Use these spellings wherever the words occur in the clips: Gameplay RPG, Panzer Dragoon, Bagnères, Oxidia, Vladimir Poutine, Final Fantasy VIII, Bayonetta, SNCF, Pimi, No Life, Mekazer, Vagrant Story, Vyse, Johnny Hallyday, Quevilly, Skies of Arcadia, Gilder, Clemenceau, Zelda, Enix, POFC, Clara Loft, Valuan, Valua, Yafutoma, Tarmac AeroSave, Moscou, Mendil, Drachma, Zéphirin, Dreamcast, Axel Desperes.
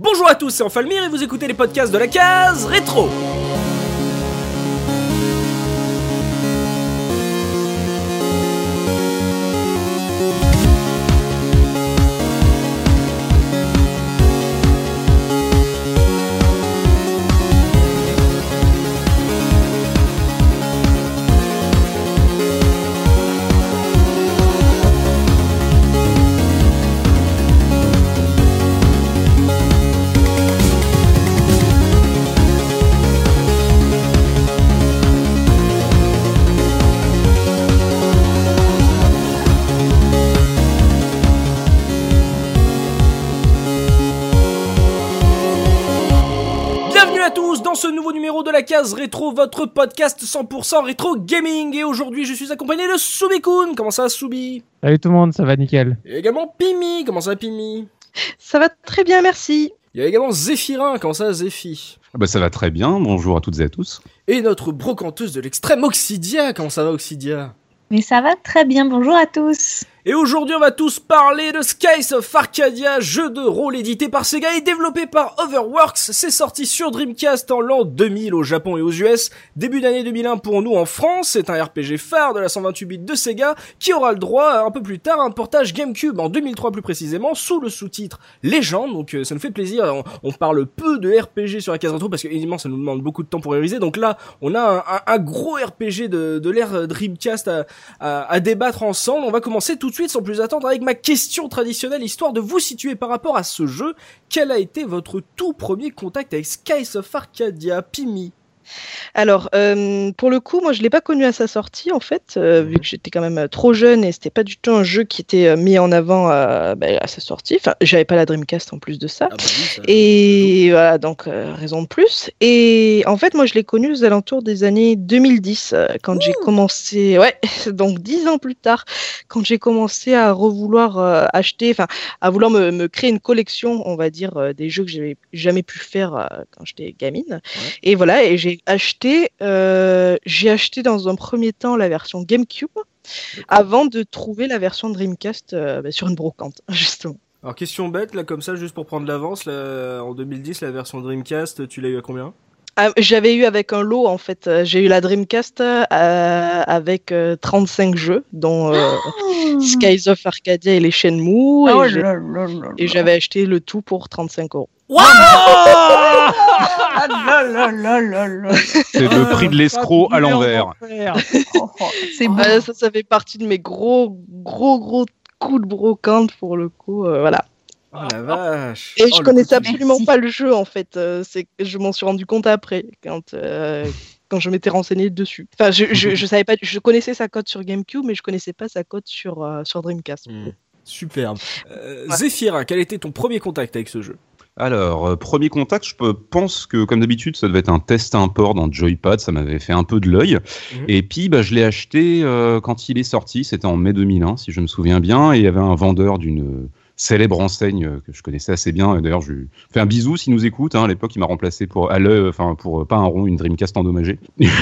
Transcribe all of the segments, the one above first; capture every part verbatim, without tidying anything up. Bonjour à tous, c'est Enfalmir et vous écoutez les podcasts de la case rétro. De la case rétro, votre podcast cent pour cent rétro gaming, et aujourd'hui je suis accompagné de Soubicoune. Comment ça, Soubi? Salut tout le monde, ça va nickel. Il y a également Pimi. Comment ça, Pimi? Ça va très bien, merci. Il y a également Zéphirin. Comment ça, Zéphi? Ah bah ça va très bien, bonjour à toutes et à tous. Et notre brocanteuse de l'extrême, Oxidia. Comment ça va, Oxidia? Mais ça va très bien, bonjour à tous. Et aujourd'hui on va tous parler de Skies of Arcadia, jeu de rôle édité par Sega et développé par Overworks. C'est sorti sur Dreamcast en l'an deux mille au Japon et aux U S, début d'année deux mille un pour nous en France. C'est un R P G phare de la cent vingt-huit bits de Sega qui aura le droit un peu plus tard à un portage Gamecube en deux mille trois plus précisément, sous le sous-titre Légende. Donc euh, ça nous fait plaisir, on, on parle peu de R P G sur la case rétro parce que évidemment ça nous demande beaucoup de temps pour réaliser. Donc là on a un, un, un gros R P G de, de l'ère Dreamcast à, à, à débattre ensemble. On va commencer tout de suite sans plus attendre avec ma question traditionnelle, histoire de vous situer par rapport à ce jeu. Quel a été votre tout premier contact avec Skies of Arcadia, Pimi? Alors, euh, pour le coup, moi je l'ai pas connu à sa sortie en fait, euh, vu que j'étais quand même euh, trop jeune et c'était pas du tout un jeu qui était euh, mis en avant euh, bah, à sa sortie. Enfin, j'avais pas la Dreamcast en plus de ça. Ah bah oui, ça et voilà, donc euh, raison de plus. Et en fait, moi je l'ai connu aux alentours des années deux mille dix, euh, quand Ouh. j'ai commencé, ouais, donc dix ans plus tard, quand j'ai commencé à revouloir euh, acheter, enfin, à vouloir me, me créer une collection, on va dire, euh, des jeux que j'avais jamais pu faire euh, quand j'étais gamine. Ouais. Et voilà, et j'ai acheté, euh, j'ai acheté dans un premier temps la version Gamecube, d'accord, avant de trouver la version Dreamcast euh, bah, sur une brocante, justement. Alors, question bête, là, comme ça, juste pour prendre l'avance, là, en deux mille dix, la version Dreamcast, tu l'as eu à combien ? Ah, j'avais eu avec un lot, en fait. J'ai eu la Dreamcast euh, avec euh, trente-cinq jeux, dont euh, oh Skies of Arcadia et les Shenmue, oh et, là, là, là, là. Et j'avais acheté le tout pour trente-cinq euros. Wow c'est le prix de l'escroc à l'envers. C'est bah, ça, ça fait partie de mes gros, gros, gros coups de brocante pour le coup. Euh, voilà. Oh la vache. Et oh, je connaissais absolument merci. pas le jeu en fait. Euh, c'est, je m'en suis rendu compte après quand. Euh... quand je m'étais renseigné dessus. Enfin, je, je, je savais pas, je connaissais sa cote sur GameCube, mais je connaissais pas sa cote sur, euh, sur Dreamcast. Mmh. Superbe. Euh, ouais. Zéphirin, quel était ton premier contact avec ce jeu ? Alors, euh, premier contact, je pense que, comme d'habitude, ça devait être un test import dans Joypad, ça m'avait fait un peu de l'œil. Mmh. Et puis, bah, je l'ai acheté euh, quand il est sorti, c'était en mai deux mille un, si je me souviens bien, et il y avait un vendeur d'une célèbre enseigne que je connaissais assez bien. Et d'ailleurs, je lui fais un bisou s'il nous écoute. Hein. À l'époque, il m'a remplacé pour, à l'œil, enfin, pour pas un rond, une Dreamcast endommagée.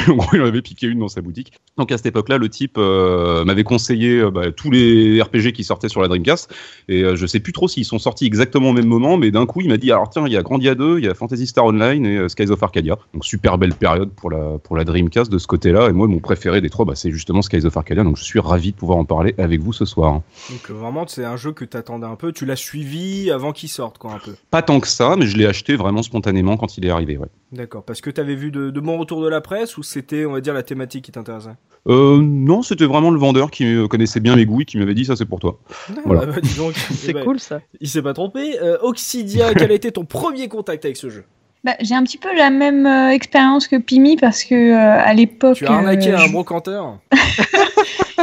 En gros, il en avait piqué une dans sa boutique. Donc, à cette époque-là, le type euh, m'avait conseillé euh, bah, tous les R P G qui sortaient sur la Dreamcast. Et euh, je sais plus trop s'ils sont sortis exactement au même moment, mais d'un coup, il m'a dit, alors tiens, il y a Grandia deux, il y a Fantasy Star Online et euh, Skies of Arcadia. Donc, super belle période pour la, pour la Dreamcast de ce côté-là. Et moi, mon préféré des trois, bah, c'est justement Skies of Arcadia. Donc, je suis ravi de pouvoir en parler avec vous ce soir. Donc, euh, vraiment, c'est un jeu que t'attendais un peu. Tu l'as suivi avant qu'il sorte, quoi, un peu. Pas tant que ça, mais je l'ai acheté vraiment spontanément quand il est arrivé, ouais. D'accord, parce que t'avais vu de, de bons retours de la presse, ou c'était, on va dire, la thématique qui t'intéressait ? Euh, non, c'était vraiment le vendeur qui connaissait bien les goûts et qui m'avait dit, ça c'est pour toi. Ah, voilà. Bah, dis donc, c'est bah, cool, ça. Il s'est pas trompé. Euh, Oxidia, quel a été ton premier contact avec ce jeu ? Bah, j'ai un petit peu la même euh, expérience que Pimi, parce que euh, à l'époque... Tu as arnaqué euh, à un je... brocanteur.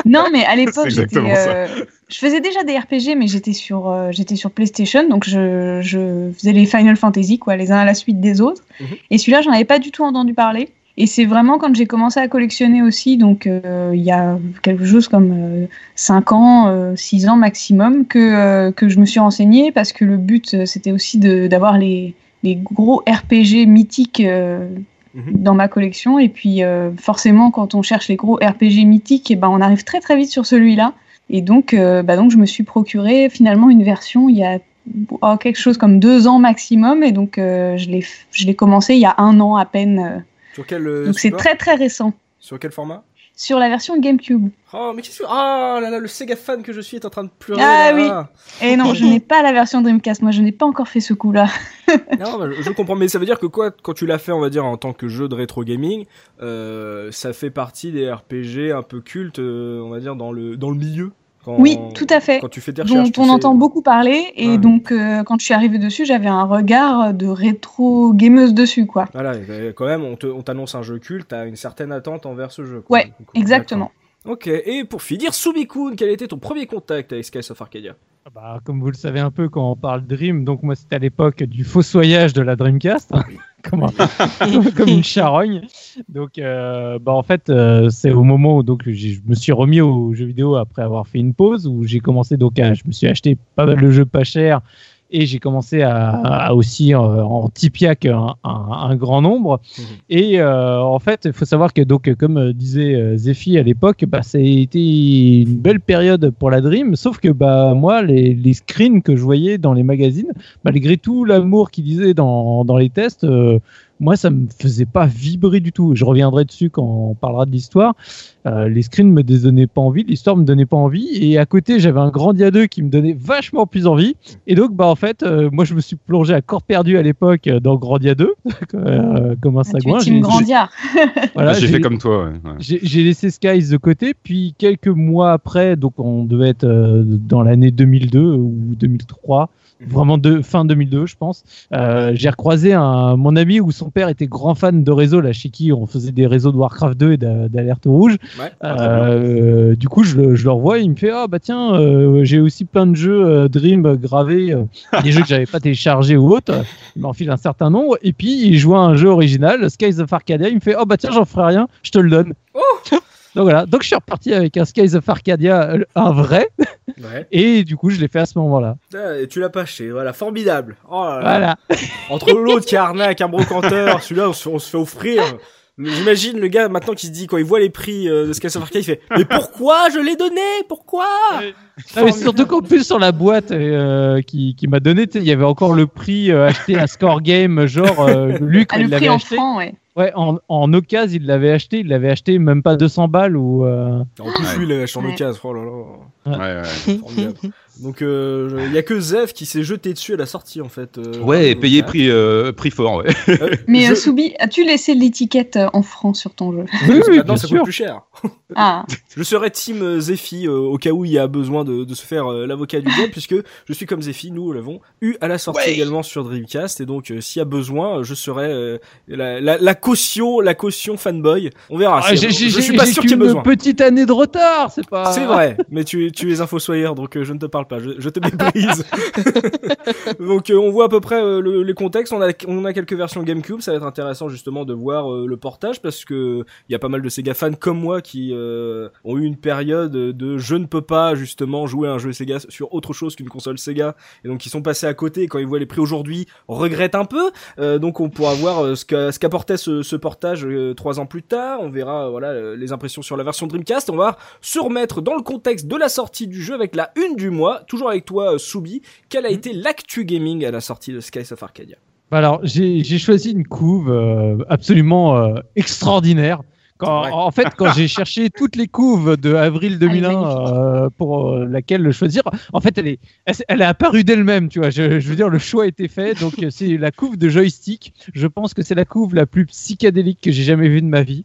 Non, mais à l'époque, j'étais, euh, je faisais déjà des R P G, mais j'étais sur, euh, j'étais sur PlayStation, donc je, je faisais les Final Fantasy, quoi, les uns à la suite des autres. Mm-hmm. Et celui-là, j'en avais pas du tout entendu parler. Et c'est vraiment quand j'ai commencé à collectionner aussi, donc euh, il y a quelque chose comme euh, cinq ans, euh, six ans maximum, que, euh, que je me suis renseignée, parce que le but, c'était aussi de, d'avoir les, les gros R P G mythiques euh, dans ma collection, et puis euh, forcément quand on cherche les gros R P G mythiques, et ben on arrive très très vite sur celui-là, et donc euh, bah donc je me suis procuré finalement une version il y a oh, quelque chose comme deux ans maximum, et donc euh, je l'ai, je l'ai commencé il y a un an à peine. Sur quel euh, donc c'est très très récent. Sur quel format? Sur la version Gamecube. Oh, mais qu'est-ce que... Ah là là, le Sega fan que je suis est en train de pleurer. Ah là, oui là. Et non, je n'ai pas la version Dreamcast. Moi, je n'ai pas encore fait ce coup-là. Non, bah, je comprends. Mais ça veut dire que quoi, quand tu l'as fait, on va dire, en tant que jeu de rétro gaming, euh, ça fait partie des R P G un peu cultes, euh, on va dire, dans le, dans le milieu. Quand, oui, tout à fait. Quand tu fais des recherches, dont on entend sais... beaucoup parler, et ouais. donc euh, quand je suis arrivée dessus, j'avais un regard de rétro gameuse dessus, quoi. Voilà, quand même, on, te, on t'annonce un jeu culte, t'as une certaine attente envers ce jeu, quoi. Ouais, donc, exactement. D'accord. Ok, et pour finir, Soubicoune, quel était ton premier contact avec Skies of Arcadia? Bah, comme vous le savez un peu, quand on parle Dream, donc moi c'était à l'époque du fossoyage de la Dreamcast, comme, un, comme une charogne. Donc, euh, bah, en fait, euh, c'est au moment où donc, je me suis remis aux jeux vidéo après avoir fait une pause, où j'ai commencé, donc à, je me suis acheté pas mal de jeux pas chers, et j'ai commencé à, à aussi euh, en tipiac un, un, un grand nombre. Mmh. Et euh, en fait, il faut savoir que, donc, comme disait Zéphi à l'époque, bah, ça a été une belle période pour la Dream, sauf que bah, moi, les, les screens que je voyais dans les magazines, malgré tout l'amour qu'ils disaient dans, dans les tests, euh, moi, ça me faisait pas vibrer du tout. Je reviendrai dessus quand on parlera de l'histoire. Euh, les screens me donnaient pas envie, l'histoire me donnait pas envie, et à côté, j'avais un Grandia deux qui me donnait vachement plus envie. Et donc, bah en fait, euh, moi, je me suis plongé à corps perdu à l'époque dans Grandia deux, euh, comme un sagouin. Tu es team Grandia. Voilà, j'ai, j'ai fait comme toi. Ouais. Ouais. J'ai, j'ai laissé Skies de côté, puis quelques mois après, donc on devait être euh, dans l'année deux mille deux ou deux mille trois. Vraiment de fin deux mille deux, je pense. Euh, j'ai recroisé un, mon ami où son père était grand fan de réseau, là, chez qui on faisait des réseaux de Warcraft deux et d'a, d'Alerte Rouge. Ouais, euh, euh, du coup, je le, je le revois, il me fait ah oh, bah tiens, euh, j'ai aussi plein de jeux euh, Dream gravés, euh, des jeux que j'avais pas téléchargés ou autre. Il m'enfile un certain nombre et puis il joue à un jeu original, Skies of Arcadia. Il me fait ah oh, bah tiens, j'en ferai rien, je te le donne. Oh. Donc voilà, donc je suis reparti avec un Skies of Arcadia, un vrai, ouais. Et du coup je l'ai fait à ce moment-là. Et tu l'as pas acheté, voilà, formidable. Oh là là. Voilà. Entre l'autre qui arnaque, un brocanteur, celui-là on se, on se fait offrir. J'imagine le gars maintenant qui se dit, quand il voit les prix de Skies of Arcadia, il fait « Mais pourquoi je l'ai donné ? Pourquoi ?» Non, mais surtout qu'en plus sur la boîte euh, qui, qui m'a donné, il y avait encore le prix euh, acheté à Score Game, genre euh, Luc ah, il l'avait acheté. Francs, ouais. Ouais, en, en occasion, il l'avait acheté, il l'avait acheté même pas deux cents balles ou. Euh... En plus, ouais. Lui, il l'avait acheté en occasion, oh là là. Ouais, ouais. ouais. Donc, il euh, y a que Zef qui s'est jeté dessus à la sortie, en fait. Euh, ouais, et payé prix, euh, prix fort, ouais. Mais je... Soubi, as-tu laissé l'étiquette en francs sur ton jeu? Oui, oui, maintenant, ça sûr. Coûte plus cher. Ah. Je serai team Zephy euh, au cas où il y a besoin de, de se faire euh, l'avocat du diable, puisque je suis comme Zephy, nous l'avons eu à la sortie ouais. également sur Dreamcast, et donc, euh, s'il y a besoin, je serai euh, la, la, la caution, la caution fanboy. On verra. Ah, j'ai, j'ai, je suis pas j'ai, sûr j'ai qu'il y ait besoin. Une petite année de retard, c'est pas. C'est vrai, mais tu, tu es infossoyeur, donc euh, je ne te parle pas. Je, je te méprise. Donc euh, on voit à peu près euh, le, les contextes. On a, on a quelques versions GameCube. Ça va être intéressant justement de voir euh, le portage parce que il y a pas mal de Sega fans comme moi qui euh, ont eu une période de je ne peux pas justement jouer à un jeu Sega sur autre chose qu'une console Sega et donc ils sont passés à côté. Et quand ils voient les prix aujourd'hui, on regrette un peu. Euh, donc on pourra voir euh, ce, que, ce qu'apportait ce, ce portage euh, trois ans plus tard. On verra euh, voilà euh, les impressions sur la version Dreamcast. On va se remettre dans le contexte de la sortie du jeu avec la une du mois. Toujours avec toi, Soubi, quelle a mmh. été l'actu gaming à la sortie de Skies of Arcadia? Alors, j'ai, j'ai choisi une couve euh, absolument euh, extraordinaire. Quand, en fait, quand j'ai cherché toutes les couves de avril deux mille un euh, pour euh, laquelle le choisir, en fait, elle est, elle, elle est apparue d'elle-même, tu vois. Je, je veux dire, le choix a été fait. Donc, c'est la couve de Joystick. Je pense que c'est la couve la plus psychédélique que j'ai jamais vue de ma vie.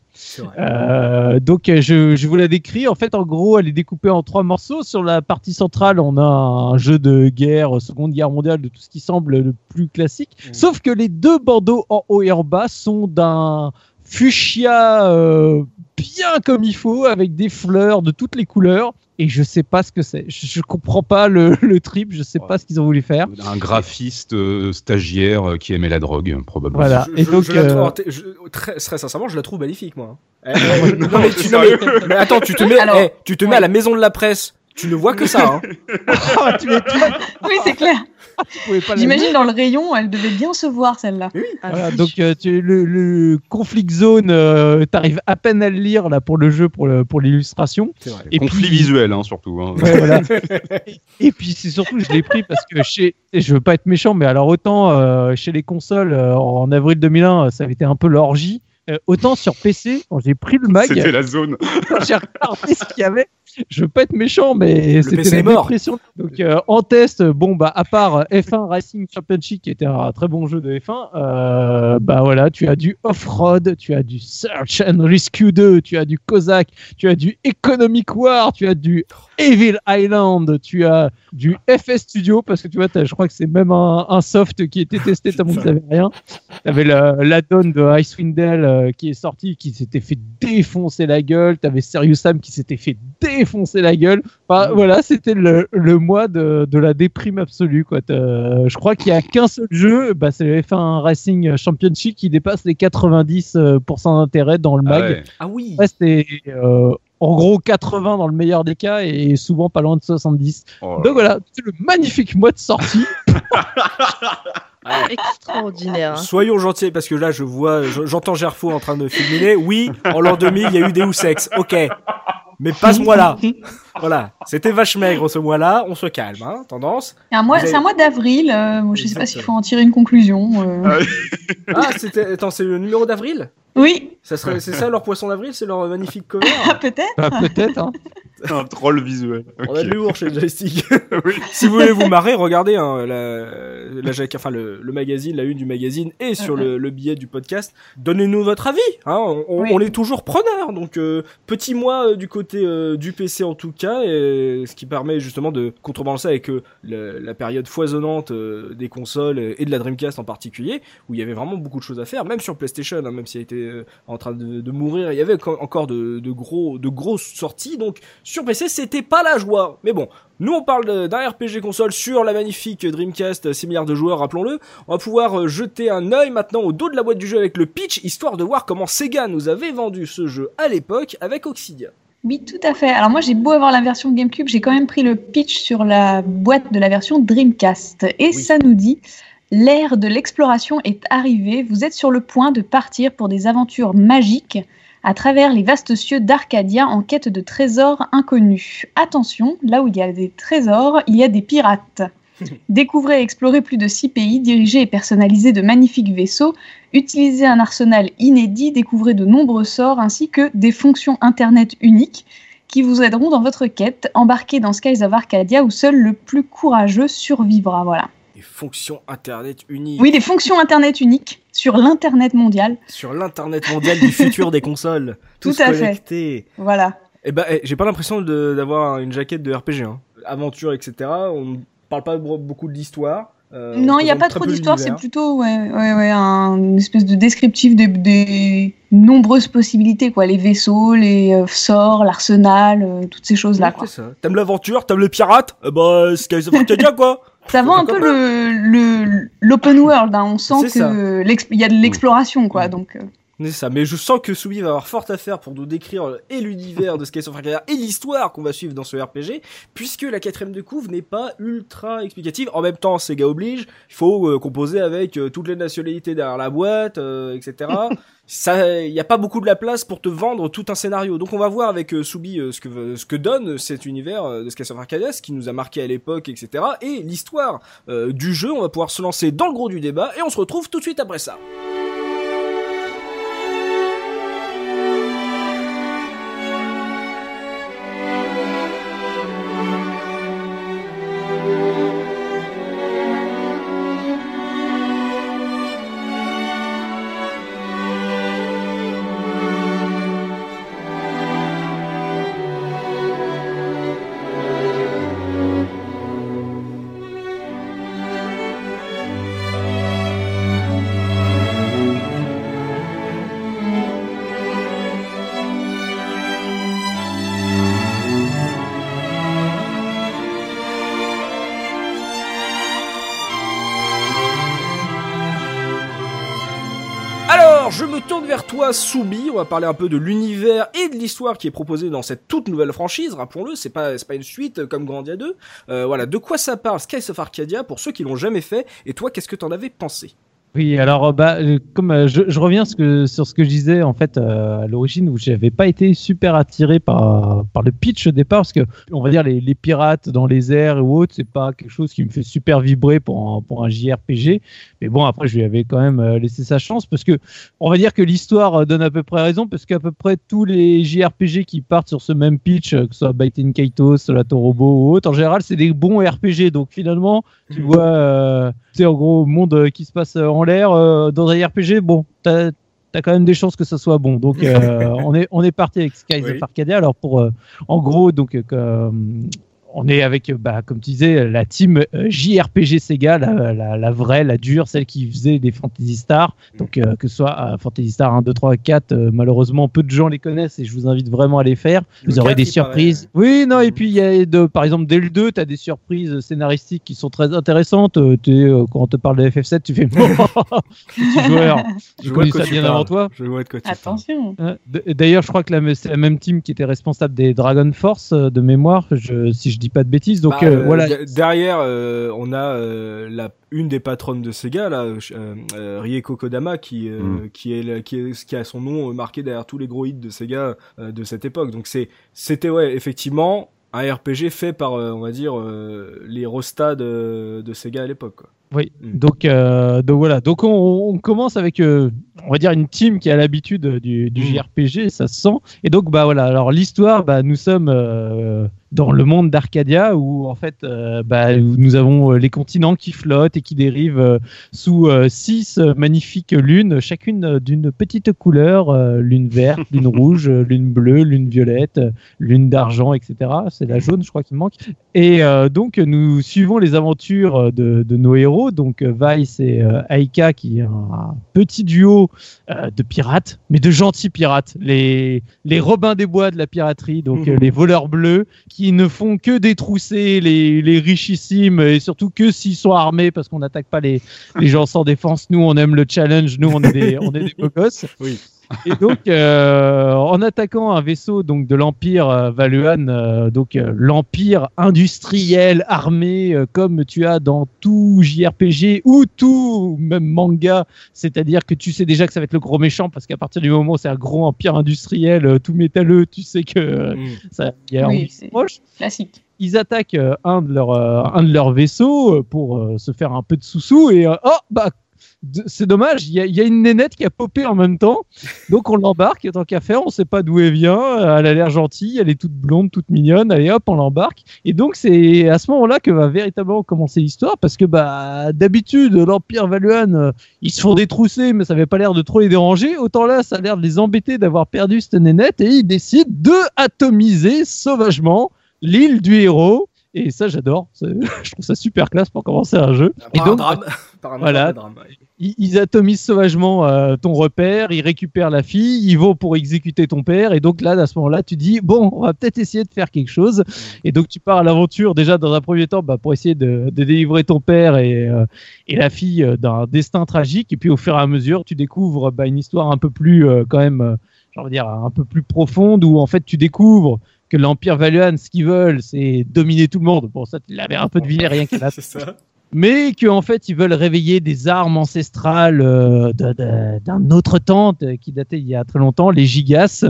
Euh, donc, je, je vous la décris. En fait, en gros, elle est découpée en trois morceaux. Sur la partie centrale, on a un jeu de guerre, Seconde Guerre mondiale, de tout ce qui semble le plus classique. Mmh. Sauf que les deux bandeaux en haut et en bas sont d'un fuchsia euh, bien comme il faut, avec des fleurs de toutes les couleurs. Et je sais pas ce que c'est. Je, je comprends pas le, le trip. Je sais ouais. pas ce qu'ils ont voulu faire. Un graphiste euh, stagiaire euh, qui aimait la drogue, probablement. Voilà. Je, et je, donc, je euh... trouve, je, très, très sincèrement, je la trouve magnifique, moi. Eh, non, mais tu, non, mais, mais attends, tu te mets, Alors, hey, tu te mets ouais. à la maison de la presse. Tu ne vois que ça, hein. Oh, tu es tout... Oui, c'est clair. J'imagine dans le rayon, elle devait bien se voir, celle-là. Oui. Ah, voilà, donc euh, tu, le, le conflict zone, euh, t'arrives à peine à le lire là, pour le jeu, pour, le, pour l'illustration. C'est vrai. Et conflit puis... visuel, hein, surtout. Hein. Ouais, voilà. et, et puis c'est surtout, je l'ai pris parce que chez... je veux pas être méchant, mais alors autant euh, chez les consoles, euh, en avril deux mille un, ça avait été un peu l'orgie. Euh, autant sur P C, quand j'ai pris le mag, c'était la zone. J'ai regardé ce qu'il y avait. Je veux pas être méchant, mais le c'était la dépression. Donc euh, en test, bon bah à part F un Racing Championship qui était un très bon jeu de F un, euh, bah voilà, tu as du Off-Road, tu as du Search and Rescue deux, tu as du Cossack, tu as du Economic War, tu as du Evil Island, tu as du F S Studio parce que tu vois, je crois que c'est même un, un soft qui était testé tellement que t'avais rien. T'avais la, la donne de Icewind Dale euh, qui est sortie, qui s'était fait défoncer la gueule. T'avais Serious Sam qui s'était fait défoncer la gueule. Enfin, voilà, c'était le, le mois de, de la déprime absolue, quoi. Euh, je crois qu'il y a qu'un seul jeu, bah c'est le F un Racing Championship qui dépasse les quatre-vingt-dix pour cent d'intérêt dans le mag. Ah, ouais. Ah oui. Ouais, c'était euh, en gros, quatre-vingts dans le meilleur des cas et souvent pas loin de soixante-dix. Oh. Donc voilà, c'est le magnifique mois de sortie. Ah, extraordinaire. Soyons gentils parce que là, je vois, j'entends Gerfo en train de fulminer. Oui, en l'an deux mille, il y a eu des Deus Ex. Ok, mais pas ce mois-là. Voilà, c'était vache maigre ce mois-là. On se calme, hein, tendance. C'est un mois, avez... c'est un mois d'avril. Euh, je ne sais pas s'il faut en tirer une conclusion. Euh... ah, c'était, attends, c'est le numéro d'avril ? Oui. Ça serait, c'est ça leur poisson d'avril, c'est leur magnifique cover. Ah, peut-être. Bah, peut-être. Hein. Un troll visuel. On okay. a de l'humour chez Joystick. Oui. Si vous voulez vous marrer, regardez hein, la, la, enfin le, le magazine, la une du magazine et sur le, le billet du podcast. Donnez-nous votre avis. Hein, on, oui. on est toujours preneurs. Donc euh, petit mois euh, du côté euh, du P C en tout cas, et, ce qui permet justement de contrebalancer avec euh, la, la période foisonnante euh, des consoles et de la Dreamcast en particulier, où il y avait vraiment beaucoup de choses à faire, même sur PlayStation, hein, même si elle était en train de, de mourir, il y avait encore de, de, gros, de grosses sorties, donc sur P C c'était pas la joie, mais bon, nous on parle d'un R P G console sur la magnifique Dreamcast, six milliards de joueurs, rappelons-le. On va pouvoir jeter un œil maintenant au dos de la boîte du jeu avec le pitch, histoire de voir comment Sega nous avait vendu ce jeu à l'époque avec Oxidia. Oui, tout à fait. Alors moi, j'ai beau avoir la version Gamecube, j'ai quand même pris le pitch sur la boîte de la version Dreamcast, et oui. ça nous dit... L'ère de l'exploration est arrivée, vous êtes sur le point de partir pour des aventures magiques à travers les vastes cieux d'Arcadia en quête de trésors inconnus. Attention, là où il y a des trésors, il y a des pirates. Découvrez et explorez plus de six pays, dirigez et personnalisez de magnifiques vaisseaux, utilisez un arsenal inédit, découvrez de nombreux sorts ainsi que des fonctions internet uniques qui vous aideront dans votre quête, embarquez dans Skies of Arcadia où seul le plus courageux survivra, voilà. Des fonctions internet uniques. Oui, des fonctions internet uniques sur l'internet mondial. Sur l'internet mondial du futur des consoles. Tout à connectés. Fait. Voilà. Eh ben, j'ai pas l'impression de, d'avoir une jaquette de R P G. Hein. Aventure, et cetera. On ne parle pas beaucoup de l'histoire. Euh, non, il n'y a pas trop d'histoire. L'univers. C'est plutôt ouais, ouais, ouais, un, une espèce de descriptif des, des nombreuses possibilités, quoi. Les vaisseaux, les euh, sorts, l'arsenal, euh, toutes ces choses-là. Ouais, quoi. C'est ça. T'aimes l'aventure, t'aimes les pirates. Eh ben, c'est Skies of Arcadia, quoi. Ça vend un peu le, le, l'open world, hein. On sent qu'il y a de l'exploration, quoi. Donc... C'est ça, mais je sens que Soubi va avoir fort à faire pour nous décrire et l'univers de Skies of Arcadia et l'histoire qu'on va suivre dans ce R P G, puisque la quatrième de couve n'est pas ultra explicative. En même temps, Sega oblige, il faut euh, composer avec euh, toutes les nationalités derrière la boîte, euh, et cetera Ça, il y a pas beaucoup de la place pour te vendre tout un scénario. Donc on va voir avec euh, Soubi euh, ce que ce que donne cet univers euh, de Skies of Arcadia, ce qui nous a marqué à l'époque, et cetera. Et l'histoire euh, du jeu, on va pouvoir se lancer dans le gros du débat et on se retrouve tout de suite après ça. Alors je me tourne vers toi, Soubi, on va parler un peu de l'univers et de l'histoire qui est proposée dans cette toute nouvelle franchise, rappelons-le, c'est pas c'est pas une suite comme Grandia deux. Euh, voilà, de quoi ça parle Skies of Arcadia pour ceux qui l'ont jamais fait, et toi qu'est-ce que t'en avais pensé ? Oui, alors bah comme je, je reviens ce que, sur ce que je disais en fait euh, à l'origine, où j'avais pas été super attiré par par le pitch au départ, parce que on va dire les, les pirates dans les airs ou autre, c'est pas quelque chose qui me fait super vibrer pour un, pour un J R P G. Mais bon, après je lui avais quand même laissé sa chance, parce que on va dire que l'histoire donne à peu près raison, parce qu'à peu près tous les J R P G qui partent sur ce même pitch, que ce soit Baten Kaitos, la Torobo ou autre, en général c'est des bons R P G. Donc finalement tu vois euh, c'est en gros monde qui se passe en en l'air, euh, dans un R P G, bon, t'as, t'as quand même des chances que ça soit bon. Donc, euh, on est, on est parti avec Skies oui. of Arcadia. Alors, pour, euh, en gros, donc, euh, on est avec, bah, comme tu disais, la team J R P G Sega, la, la, la vraie, la dure, celle qui faisait des Fantasy Star. Donc, euh, que ce soit euh, Fantasy Star un, deux, trois, quatre, euh, malheureusement, peu de gens les connaissent et je vous invite vraiment à les faire. Vous le aurez des surprises. Paraît. Oui, non, mmh. Et puis, il y a de, par exemple, dès le deux, tu as des surprises scénaristiques qui sont très intéressantes. Euh, euh, quand on te parle de F F sept, tu fais petit joueur, je connais ça bien avant toi. Je vois de quoi tu Attention. Parles. D'ailleurs, je crois que la, c'est la même team qui était responsable des Dragon Force euh, de mémoire, je, si je Je dis pas de bêtises, donc bah, euh, voilà. A, derrière, euh, on a euh, la une des patronnes de Sega, là, euh, euh, Rieko Kodama, qui euh, mm. qui est le, qui est qui a son nom marqué derrière tous les gros hits de Sega euh, de cette époque. Donc c'est c'était ouais effectivement un R P G fait par euh, on va dire euh, les rostas de, de Sega à l'époque, quoi. Oui, donc, euh, donc voilà. Donc on, on commence avec, euh, on va dire, une team qui a l'habitude du, du J R P G, ça se sent. Et donc bah voilà. Alors l'histoire, bah nous sommes euh, dans le monde d'Arcadia où en fait, euh, bah nous avons les continents qui flottent et qui dérivent euh, sous euh, six magnifiques lunes, chacune d'une petite couleur, euh, lune verte, lune rouge, lune bleue, lune violette, lune d'argent, et cetera. C'est la jaune, je crois qu'il manque. Et euh, donc nous suivons les aventures de, de nos héros. Donc Vyse et euh, Aika, qui est un petit duo euh, de pirates, mais de gentils pirates, les, les Robins des Bois de la piraterie, donc mmh. euh, les voleurs bleus qui ne font que détrousser les, les richissimes, et surtout que s'ils sont armés, parce qu'on n'attaque pas les, les gens sans défense. Nous on aime le challenge, nous on est des, on est des beaux gosses. Oui. Et donc, euh, en attaquant un vaisseau donc de l'Empire euh, Valuan, euh, donc euh, l'Empire industriel armé, euh, comme tu as dans tout J R P G ou tout même manga, c'est-à-dire que tu sais déjà que ça va être le gros méchant, parce qu'à partir du moment où c'est un gros empire industriel euh, tout métalleux, tu sais que euh, mmh. ça y a oui, c'est proche. Classique. Ils attaquent euh, un de leurs euh, un de leurs vaisseaux pour euh, se faire un peu de sous-sous et euh, oh bah. C'est dommage, il y, y a une nénette qui a popé en même temps, donc on l'embarque, et tant qu'à faire, on ne sait pas d'où elle vient, elle a l'air gentille, elle est toute blonde, toute mignonne, allez hop, on l'embarque. Et donc c'est à ce moment-là que va véritablement commencer l'histoire, parce que bah, d'habitude, l'Empire Valuan, ils se font détrousser, mais ça n'avait pas l'air de trop les déranger, autant là, ça a l'air de les embêter d'avoir perdu cette nénette, et ils décident de atomiser sauvagement l'île du héros. Et ça, j'adore. C'est, je trouve ça super classe pour commencer un jeu. Par et donc, un drame. Par un voilà, drame. Ils, ils atomisent sauvagement euh, ton repère, ils récupèrent la fille, ils vont pour exécuter ton père. Et donc là, à ce moment-là, tu dis bon, on va peut-être essayer de faire quelque chose. Et donc, tu pars à l'aventure déjà dans un premier temps bah, pour essayer de, de délivrer ton père et, euh, et la fille euh, d'un destin tragique. Et puis, au fur et à mesure, tu découvres bah, une histoire un peu plus, euh, quand même, euh, j'ai envie de dire, un peu plus profonde où en fait, tu découvres que l'Empire Valuan, ce qu'ils veulent, c'est dominer tout le monde. Bon, ça, tu l'avais un peu deviné, rien qu'à là. C'est ça. Mais qu'en fait, ils veulent réveiller des armes ancestrales euh, de, de, d'un autre temps qui datait il y a très longtemps, les Gigas,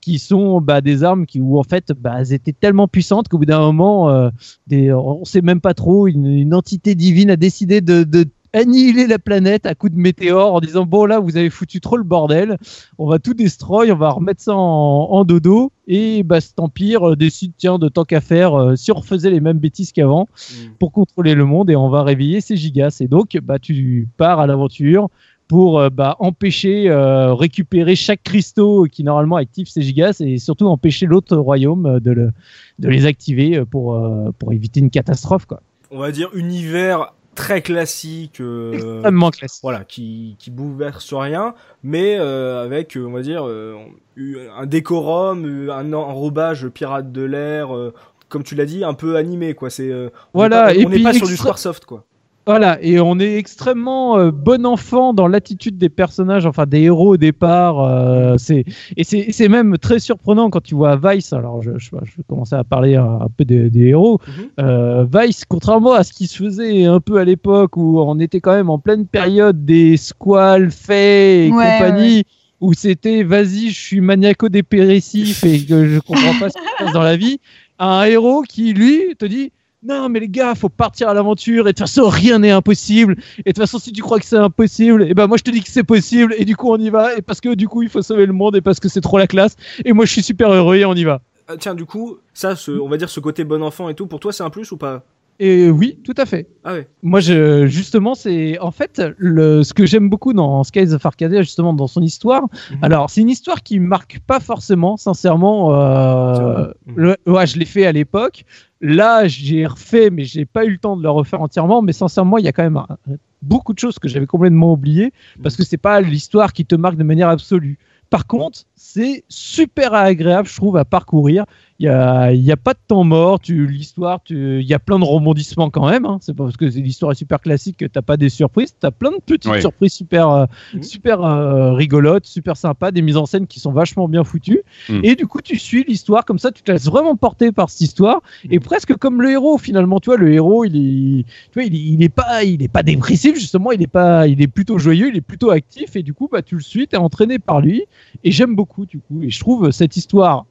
qui sont bah, des armes qui, où en fait, bah, elles étaient tellement puissantes qu'au bout d'un moment, euh, des, on ne sait même pas trop, une, une entité divine a décidé de... de annihiler la planète à coups de météores en disant bon là vous avez foutu trop le bordel, on va tout destroy, on va remettre ça en, en dodo. Et bah cet empire décide tiens de tant qu'à faire euh, si on refaisait les mêmes bêtises qu'avant mmh. pour contrôler le monde et on va réveiller ces gigas. Et donc bah tu pars à l'aventure pour euh, bah, empêcher, euh, récupérer chaque cristaux qui normalement active ces gigas et surtout empêcher l'autre royaume de, le, de les activer pour, euh, pour éviter une catastrophe, quoi. On va dire univers très classique, euh, extrêmement classique, voilà, qui qui bouleverse rien, mais euh, avec, on va dire, euh, un décorum, un enrobage pirate de l'air, euh, comme tu l'as dit, un peu animé, quoi. C'est euh, voilà, on n'est pas, on et puis, pas extra... sur du Squaresoft, quoi. Voilà, et on est extrêmement euh, bon enfant dans l'attitude des personnages, enfin des héros au départ. Euh, c'est, et c'est, c'est même très surprenant quand tu vois Vyse. Alors, je, je, je vais commencer à parler un, un peu des, des héros. Mm-hmm. Euh, Vyse, contrairement à ce qui se faisait un peu à l'époque où on était quand même en pleine période des squales, fées et ouais, compagnie, ouais. où c'était vas-y, je suis maniaco-dépressif et que je comprends pas ce qui se passe dans la vie, un héros qui, lui, te dit. Non, mais les gars, faut partir à l'aventure, et de toute façon, rien n'est impossible. Et de toute façon, si tu crois que c'est impossible, et ben moi je te dis que c'est possible, et du coup on y va, et parce que du coup il faut sauver le monde, et parce que c'est trop la classe, et moi je suis super heureux, et on y va. Ah, tiens, du coup, ça, ce, on va dire ce côté bon enfant et tout, pour toi c'est un plus ou pas ? Et oui, tout à fait. Ah ouais. Moi, je, justement, c'est en fait le, ce que j'aime beaucoup dans Skies of Arcadia, justement, dans son histoire. Mmh. Alors, c'est une histoire qui marque pas forcément, sincèrement. Euh, mmh. le, ouais, je l'ai fait à l'époque. Là, j'ai refait, mais j'ai pas eu le temps de le refaire entièrement. Mais sincèrement, il y a quand même un, beaucoup de choses que j'avais complètement oubliées parce que c'est pas l'histoire qui te marque de manière absolue. Par contre, c'est super agréable, je trouve, à parcourir. Il y a, il y a pas de temps mort. Tu, l'histoire, tu, il y a plein de rebondissements quand même. Hein. C'est pas parce que l'histoire est super classique que t'as pas des surprises. T'as plein de petites oui. surprises super, euh, mmh. super euh, rigolotes, super sympas, des mises en scène qui sont vachement bien foutues. Mmh. Et du coup, tu suis l'histoire comme ça. Tu te laisses vraiment porter par cette histoire. Mmh. Et presque comme le héros, finalement, tu vois, le héros, il est, tu vois, il, il est pas, il est pas dépressif justement. Il est pas, il est plutôt joyeux, il est plutôt actif. Et du coup, bah, tu le suis, t'es entraîné par lui. Et j'aime beaucoup du coup. Et je trouve cette histoire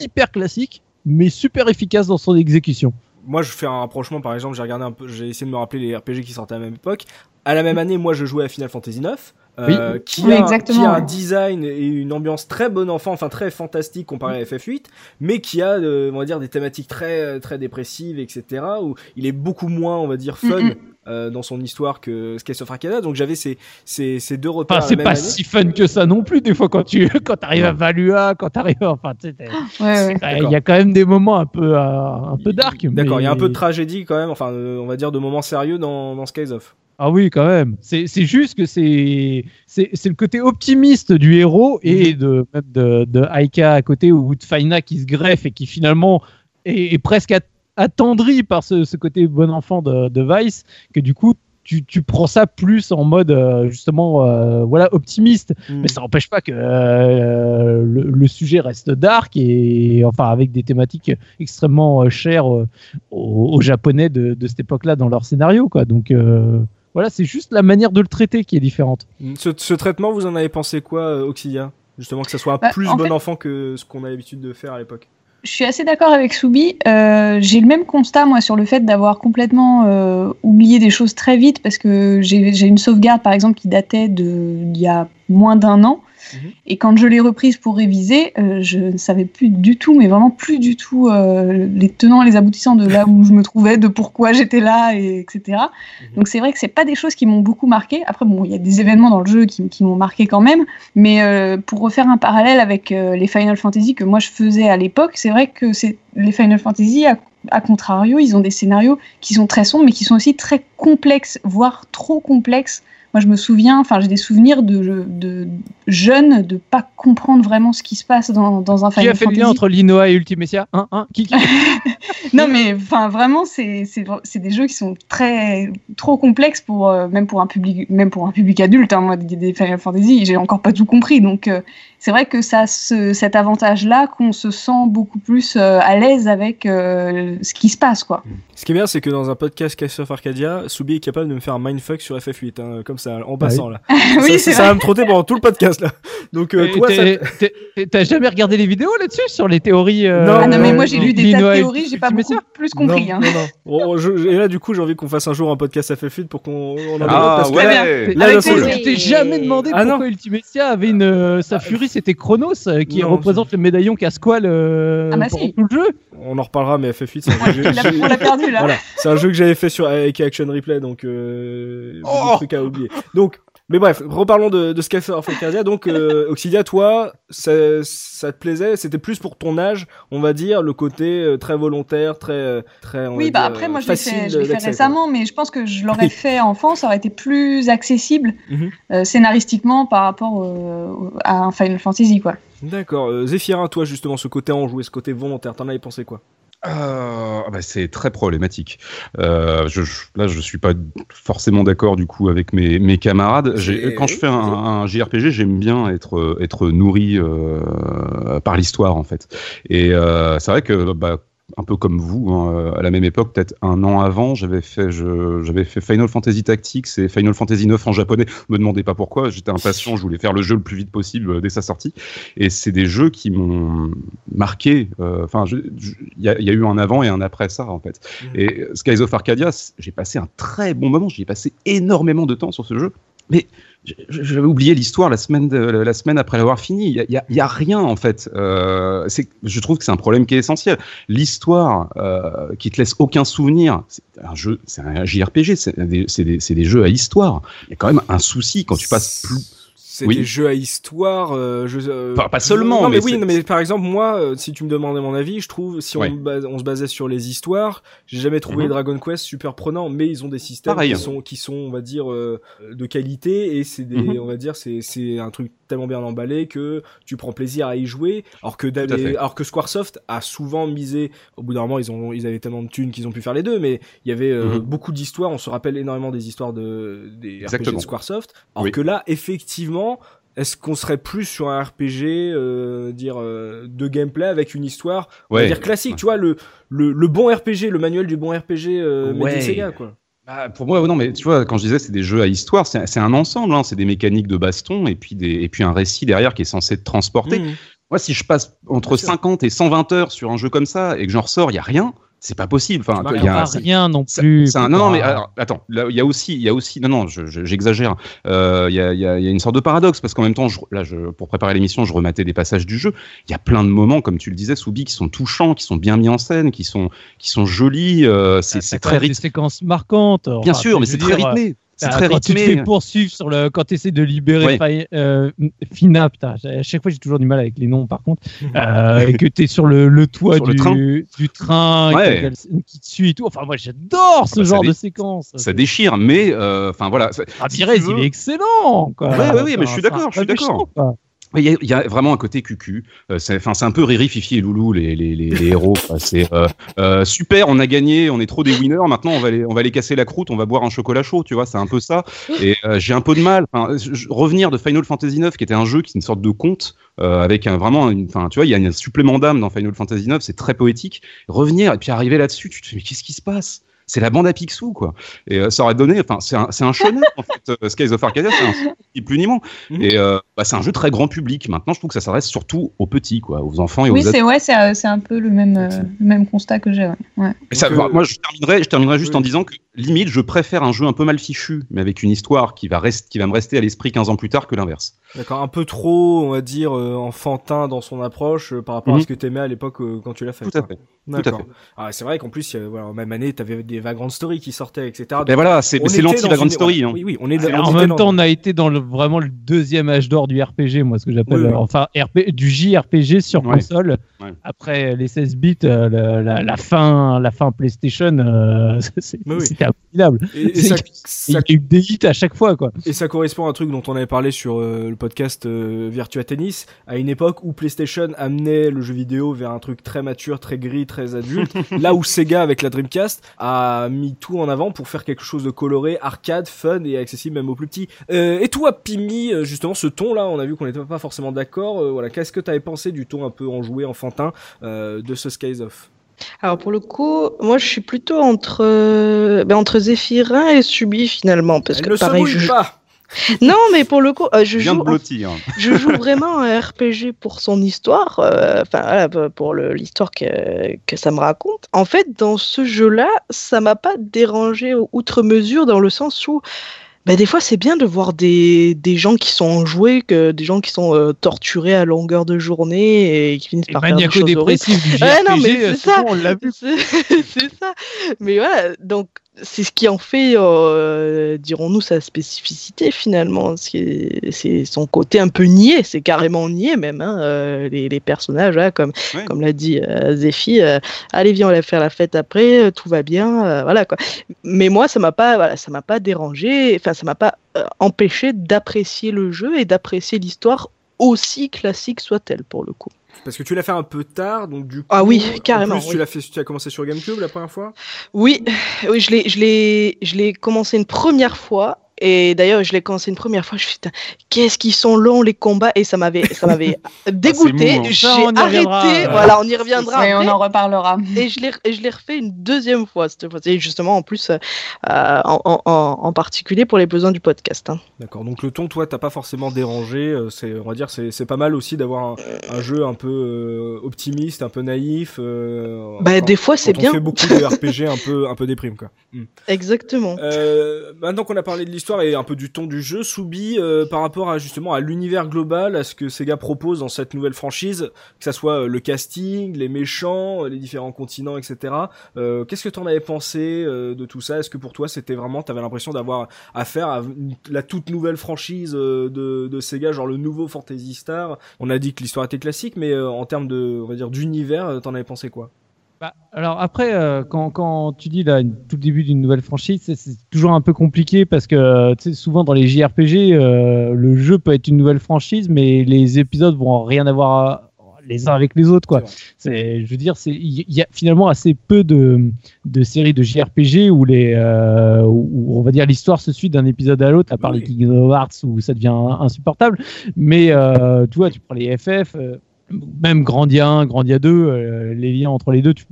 hyper classique, mais super efficace dans son exécution. Moi, je fais un rapprochement. Par exemple, j'ai regardé un peu, j'ai essayé de me rappeler les R P G qui sortaient à la même époque. À la même année, moi, je jouais à Final Fantasy neuf, euh, oui. qui, oui, a, qui a un design et une ambiance très bon enfant, enfin très fantastique comparé à F F huit, mais qui a, euh, on va dire, des thématiques très très dépressives, et cetera. Où il est beaucoup moins, on va dire, fun. Mm-hmm. Euh, dans son histoire que Skies of Arcadia, donc j'avais ces ces ces deux repères. Enfin, c'est pas année. Si fun que ça non plus des fois quand tu quand t'arrives à Valua, quand t'arrives enfin tu sais, ouais, il ouais. y a quand même des moments un peu euh, un peu dark. D'accord, il mais... y a un peu de tragédie quand même, enfin euh, on va dire de moments sérieux dans dans Skies of. Ah oui, quand même. C'est c'est juste que c'est c'est c'est le côté optimiste du héros et de même de de Aika à côté ou de Fina qui se greffe et qui finalement est, est presque à attendri par ce, ce côté bon enfant de, de Vyse, que du coup tu, tu prends ça plus en mode euh, justement euh, voilà optimiste, mmh. mais ça n'empêche pas que euh, le, le sujet reste dark et enfin avec des thématiques extrêmement euh, chères euh, aux, aux japonais de, de cette époque-là dans leur scénario quoi. Donc euh, voilà, c'est juste la manière de le traiter qui est différente. Ce, ce traitement, vous en avez pensé quoi, Oxidia ? Justement que ça soit bah, plus en bon fait... enfant que ce qu'on a l'habitude de faire à l'époque. Je suis assez d'accord avec Soubi. Euh, j'ai le même constat, moi, sur le fait d'avoir complètement euh, oublié des choses très vite, parce que j'ai, j'ai une sauvegarde, par exemple, qui datait d'il y a moins d'un an. Mmh. Et quand je l'ai reprise pour réviser, euh, je ne savais plus du tout, mais vraiment plus du tout, euh, les tenants et les aboutissants de là où je me trouvais, de pourquoi j'étais là, et, etc. Mmh. Donc c'est vrai que c'est pas des choses qui m'ont beaucoup marqué. Après, bon, il y a des événements dans le jeu qui, qui m'ont marqué quand même, mais euh, pour refaire un parallèle avec euh, les Final Fantasy que moi je faisais à l'époque, c'est vrai que c'est, les Final Fantasy, à, à contrario, ils ont des scénarios qui sont très sombres, mais qui sont aussi très complexes, voire trop complexes. Moi, je me souviens, enfin, j'ai des souvenirs de, de jeunes de pas comprendre vraiment ce qui se passe dans, dans un Final Fantasy. Qui a fait Fantasy. Le lien entre l'Inoa et Ultimecia hein, hein qui, qui Non, mais enfin, vraiment, c'est, c'est, c'est des jeux qui sont très trop complexes pour euh, même pour un public, même pour un public adulte. Hein, moi, des, des Final Fantasy, j'ai encore pas tout compris. Donc, euh, c'est vrai que ça, a ce, cet avantage-là, qu'on se sent beaucoup plus euh, à l'aise avec euh, ce qui se passe, quoi. Ce qui est bien, c'est que dans un podcast Skies of Arcadia, Soubi est capable de me faire un mindfuck sur F F huit, hein, comme. Ça, en passant là, oui, ça, ça va me trotter pendant tout le podcast là. Donc euh, toi, t'es, ça... t'es, t'as jamais regardé les vidéos là-dessus sur les théories euh... non, ah non, mais euh, moi j'ai lu des tas de théories, j'ai pas beaucoup plus compris. Non, hein. non, non. On, je, et là, du coup, j'ai envie qu'on fasse un jour un podcast à F F huit pour qu'on on en ah, ouais, ouais. Là, je t'ai jamais demandé ah, pourquoi Ultimecia avait une euh, sa furie, c'était Chronos euh, qui non, représente c'est... le médaillon Casqual euh, ah, bah, pour si. Tout le jeu. On en reparlera, mais F F huit, c'est un jeu. On l'a perdu là. C'est un jeu que j'avais fait sur avec Action Replay, donc truc à oublier. Donc, mais bref, reparlons de, de Skies of Arcadia. Donc, euh, Oxidia, toi, ça, ça te plaisait? C'était plus pour ton âge, on va dire, le côté très volontaire, très, très. Oui, bah après, moi, je l'ai fait, je l'ai fait récemment, mais je pense que je l'aurais fait enfant, ça aurait été plus accessible mm-hmm. euh, scénaristiquement par rapport euh, à un Final Fantasy, quoi. D'accord. Euh, Zéphirin, toi, justement, ce côté enjoué, ce côté volontaire, t'en avais pensé quoi ? Euh, bah c'est très problématique. Euh, je, je, là, je suis pas forcément d'accord du coup avec mes, mes camarades. J'ai, quand je fais un, un J R P G, j'aime bien être, être nourri euh, par l'histoire en fait. Et euh, c'est vrai que bah, un peu comme vous, hein, à la même époque, peut-être un an avant, j'avais fait, je, j'avais fait Final Fantasy Tactics et Final Fantasy neuf en japonais. Ne me demandez pas pourquoi, j'étais impatient, je voulais faire le jeu le plus vite possible dès sa sortie. Et c'est des jeux qui m'ont marqué. Enfin, euh, il y, y a eu un avant et un après ça, en fait. Et Skies of Arcadia, j'ai passé un très bon moment, j'ai passé énormément de temps sur ce jeu. Mais j'avais oublié l'histoire la semaine, de, la semaine après l'avoir fini. Il n'y a, a, a rien, en fait. Euh, c'est, je trouve que c'est un problème qui est essentiel. L'histoire euh, qui ne te laisse aucun souvenir, c'est un, jeu, c'est un J R P G, c'est des, c'est, des, c'est des jeux à histoire. Il y a quand même un souci quand tu passes plus... C'est oui. des jeux à histoire. Euh, jeux, euh, pas, pas seulement. Non, mais, mais oui, non, mais par exemple, moi, euh, si tu me demandais mon avis, je trouve, si on, ouais. base, on se basait sur les histoires, j'ai jamais trouvé mm-hmm. Dragon Quest super prenant, mais ils ont des systèmes Pareil. qui sont, qui sont, on va dire, euh, de qualité, et c'est des, mm-hmm. on va dire, c'est, c'est un truc tellement bien emballé que tu prends plaisir à y jouer, alors que d'aller, alors que Squaresoft a souvent misé, au bout d'un moment, ils ont, ils avaient tellement de thunes qu'ils ont pu faire les deux, mais il y avait euh, mm-hmm. beaucoup d'histoires, on se rappelle énormément des histoires de, des R P G de Squaresoft, alors oui. que là, effectivement, est-ce qu'on serait plus sur un R P G euh, dire euh, de gameplay avec une histoire on ouais. va dire classique, tu vois, le, le, le bon R P G, le manuel du bon R P G euh, ouais. Made in Sega, quoi. Bah, pour moi, non, mais tu vois, quand je disais c'est des jeux à histoire, c'est, c'est un ensemble, hein, c'est des mécaniques de baston et puis, des, et puis un récit derrière qui est censé te transporter. Mmh. Moi, si je passe entre cinquante et cent vingt heures sur un jeu comme ça et que j'en ressors, il n'y a rien. C'est pas possible. Enfin, il y a rien non plus. C'est un, non, non, mais alors, attends. Là, il y a aussi, il y a aussi. Non, non, je, je, j'exagère. Euh, il y a, il y a une sorte de paradoxe parce qu'en même temps, je, là, je, pour préparer l'émission, je rematais des passages du jeu. Il y a plein de moments, comme tu le disais, Soubi, qui sont touchants, qui sont bien mis en scène, qui sont, qui sont jolis. Euh, c'est, ah, c'est très rythmé. Des séquences marquantes. Bien enfin, sûr, mais c'est très dire, rythmé. C'est très quand rythmé. Tu te fais poursuivre sur le, quand tu essaies de libérer ouais. euh, Fina, putain, à chaque fois j'ai toujours du mal avec les noms par contre, euh, et que tu es sur le, le toit sur du, le train. du train, ouais. qui te suit et tout. Enfin, moi j'adore ce ah bah, genre dé- de séquence. Ça, ça déchire, mais enfin euh, voilà. Ah, Pires, il est excellent, quoi. Ouais, ouais, ouais, mais je suis d'accord, je suis d'accord. Quoi. Il y, a, il y a vraiment un côté cucu. Euh, c'est, enfin, c'est un peu Riri, Fifi et Loulou, les, les, les, les héros. C'est euh, euh, super, on a gagné, on est trop des winners. Maintenant, on va les, on va les casser la croûte, on va boire un chocolat chaud. Tu vois, c'est un peu ça. Et euh, j'ai un peu de mal. Enfin, je, revenir de Final Fantasy neuf, qui était un jeu qui est une sorte de conte. Euh, avec un, vraiment, enfin, tu vois, il y a un supplément d'âme dans Final Fantasy neuf. C'est très poétique. Revenir et puis arriver là-dessus, tu te dis mais qu'est-ce qui se passe? C'est la bande à Picsou, quoi. Et euh, ça aurait donné... Enfin, c'est un, c'est un shonen, en fait. Euh, Skies of Arcadia, c'est un shonen, ni plus ni moins. Mm-hmm. Et euh, bah, c'est un jeu très grand public. Maintenant, je trouve que ça s'adresse surtout aux petits, quoi, aux enfants et aux oui, adultes. Oui, ouais, c'est, euh, c'est un peu le même, euh, le même constat que j'ai. Ouais. Ouais. Ça, euh, moi, je terminerai, je terminerai juste oui. en disant que, limite, je préfère un jeu un peu mal fichu, mais avec une histoire qui va, rest- qui va me rester à l'esprit quinze ans plus tard que l'inverse. D'accord, un peu trop, on va dire, euh, enfantin dans son approche euh, par rapport mm-hmm. à ce que t'aimais à l'époque euh, quand tu l'as fait. Tout à fait. D'accord. Tout à fait. Ah, c'est vrai qu'en plus, euh, voilà, en même année, t'avais des Vagrant Story qui sortaient, et cetera. Donc, ben voilà, c'est, c'est l'anti-Vagrant une... Story. Hein. Oui, oui, on est on en même dans... temps, on a été dans le, vraiment le deuxième âge d'or du R P G, moi, ce que j'appelle, oui, oui. Euh, enfin, R P, du J R P G sur ouais. console. Ouais. Après les seize bits, euh, la, la, la fin, la fin PlayStation, euh, c'est, oui. c'était abominable. Et, et ça, ça... Il y a eu des hits à chaque fois, quoi. Et ça correspond à un truc dont on avait parlé sur euh, le podcast euh, Virtua Tennis, à une époque où PlayStation amenait le jeu vidéo vers un truc très mature, très gris, très adulte, là où Sega, avec la Dreamcast, a mis tout en avant pour faire quelque chose de coloré, arcade, fun et accessible même aux plus petits. Euh, et toi, Pimi, justement, ce ton-là, on a vu qu'on n'était pas forcément d'accord. Euh, voilà, qu'est-ce que t'avais pensé du ton un peu enjoué, enfantin euh, de ce Skies of? Alors pour le coup, moi je suis plutôt entre, ben, entre Zéphirin et Subi finalement, parce Elle que ne pareil, se bouge je... pas. Non, mais pour le coup, euh, je, joue, blottir, hein. je joue vraiment un R P G pour son histoire, euh, enfin voilà, pour le, l'histoire que, que ça me raconte. En fait, dans ce jeu-là, ça m'a pas dérangé outre mesure, dans le sens où bah, des fois c'est bien de voir des, des gens qui sont enjoués, que, des gens qui sont euh, torturés à longueur de journée et qui finissent et par faire des choses horribles. Ah, non, mais c'est ça, on l'a vu. C'est, c'est ça. Mais voilà, donc c'est ce qui en fait, euh, dirons-nous, sa spécificité finalement. C'est, c'est son côté un peu niais, c'est carrément niais même. Hein, euh, les, les personnages, hein, comme, ouais. comme l'a dit euh, Zéphi, euh, allez viens, on va faire la fête après, euh, tout va bien, euh, voilà quoi. Mais moi, ça m'a pas, voilà, ça m'a pas dérangé, enfin ça m'a pas euh, empêché d'apprécier le jeu et d'apprécier l'histoire, aussi classique soit-elle pour le coup. Parce que tu l'as fait un peu tard, donc du coup. Ah oui, carrément. En plus, oui. Tu l'as fait, tu as commencé sur Gamecube la première fois ? Oui, oui, je l'ai, je l'ai, je l'ai commencé une première fois. Et d'ailleurs, je l'ai commencé une première fois. Je me suis dit, qu'est-ce qu'ils sont longs les combats, et ça m'avait, ça m'avait dégoûté. Ah, j'ai non, arrêté. Euh... Voilà, on y reviendra. Après, on en reparlera. Et je l'ai, et je l'ai refait une deuxième fois. Cette fois, et justement, en plus, euh, en, en, en particulier pour les besoins du podcast. Hein. D'accord. Donc le ton, toi, t'as pas forcément dérangé. C'est, on va dire, c'est, c'est pas mal aussi d'avoir un, un jeu un peu euh, optimiste, un peu naïf. Euh, bah quand, des fois, c'est on bien. On fait beaucoup de R P G un peu, un peu déprime quoi. Mm. Exactement. Euh, maintenant qu'on a parlé de l'histoire et un peu du ton du jeu, Soubi, euh, par rapport à justement à l'univers global, à ce que Sega propose dans cette nouvelle franchise, que ça soit euh, le casting, les méchants, les différents continents, et cetera. Euh, qu'est-ce que t'en avais pensé euh, de tout ça ? Est-ce que pour toi c'était vraiment, t'avais l'impression d'avoir affaire à la toute nouvelle franchise euh, de, de Sega, genre le nouveau Fantasy Star ? On a dit que l'histoire était classique, mais euh, en termes de, on va dire, d'univers, euh, t'en avais pensé quoi ? Bah, alors après, euh, quand, quand tu dis là, une, tout le début d'une nouvelle franchise, c'est, c'est toujours un peu compliqué parce que souvent dans les J R P G, euh, le jeu peut être une nouvelle franchise, mais les épisodes vont rien avoir à, les uns avec les autres, quoi. C'est c'est, je veux dire, il y, y a finalement assez peu de, de séries de J R P G où, les, euh, où on va dire l'histoire se suit d'un épisode à l'autre, à part oui. les Kingdom Hearts où ça devient insupportable. Mais euh, tu vois, tu prends les F F. Euh, Même Grandia un, Grandia deux, euh, les liens entre les deux, tu,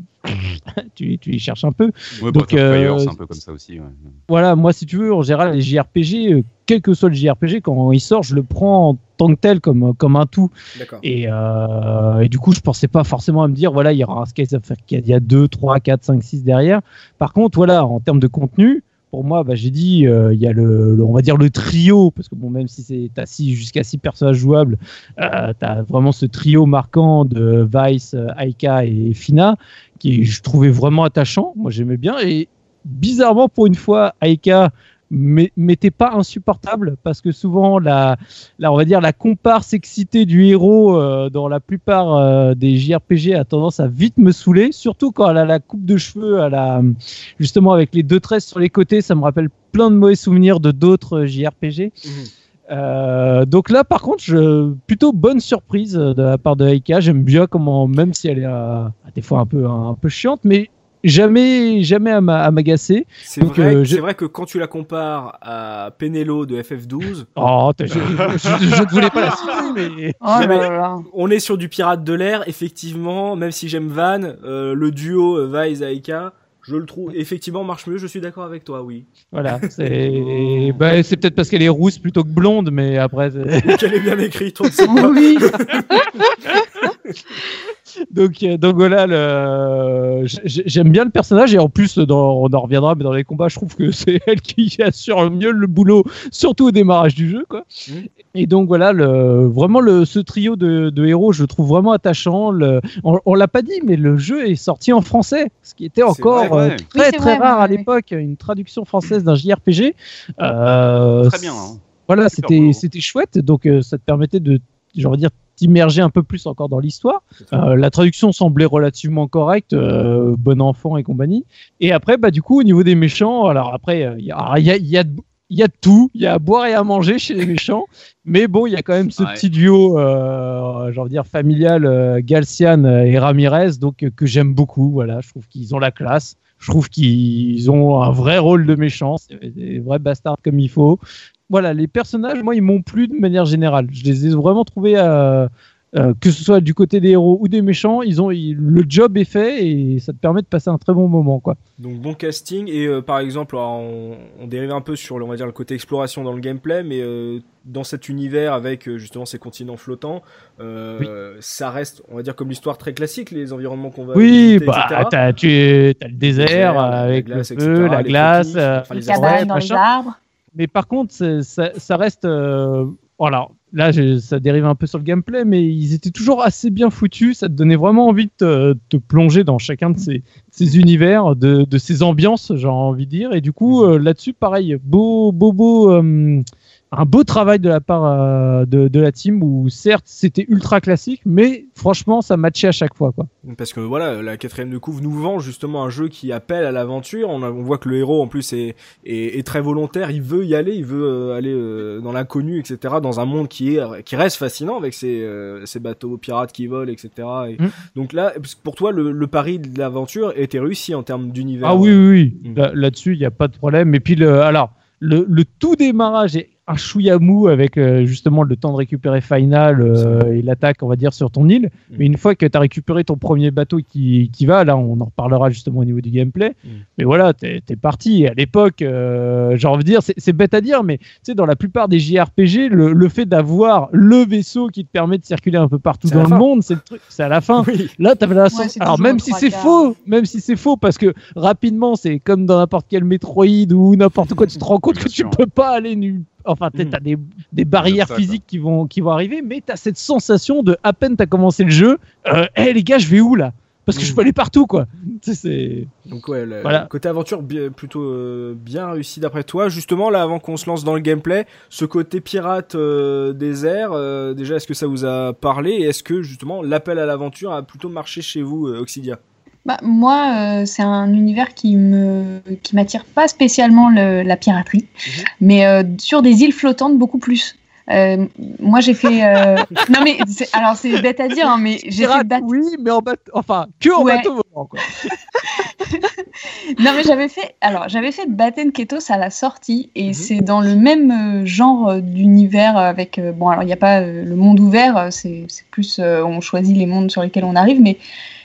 tu, tu y cherches un peu. Ouais, donc, euh, c'est un peu comme ça aussi. Ouais. Voilà, moi, si tu veux, en général, les J R P G, euh, quel que soit le J R P G, quand il sort, je le prends en tant que tel, comme, comme un tout. Et, euh, et du coup, je pensais pas forcément à me dire, voilà, il y aura un Skies of Arcadia deux, trois, quatre, cinq, six derrière. Par contre, voilà, en termes de contenu, pour moi, bah, j'ai dit, il euh, y a le, le, on va dire le trio, parce que bon, même si c'est, t'as six, jusqu'à six personnages jouables, euh, t'as vraiment ce trio marquant de Vyse, Aika et Fina, qui je trouvais vraiment attachant. Moi, j'aimais bien. Et bizarrement, pour une fois, Aika mais m'était pas insupportable, parce que souvent la, la on va dire la comparse excitée du héros euh, dans la plupart euh, des J R P G a tendance à vite me saouler, surtout quand elle a la coupe de cheveux à la, justement avec les deux tresses sur les côtés, ça me rappelle plein de mauvais souvenirs de d'autres J R P G. Mmh. Euh, donc là, par contre, je, plutôt bonne surprise de la part de Aika. J'aime bien comment, même si elle est à, à des fois un peu un, un peu chiante, mais Jamais, jamais à, ma, à m'agacer. C'est, donc, vrai, euh, je... c'est vrai que quand tu la compares à Pénélo de F F douze. Oh, je, je, je ne voulais pas la citer, mais... Oh là là là. On est sur du pirate de l'air, effectivement, même si j'aime Van, euh, le duo Vyse Aika, je le trouve effectivement marche mieux, je suis d'accord avec toi, oui. Voilà, c'est, bah, c'est peut-être parce qu'elle est rousse plutôt que blonde, mais après. Qu'elle est bien écrite, on le sait pas. Oui. Donc, donc voilà, le... j'aime bien le personnage, et en plus, dans, on en reviendra, mais dans les combats, je trouve que c'est elle qui assure le mieux le boulot, surtout au démarrage du jeu, quoi. Mmh. Et donc voilà, le... vraiment le... ce trio de... de héros, je le trouve vraiment attachant. Le... On... on l'a pas dit, mais le jeu est sorti en français, ce qui était encore vrai, euh, très oui, très vrai, rare ouais, à l'époque, oui. Une traduction française d'un J R P G. Euh... Très bien. Hein. Voilà, c'était beau. C'était chouette, donc euh, ça te permettait de, j'ai envie de dire, immergé un peu plus encore dans l'histoire. Euh, la traduction semblait relativement correcte, euh, bon enfant et compagnie. Et après, bah du coup, au niveau des méchants, alors après, il euh, y, y, y, y a tout, il y a à boire et à manger chez les méchants, mais bon, il y a quand même ce ouais. petit duo, euh, j'ai envie de dire familial, euh, Galcian et Ramirez, donc euh, que j'aime beaucoup. Voilà, je trouve qu'ils ont la classe. Je trouve qu'ils ont un vrai rôle de méchant, c'est des vrais bastards comme il faut. Voilà, les personnages, moi, ils m'ont plu de manière générale. Je les ai vraiment trouvés, euh, euh, que ce soit du côté des héros ou des méchants, ils ont, ils, le job est fait et ça te permet de passer un très bon moment, quoi. Donc, bon casting. Et euh, par exemple, on, on dérive un peu sur, on va dire, le côté exploration dans le gameplay, mais euh, dans cet univers avec justement ces continents flottants, euh, oui. ça reste, on va dire, comme l'histoire très classique, les environnements qu'on va oui, visiter, bah, et cetera. T'as, tu, t'as le désert avec le feu, la glace, euh, les cabanes dans les arbres. Mais par contre, ça, ça reste... Euh, voilà, là, je, ça dérive un peu sur le gameplay, mais ils étaient toujours assez bien foutus. Ça te donnait vraiment envie de te, te plonger dans chacun de ces, ces univers, de, de ces ambiances, j'ai envie de dire. Et du coup, euh, là-dessus, pareil, beau, beau, beau... Euh, un beau travail de la part euh, de, de la team où certes c'était ultra classique, mais franchement ça matchait à chaque fois, quoi. Parce que voilà, la quatrième de couvre nous vend justement un jeu qui appelle à l'aventure. On, a, on voit que le héros en plus est, est, est très volontaire, il veut y aller, il veut euh, aller euh, dans l'inconnu, et cetera. Dans un monde qui est qui reste fascinant avec ses, euh, ses bateaux pirates qui volent, et cetera. Et mmh. Donc là, pour toi, le, le pari de l'aventure était réussi en termes d'univers. Ah oui, oui, oui. Mmh. Là, là-dessus, il n'y a pas de problème. Et puis le, alors le, le tout démarrage est un chouïa mou avec euh, justement le temps de récupérer Final euh, et l'attaque, on va dire, sur ton île. Mmh. Mais une fois que tu as récupéré ton premier bateau qui, qui va, là on en reparlera justement au niveau du gameplay, mmh. mais voilà, t'es, t'es parti. Et à l'époque, euh, j'ai envie de dire, c'est, c'est bête à dire, mais tu sais, dans la plupart des J R P G, le, le fait d'avoir le vaisseau qui te permet de circuler un peu partout c'est dans le fin. monde, c'est le truc, c'est à la fin. Oui. Là, t'avais la ouais, alors même si c'est faux, même si c'est faux, parce que rapidement, c'est comme dans n'importe quel Metroid ou n'importe quoi, tu te rends compte que tu peux pas aller nulle part. Enfin, t'as mmh. des, des barrières ça, physiques qui vont, qui vont arriver, mais t'as cette sensation de à peine t'as commencé le jeu, euh, hé hey, les gars, je vais où là ? Parce que mmh. je peux aller partout, quoi. C'est, c'est... Donc, ouais, le voilà. côté aventure bien, plutôt euh, bien réussi d'après toi. Justement, là, avant qu'on se lance dans le gameplay, ce côté pirate euh, désert, euh, déjà, est-ce que ça vous a parlé ? Et est-ce que justement l'appel à l'aventure a plutôt marché chez vous, euh, Oxidia ? Bah, moi, euh, c'est un univers qui me qui m'attire pas spécialement le, la piraterie, mmh. mais euh, sur des îles flottantes beaucoup plus. Euh, moi, j'ai fait. Euh... non mais c'est, alors c'est bête à dire, hein, mais j'ai pirate, fait bateau. Oui, mais en bateau, enfin que en ouais. bateau. Quoi. non mais j'avais fait. Alors j'avais fait Baten Kaitos à la sortie et mmh. c'est dans le même genre d'univers avec euh, bon alors il y a pas euh, le monde ouvert, c'est c'est plus euh, on choisit les mondes sur lesquels on arrive, mais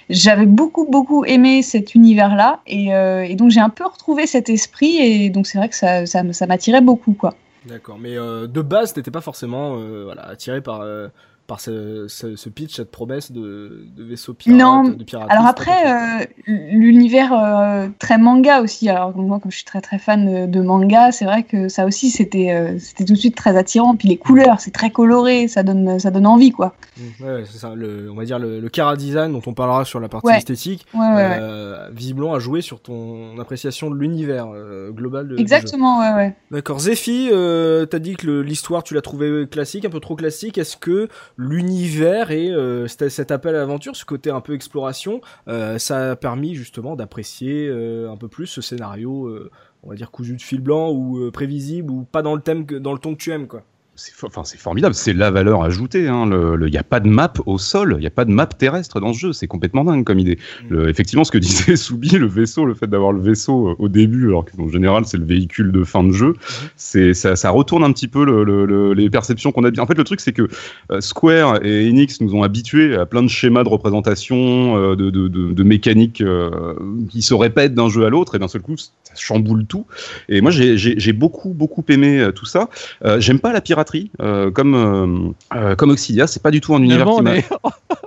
j'avais beaucoup, beaucoup aimé cet univers-là et, euh, et donc j'ai un peu retrouvé cet esprit et donc c'est vrai que ça, ça, ça m'attirait beaucoup, quoi. D'accord, mais euh, de base, t'étais pas forcément euh, voilà, attiré par, euh, par ce, ce, ce pitch, cette promesse de, de vaisseau pirate, non. de pirate. Alors après, euh, l'univers euh, très manga aussi, alors moi comme je suis très très fan de manga, c'est vrai que ça aussi c'était, euh, c'était tout de suite très attirant, puis les couleurs, c'est très coloré, ça donne, ça donne envie, quoi. Ouais, c'est ça, le, on va dire le, le chara design dont on parlera sur la partie ouais. esthétique, ouais, ouais, euh, ouais. visiblement à jouer sur ton appréciation de l'univers euh, global de, exactement, du jeu. ouais, ouais. D'accord, Zéphi, euh, t'as dit que le, l'histoire tu l'as trouvée classique, un peu trop classique, est-ce que l'univers et euh, cet appel à l'aventure, ce côté un peu exploration, euh, ça a permis justement d'apprécier euh, un peu plus ce scénario, euh, on va dire cousu de fil blanc ou euh, prévisible ou pas dans le thème, dans le ton que tu aimes, quoi. C'est, for- c'est formidable, c'est la valeur ajoutée. Il hein. n'y a pas de map au sol, il n'y a pas de map terrestre dans ce jeu, c'est complètement dingue comme idée. Le, effectivement, ce que disait Soubi, le vaisseau, le fait d'avoir le vaisseau au début, alors qu'en général c'est le véhicule de fin de jeu, c'est, ça, ça retourne un petit peu le, le, le, les perceptions qu'on a. En fait, le truc, c'est que euh, Square et Enix nous ont habitués à plein de schémas de représentation, euh, de, de, de, de mécaniques euh, qui se répètent d'un jeu à l'autre, et d'un seul coup, ça chamboule tout. Et moi, j'ai, j'ai, j'ai beaucoup, beaucoup aimé euh, tout ça. Euh, j'aime pas la piraterie. Euh, comme euh, comme Oxidia, c'est pas du tout un univers non, qui, m'a...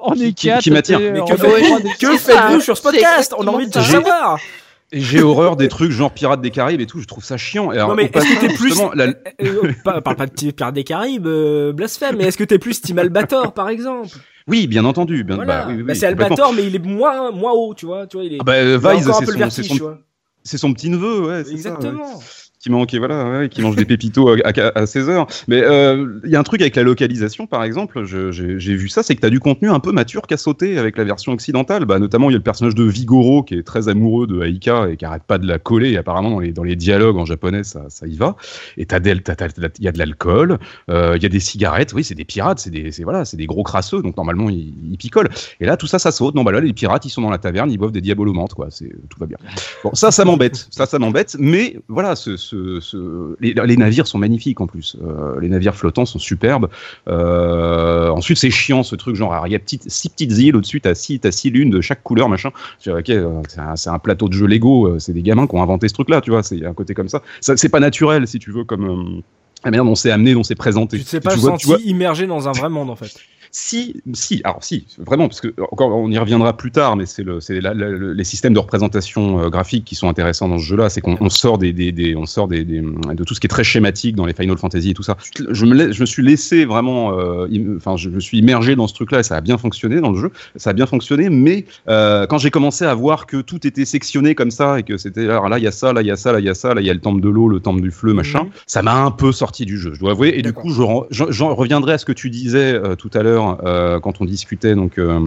on est qui, qui m'attire. Mais que, fait, que faites-vous sur ce podcast ? On a envie de ça. savoir. Et j'ai horreur des trucs genre Pirates des Caraïbes et tout, je trouve ça chiant. Et alors, non mais est-ce que t'es plus... La... Parle pas de Pirates des Caraïbes, euh, blasphème, mais est-ce que t'es plus Team Albator, par exemple ? Oui, bien entendu. Bien, voilà. bah, oui, oui, bah, c'est Albator, mais il est moins, moins haut, tu vois. Tu vois il est, ah bah, Vyse, c'est, son, vertige, c'est, son, c'est son petit-neveu, ouais. C'est exactement. Ça, ouais. qui manque et voilà ouais, qui mange des pépitos à, à, à seize heures mais il euh, y a un truc avec la localisation par exemple, je, j'ai, j'ai vu ça, c'est que t'as du contenu un peu mature qu'à sauter avec la version occidentale, bah, notamment il y a le personnage de Vigoro qui est très amoureux de Aika et qui arrête pas de la coller, et apparemment dans les, dans les dialogues en japonais ça, ça y va, et t'as del, t'as, t'as, t'as, y a de l'alcool, il euh, y a des cigarettes, oui c'est des pirates, c'est des, c'est, voilà, c'est des gros crasseux, donc normalement ils, ils picolent, et là tout ça ça saute, non bah là les pirates ils sont dans la taverne, ils boivent des diabolomantes quoi, c'est, tout va bien. Bon ça ça m'embête, ça ça m'embête, mais voilà ce, ce Ce, ce, les, les navires sont magnifiques en plus, euh, les navires flottants sont superbes, euh, ensuite c'est chiant ce truc genre il y a petite, six petites îles au-dessus, t'as six, t'as six lunes de chaque couleur machin, c'est, okay, c'est, un, c'est un plateau de jeu Lego, c'est des gamins qui ont inventé ce truc là tu vois, c'est un côté comme ça, ça c'est pas naturel si tu veux comme euh, la manière dont c'est amené, dont c'est présenté, tu t'es pas tu senti vois, tu vois... immergé dans un vrai monde en fait. Si, si, alors si, vraiment, parce que encore, on y reviendra plus tard, mais c'est, le, c'est la, la, les systèmes de représentation euh, graphique qui sont intéressants dans ce jeu-là, c'est qu'on on sort, des, des, des, on sort des, des, de tout ce qui est très schématique dans les Final Fantasy et tout ça. Je me, la, je me suis laissé vraiment, enfin, euh, je me suis immergé dans ce truc-là, et ça a bien fonctionné dans le jeu, ça a bien fonctionné, mais euh, quand j'ai commencé à voir que tout était sectionné comme ça, et que c'était, alors là, il y a ça, là, il y a ça, là, il y a ça, là, il y a le temple de l'eau, le temple du fleu, machin, mmh. ça m'a un peu sorti du jeu, je dois avouer, et D'accord. du coup, j'en je, je, je reviendrai à ce que tu disais euh, tout à l'heure, Euh, quand on discutait donc euh,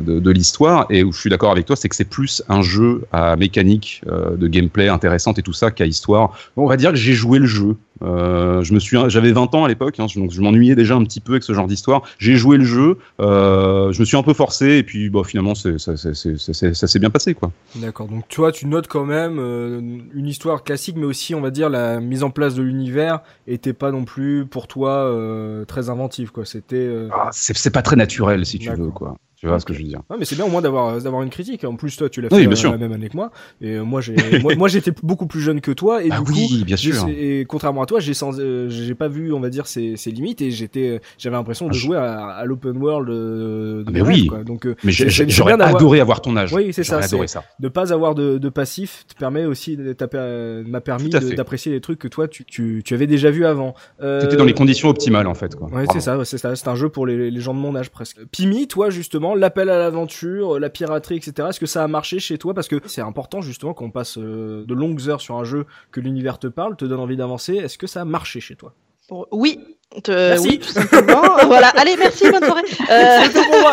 de, de l'histoire, et où je suis d'accord avec toi, c'est que c'est plus un jeu à mécanique euh, de gameplay intéressante et tout ça qu'à histoire. Bon, on va dire que j'ai joué le jeu. Euh, je me suis, j'avais vingt ans à l'époque, hein, donc je m'ennuyais déjà un petit peu avec ce genre d'histoire. J'ai joué le jeu, euh, je me suis un peu forcé, et puis bah, finalement c'est, ça, c'est, c'est, c'est, c'est, ça s'est bien passé, quoi. D'accord. Donc tu vois, tu notes quand même euh, une histoire classique, mais aussi on va dire la mise en place de l'univers était pas non plus pour toi euh, très inventive, quoi. C'était euh... ah, c'est, c'est pas très naturel, si tu D'accord. veux, quoi. Tu vois okay. ce que je veux dire. Ah, mais c'est bien au moins d'avoir d'avoir une critique. En plus toi tu l'as oui, fait bien euh, sûr. la même année que moi. Et moi j'ai moi, moi j'étais beaucoup plus jeune que toi, et bah du oui, coup bien sûr. Et contrairement à toi, j'ai sans, euh, j'ai pas vu on va dire ses ses limites, et j'étais j'avais l'impression de jouer à, à l'open world euh, de mais rêve, oui. quoi. Donc euh, mais j'ai, j'ai, j'aurais d'avoir... adoré avoir ton âge. Oui, c'est j'aurais ça, adoré c'est ça. De pas avoir de de passif te permet aussi de, euh, m'a permis de, d'apprécier les trucs que toi tu tu tu avais déjà vu avant. Euh... C'était dans les conditions optimales en fait, quoi. Ouais, c'est ça, c'est ça, c'est un jeu pour les les gens de mon âge presque. Pimi, toi justement, l'appel à l'aventure, la piraterie, et cetera. Est-ce que ça a marché chez toi ? Parce que c'est important justement qu'on passe de longues heures sur un jeu, que l'univers te parle, te donne envie d'avancer. Est-ce que ça a marché chez toi ? Oui. Euh, merci. Oui, tout simplement. Voilà. Allez, merci, bonne soirée. Euh... C'est tout pour moi.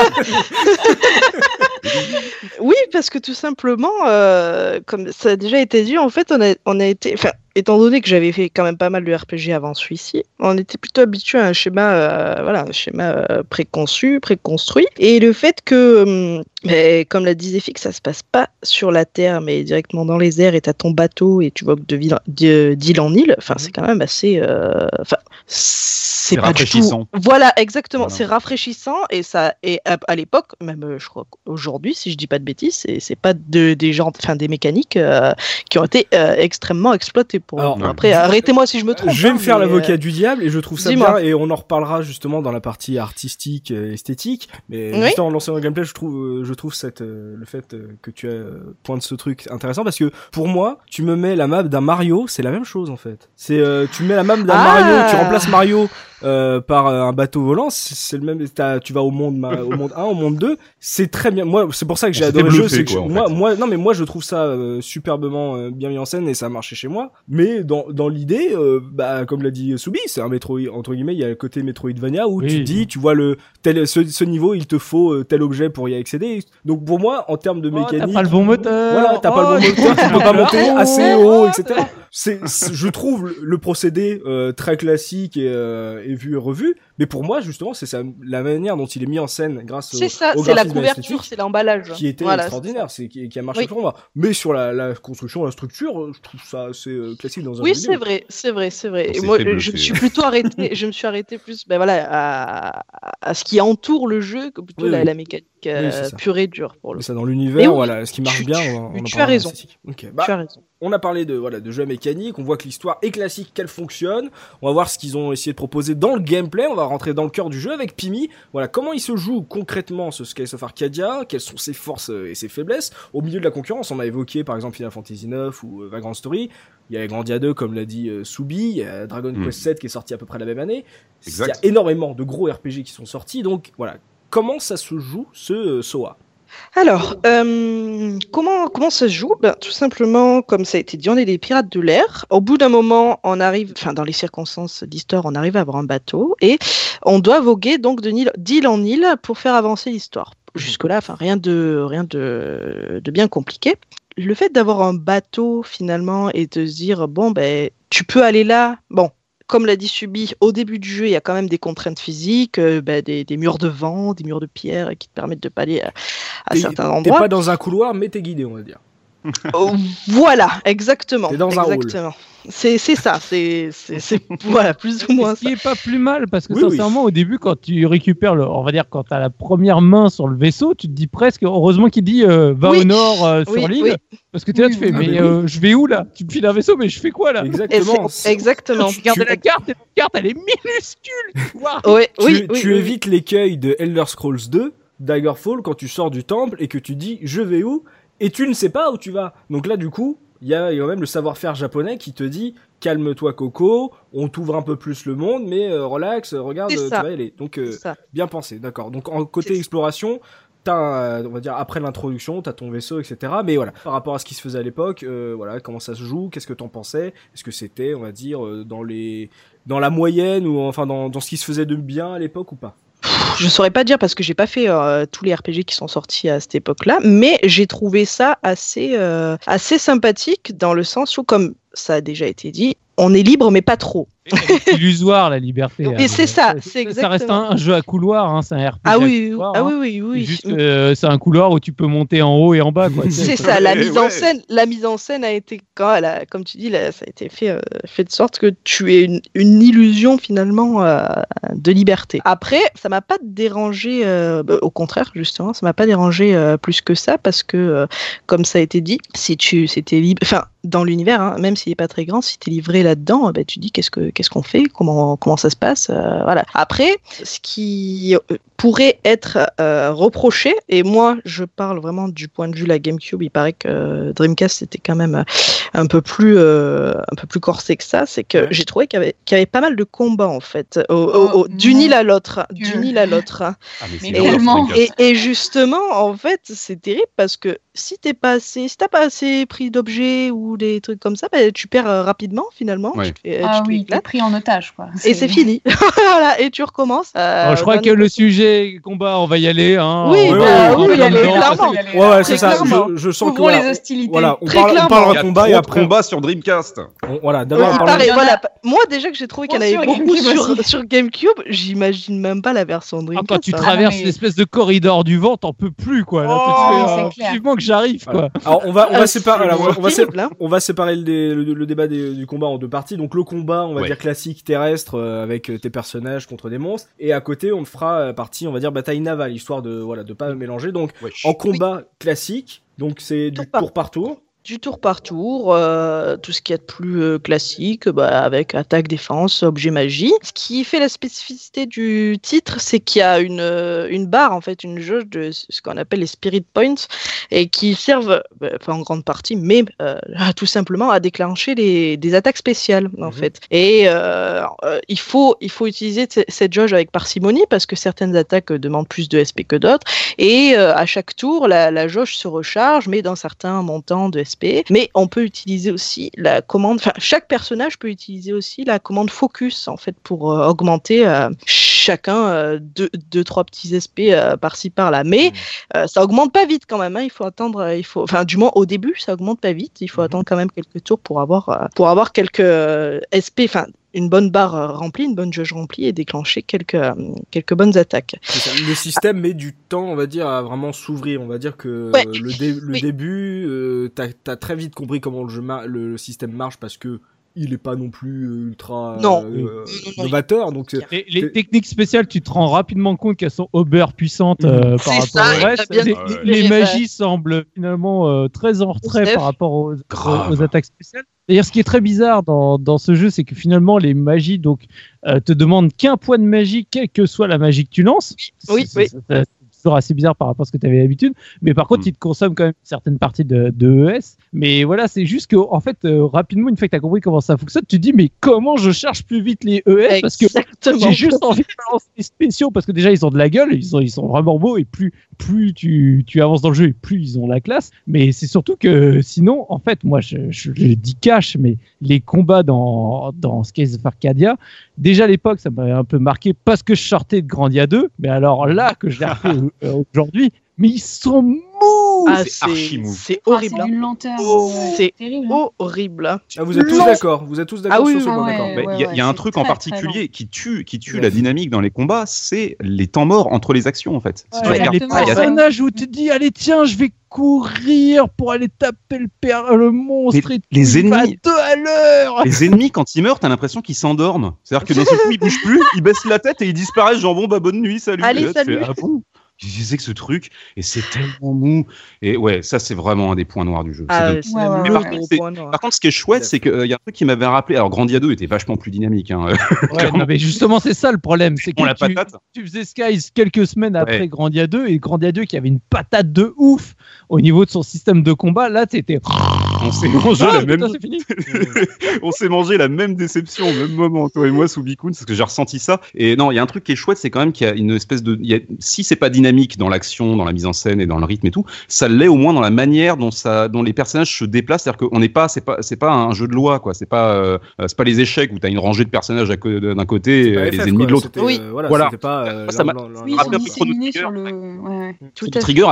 Oui, parce que tout simplement, euh, comme ça a déjà été dit, en fait, on a, on a été... Enfin, étant donné que j'avais fait quand même pas mal de R P G avant celui-ci, on était plutôt habitué à un schéma, euh, voilà, un schéma euh, préconçu, préconstruit. Et le fait que, euh, mais, comme l'a dit Zéphix, ça se passe pas sur la Terre, mais directement dans les airs, et t'as ton bateau, et tu vogues de ville, de, d'île en île. Enfin, c'est quand même assez... Euh, enfin, c'est, c'est pas du tout... Voilà, exactement. Voilà. C'est rafraîchissant, et ça, et à, à l'époque, même je crois qu'aujourd'hui, Aujourd'hui, si je dis pas de bêtises, c'est, c'est pas de, des gens, enfin des mécaniques euh, qui ont été euh, extrêmement exploitées. Pour Alors, après, euh, arrêtez-moi si je me trompe. Je vais hein, me faire mais... l'avocat du diable, et je trouve ça Dis-moi. bien, et on en reparlera justement dans la partie artistique, euh, esthétique. Mais oui. juste en lançant le gameplay, je trouve, euh, je trouve cette, euh, le fait euh, que tu euh, pointes ce truc intéressant, parce que pour moi, tu me mets la map d'un Mario, c'est la même chose en fait. C'est, euh, tu mets la map d'un ah. Mario, tu remplaces Mario. Euh, par un bateau volant, c'est le même. Tu vas au monde, au monde un, au monde deux, c'est très bien. Moi, c'est pour ça que j'ai on adoré le jeu. C'est que quoi, je, moi, moi, non, mais moi, je trouve ça euh, superbement euh, bien mis en scène, et ça a marché chez moi. Mais dans dans l'idée, euh, bah comme l'a dit Soubi, c'est un Metroid entre guillemets. Il y a le côté Metroidvania où oui, tu dis, oui. tu vois le tel ce, ce niveau, il te faut tel objet pour y accéder. Donc pour moi, en termes de oh, mécanique, t'as pas le bon moteur. Voilà, t'as oh, pas le bon moteur, tu peux pas monter assez haut, et cetera. C'est, c'est je trouve le procédé euh, très classique et, euh, et vu et revu, mais pour moi justement c'est ça, la manière dont il est mis en scène grâce c'est au, ça, au c'est la couverture, c'est l'emballage qui était voilà, extraordinaire, c'est, c'est qui a marché oui. pour moi. Mais sur la, la construction, la structure, je trouve ça assez classique dans un oui, jeu c'est vidéo. vrai, c'est vrai, c'est vrai. Et moi je me suis plutôt arrêté, je me suis arrêté plus ben voilà à, à ce qui entoure le jeu que plutôt oui, la, oui. la mécanique euh, oui, pure et dure pour le. Mais ça dans l'univers, oui, voilà, ce qui marche tu, bien. Tu, on, on tu as raison. Okay, bah, tu as raison. On a parlé de voilà de jeux mécaniques, on voit que l'histoire est classique, qu'elle fonctionne. On va voir ce qu'ils ont essayé de proposer dans le gameplay. On va rentrer dans le cœur du jeu avec Pimi. Voilà comment il se joue concrètement ce Skies of Arcadia, quelles sont ses forces et ses faiblesses au milieu de la concurrence. On a évoqué par exemple Final Fantasy neuf ou euh, Vagrant Story. Il y a Grandia deux comme l'a dit euh, Soubi, il y a Dragon mmh. Quest sept qui est sorti à peu près la même année. Exact. Il y a énormément de gros R P G qui sont sortis, donc voilà. Comment ça se joue ce euh, S O A ? Alors, euh, comment, comment ça se joue ? Ben, tout simplement, comme ça a été dit, on est des pirates de l'air. Au bout d'un moment, on arrive, enfin, dans les circonstances d'histoire, on arrive à avoir un bateau et on doit voguer donc de île, d'île en île pour faire avancer l'histoire. Jusque-là, enfin, rien de, rien de, de bien compliqué. Le fait d'avoir un bateau, finalement, et de se dire, bon, ben, tu peux aller là, bon. Comme l'a dit Subi, au début du jeu, il y a quand même des contraintes physiques, euh, bah, des, des murs de vent, des murs de pierre qui te permettent de pas aller à, à certains endroits. T'es pas dans un couloir, mais t'es guidé, on va dire. Oh, voilà, exactement. C'est dans exactement. un rôle. C'est, c'est ça, c'est, c'est, c'est voilà, plus ou moins ça. Ce qui est pas plus mal, parce que oui, sincèrement, oui. au début, quand tu récupères, le, on va dire, quand tu as la première main sur le vaisseau, tu te dis presque, heureusement qu'il dit euh, va oui. au nord euh, oui, sur l'île, oui. parce que tu es là, tu fais, ah, mais, mais oui. euh, je vais où là? Tu me files un vaisseau, mais je fais quoi là? Exactement. Exactement. Tu regardes la carte, et la carte, elle est minuscule. Wow. Ouais, tu, oui, tu, oui, tu oui, évites oui. l'écueil de Elder Scrolls deux, Daggerfall, quand tu sors du temple et que tu dis, je vais où? Et tu ne sais pas où tu vas. Donc là, du coup, il y a quand même le savoir-faire japonais qui te dit « Calme-toi, Coco, on t'ouvre un peu plus le monde, mais euh, relax, regarde, tu vas y aller. » Donc, euh, bien pensé, d'accord. Donc, en côté exploration, t'as, on va dire, après l'introduction, t'as ton vaisseau, et cetera. Mais voilà, par rapport à ce qui se faisait à l'époque, euh, voilà, comment ça se joue, qu'est-ce que t'en pensais? Est-ce que c'était, on va dire, euh, dans les, dans la moyenne ou enfin dans, dans ce qui se faisait de bien à l'époque ou pas? Je saurais pas dire parce que j'ai pas fait euh, tous les R P G qui sont sortis à cette époque-là, mais j'ai trouvé ça assez, euh, assez sympathique dans le sens où, comme ça a déjà été dit, on est libre mais pas trop. C'est illusoire la liberté. Donc, mais hein, c'est ça, c'est ça, exactement. Ça reste un, un jeu à couloir, hein, c'est un R P G. Ah oui, à couloir, ah oui, hein. oui, oui. oui. Juste, euh, c'est un couloir où tu peux monter en haut et en bas. Quoi, c'est ça, la mise ouais. en scène, la mise en scène a été, quand elle a, comme tu dis, là, ça a été fait, euh, fait de sorte que tu aies une, une illusion finalement euh, de liberté. Après, ça m'a pas dérangé, euh, bah, au contraire justement, ça m'a pas dérangé euh, plus que ça parce que, euh, comme ça a été dit, si tu, c'était libre, enfin dans l'univers, hein, même s'il est pas très grand, si t'es livré là-dedans, bah, tu dis qu'est-ce que Qu'est-ce qu'on fait? Comment, comment ça se passe? euh, Voilà. Après, ce qui pourrait être euh, reproché, et moi, je parle vraiment du point de vue de la GameCube. Il paraît que euh, Dreamcast était quand même un peu plus, euh, un peu plus corsé que ça. C'est que j'ai trouvé qu'il y avait, qu'il y avait pas mal de combats en fait, au, au, au, d'une île à l'autre, d'une île à l'autre. Ah, mais et, tellement. Et, et justement, en fait, c'est terrible parce que si t'es pas assez, si t'as pas assez pris d'objets ou des trucs comme ça, bah, tu perds rapidement finalement. Oui. Tu, euh, ah, tu oui. pris en otage quoi. C'est... et c'est fini. Voilà, et tu recommences. Euh, Alors, je crois que le sujet combat, on va y aller. Hein. Oui, oui, bah, oui, oui, oui clairement. Ouais, ouais, c'est ça. Je, je sens Ouvrons que voilà, les hostilités. Voilà, on, parle, on parle de combat et après combat sur Dreamcast. On, voilà, d'abord. Oui, on parle... voilà. Moi déjà que j'ai trouvé qu'il y en avait beaucoup sur, sur GameCube, j'imagine même pas la version Dreamcast. Ah, quand tu hein. traverses ah, mais... l'espèce de corridor du vent, t'en peux plus quoi. Là, oh, tu fais, euh, vivement que j'arrive quoi. Alors on va on va séparer on va séparer le débat du combat en deux parties. Donc le combat, on va dire classique terrestre euh, avec tes personnages contre des monstres, et à côté on fera euh, partie on va dire bataille navale, histoire de voilà de pas mélanger. Donc ouais, en combat oui. classique, donc c'est du tour par tour, du tour par tour, euh, tout ce qu'il y a de plus euh, classique, bah, avec attaque, défense, objet, magie. Ce qui fait la spécificité du titre, c'est qu'il y a une, euh, une barre, en fait, une jauge de ce qu'on appelle les Spirit Points, et qui servent, bah, pas en grande partie, mais euh, tout simplement à déclencher les, des attaques spéciales, en mmh. fait. Et euh, euh, il, faut, il faut utiliser t- cette jauge avec parcimonie, parce que certaines attaques euh, demandent plus de S P que d'autres, et euh, à chaque tour, la, la jauge se recharge, mais dans certains montants de S P. Mais on peut utiliser aussi la commande, enfin chaque personnage peut utiliser aussi la commande focus en fait pour euh, augmenter euh, chacun euh, deux, deux, trois petits S P euh, par-ci par-là. Mais mmh. euh, ça augmente pas vite quand même. Hein. Il faut attendre, il faut, enfin du moins au début ça augmente pas vite. Il faut mmh. attendre quand même quelques tours pour avoir euh, pour avoir quelques euh, S P, enfin une bonne barre remplie, une bonne jauge remplie et déclencher quelques quelques bonnes attaques. C'est ça. Le système ah. met du temps, on va dire, à vraiment s'ouvrir. On va dire que ouais. le, dé- le oui. début, euh, t'as, t'as très vite compris comment le, jeu ma- le système marche parce que il est pas non plus ultra euh, novateur. Donc les, les techniques spéciales, tu te rends rapidement compte qu'elles sont over puissantes euh, par rapport ça, au reste. Bien... Les, les, les magies semblent finalement euh, très en retrait par rapport aux, aux, aux attaques spéciales. D'ailleurs, ce qui est très bizarre dans, dans ce jeu, c'est que finalement, les magies donc, euh, te demandent qu'un point de magie, quelle que soit la magie que tu lances. Oui, c'est, oui. C'est, c'est, c'est toujours assez bizarre par rapport à ce que tu avais l'habitude. Mais par contre, mmh. ils te consomment quand même certaines parties de, de E S. Mais voilà, c'est juste que, en fait, euh, rapidement, une fois que tu as compris comment ça fonctionne, tu te dis, mais comment je charge plus vite les E S? Parce que j'ai juste envie de balancer les spéciaux, parce que déjà, ils ont de la gueule, ils sont, ils sont vraiment beaux, et plus, plus tu, tu avances dans le jeu, et plus ils ont la classe. Mais c'est surtout que, sinon, en fait, moi, je, je, je dis cash, mais les combats dans, dans Skies of Arcadia, déjà à l'époque, ça m'avait un peu marqué, parce que je sortais de Grandia deux, mais alors là, que je l'ai refait aujourd'hui, mais ils sont mous! Ah, c'est, c'est archi mou. C'est horrible. Ah, c'est une lenteur. Oh, c'est terrible. Horrible. Ah, vous êtes tous Lent... d'accord. Vous êtes tous d'accord ah, oui, sur ce point, ouais, d'accord. Il ouais, ouais, y a, ouais, y a un truc très, en particulier qui tue, qui tue ouais. la dynamique dans les combats, c'est les temps morts entre les actions, en fait. Ouais, si ouais, tu regardes, les personnages où tu te dis, allez, tiens, je vais courir pour aller taper le, per- le monstre mais et les tout, ennemis, à deux à l'heure. Les ennemis, quand ils meurent, t'as l'impression qu'ils s'endorment. C'est-à-dire que d'un seul coup, ils bougent plus, ils baissent la tête et ils disparaissent, genre bon, bah bonne nuit, salut. Allez, là, salut. Fais, ah bon, je disais que ce truc, et c'est tellement mou. Et ouais, ça, c'est vraiment un des points noirs du jeu. Ah ouais, ouais, ouais, par, ouais, contre, par contre, ce qui est chouette, c'est qu'il euh, y a un truc qui m'avait rappelé. Alors, Grandia deux était vachement plus dynamique. Hein, ouais, non, mais justement, c'est ça le problème. C'est que tu, tu faisais Skies quelques semaines après, ouais, Grandia deux, et Grandia deux qui avait une patate de ouf au niveau de son système de combat. Là, t'étais. On s'est mangé, ah, la, putain, même... On s'est mangé la même déception au même moment, toi et moi, Soubicoune, parce que j'ai ressenti ça. Et non, il y a un truc qui est chouette, c'est quand même qu'il y a une espèce de. Il y a... Si c'est pas dynamique dans l'action, dans la mise en scène et dans le rythme et tout, ça l'est au moins dans la manière dont ça, dont les personnages se déplacent. C'est-à-dire qu'on n'est pas, c'est pas, c'est pas un jeu de loi, quoi. C'est pas, euh, c'est pas les échecs où t'as une rangée de personnages à co- d'un côté et les ennemis, quoi, de l'autre. Oui, euh, voilà, voilà. C'était pas. Euh, ça m'a rappelé un peu Chrono Trigger. Chrono Trigger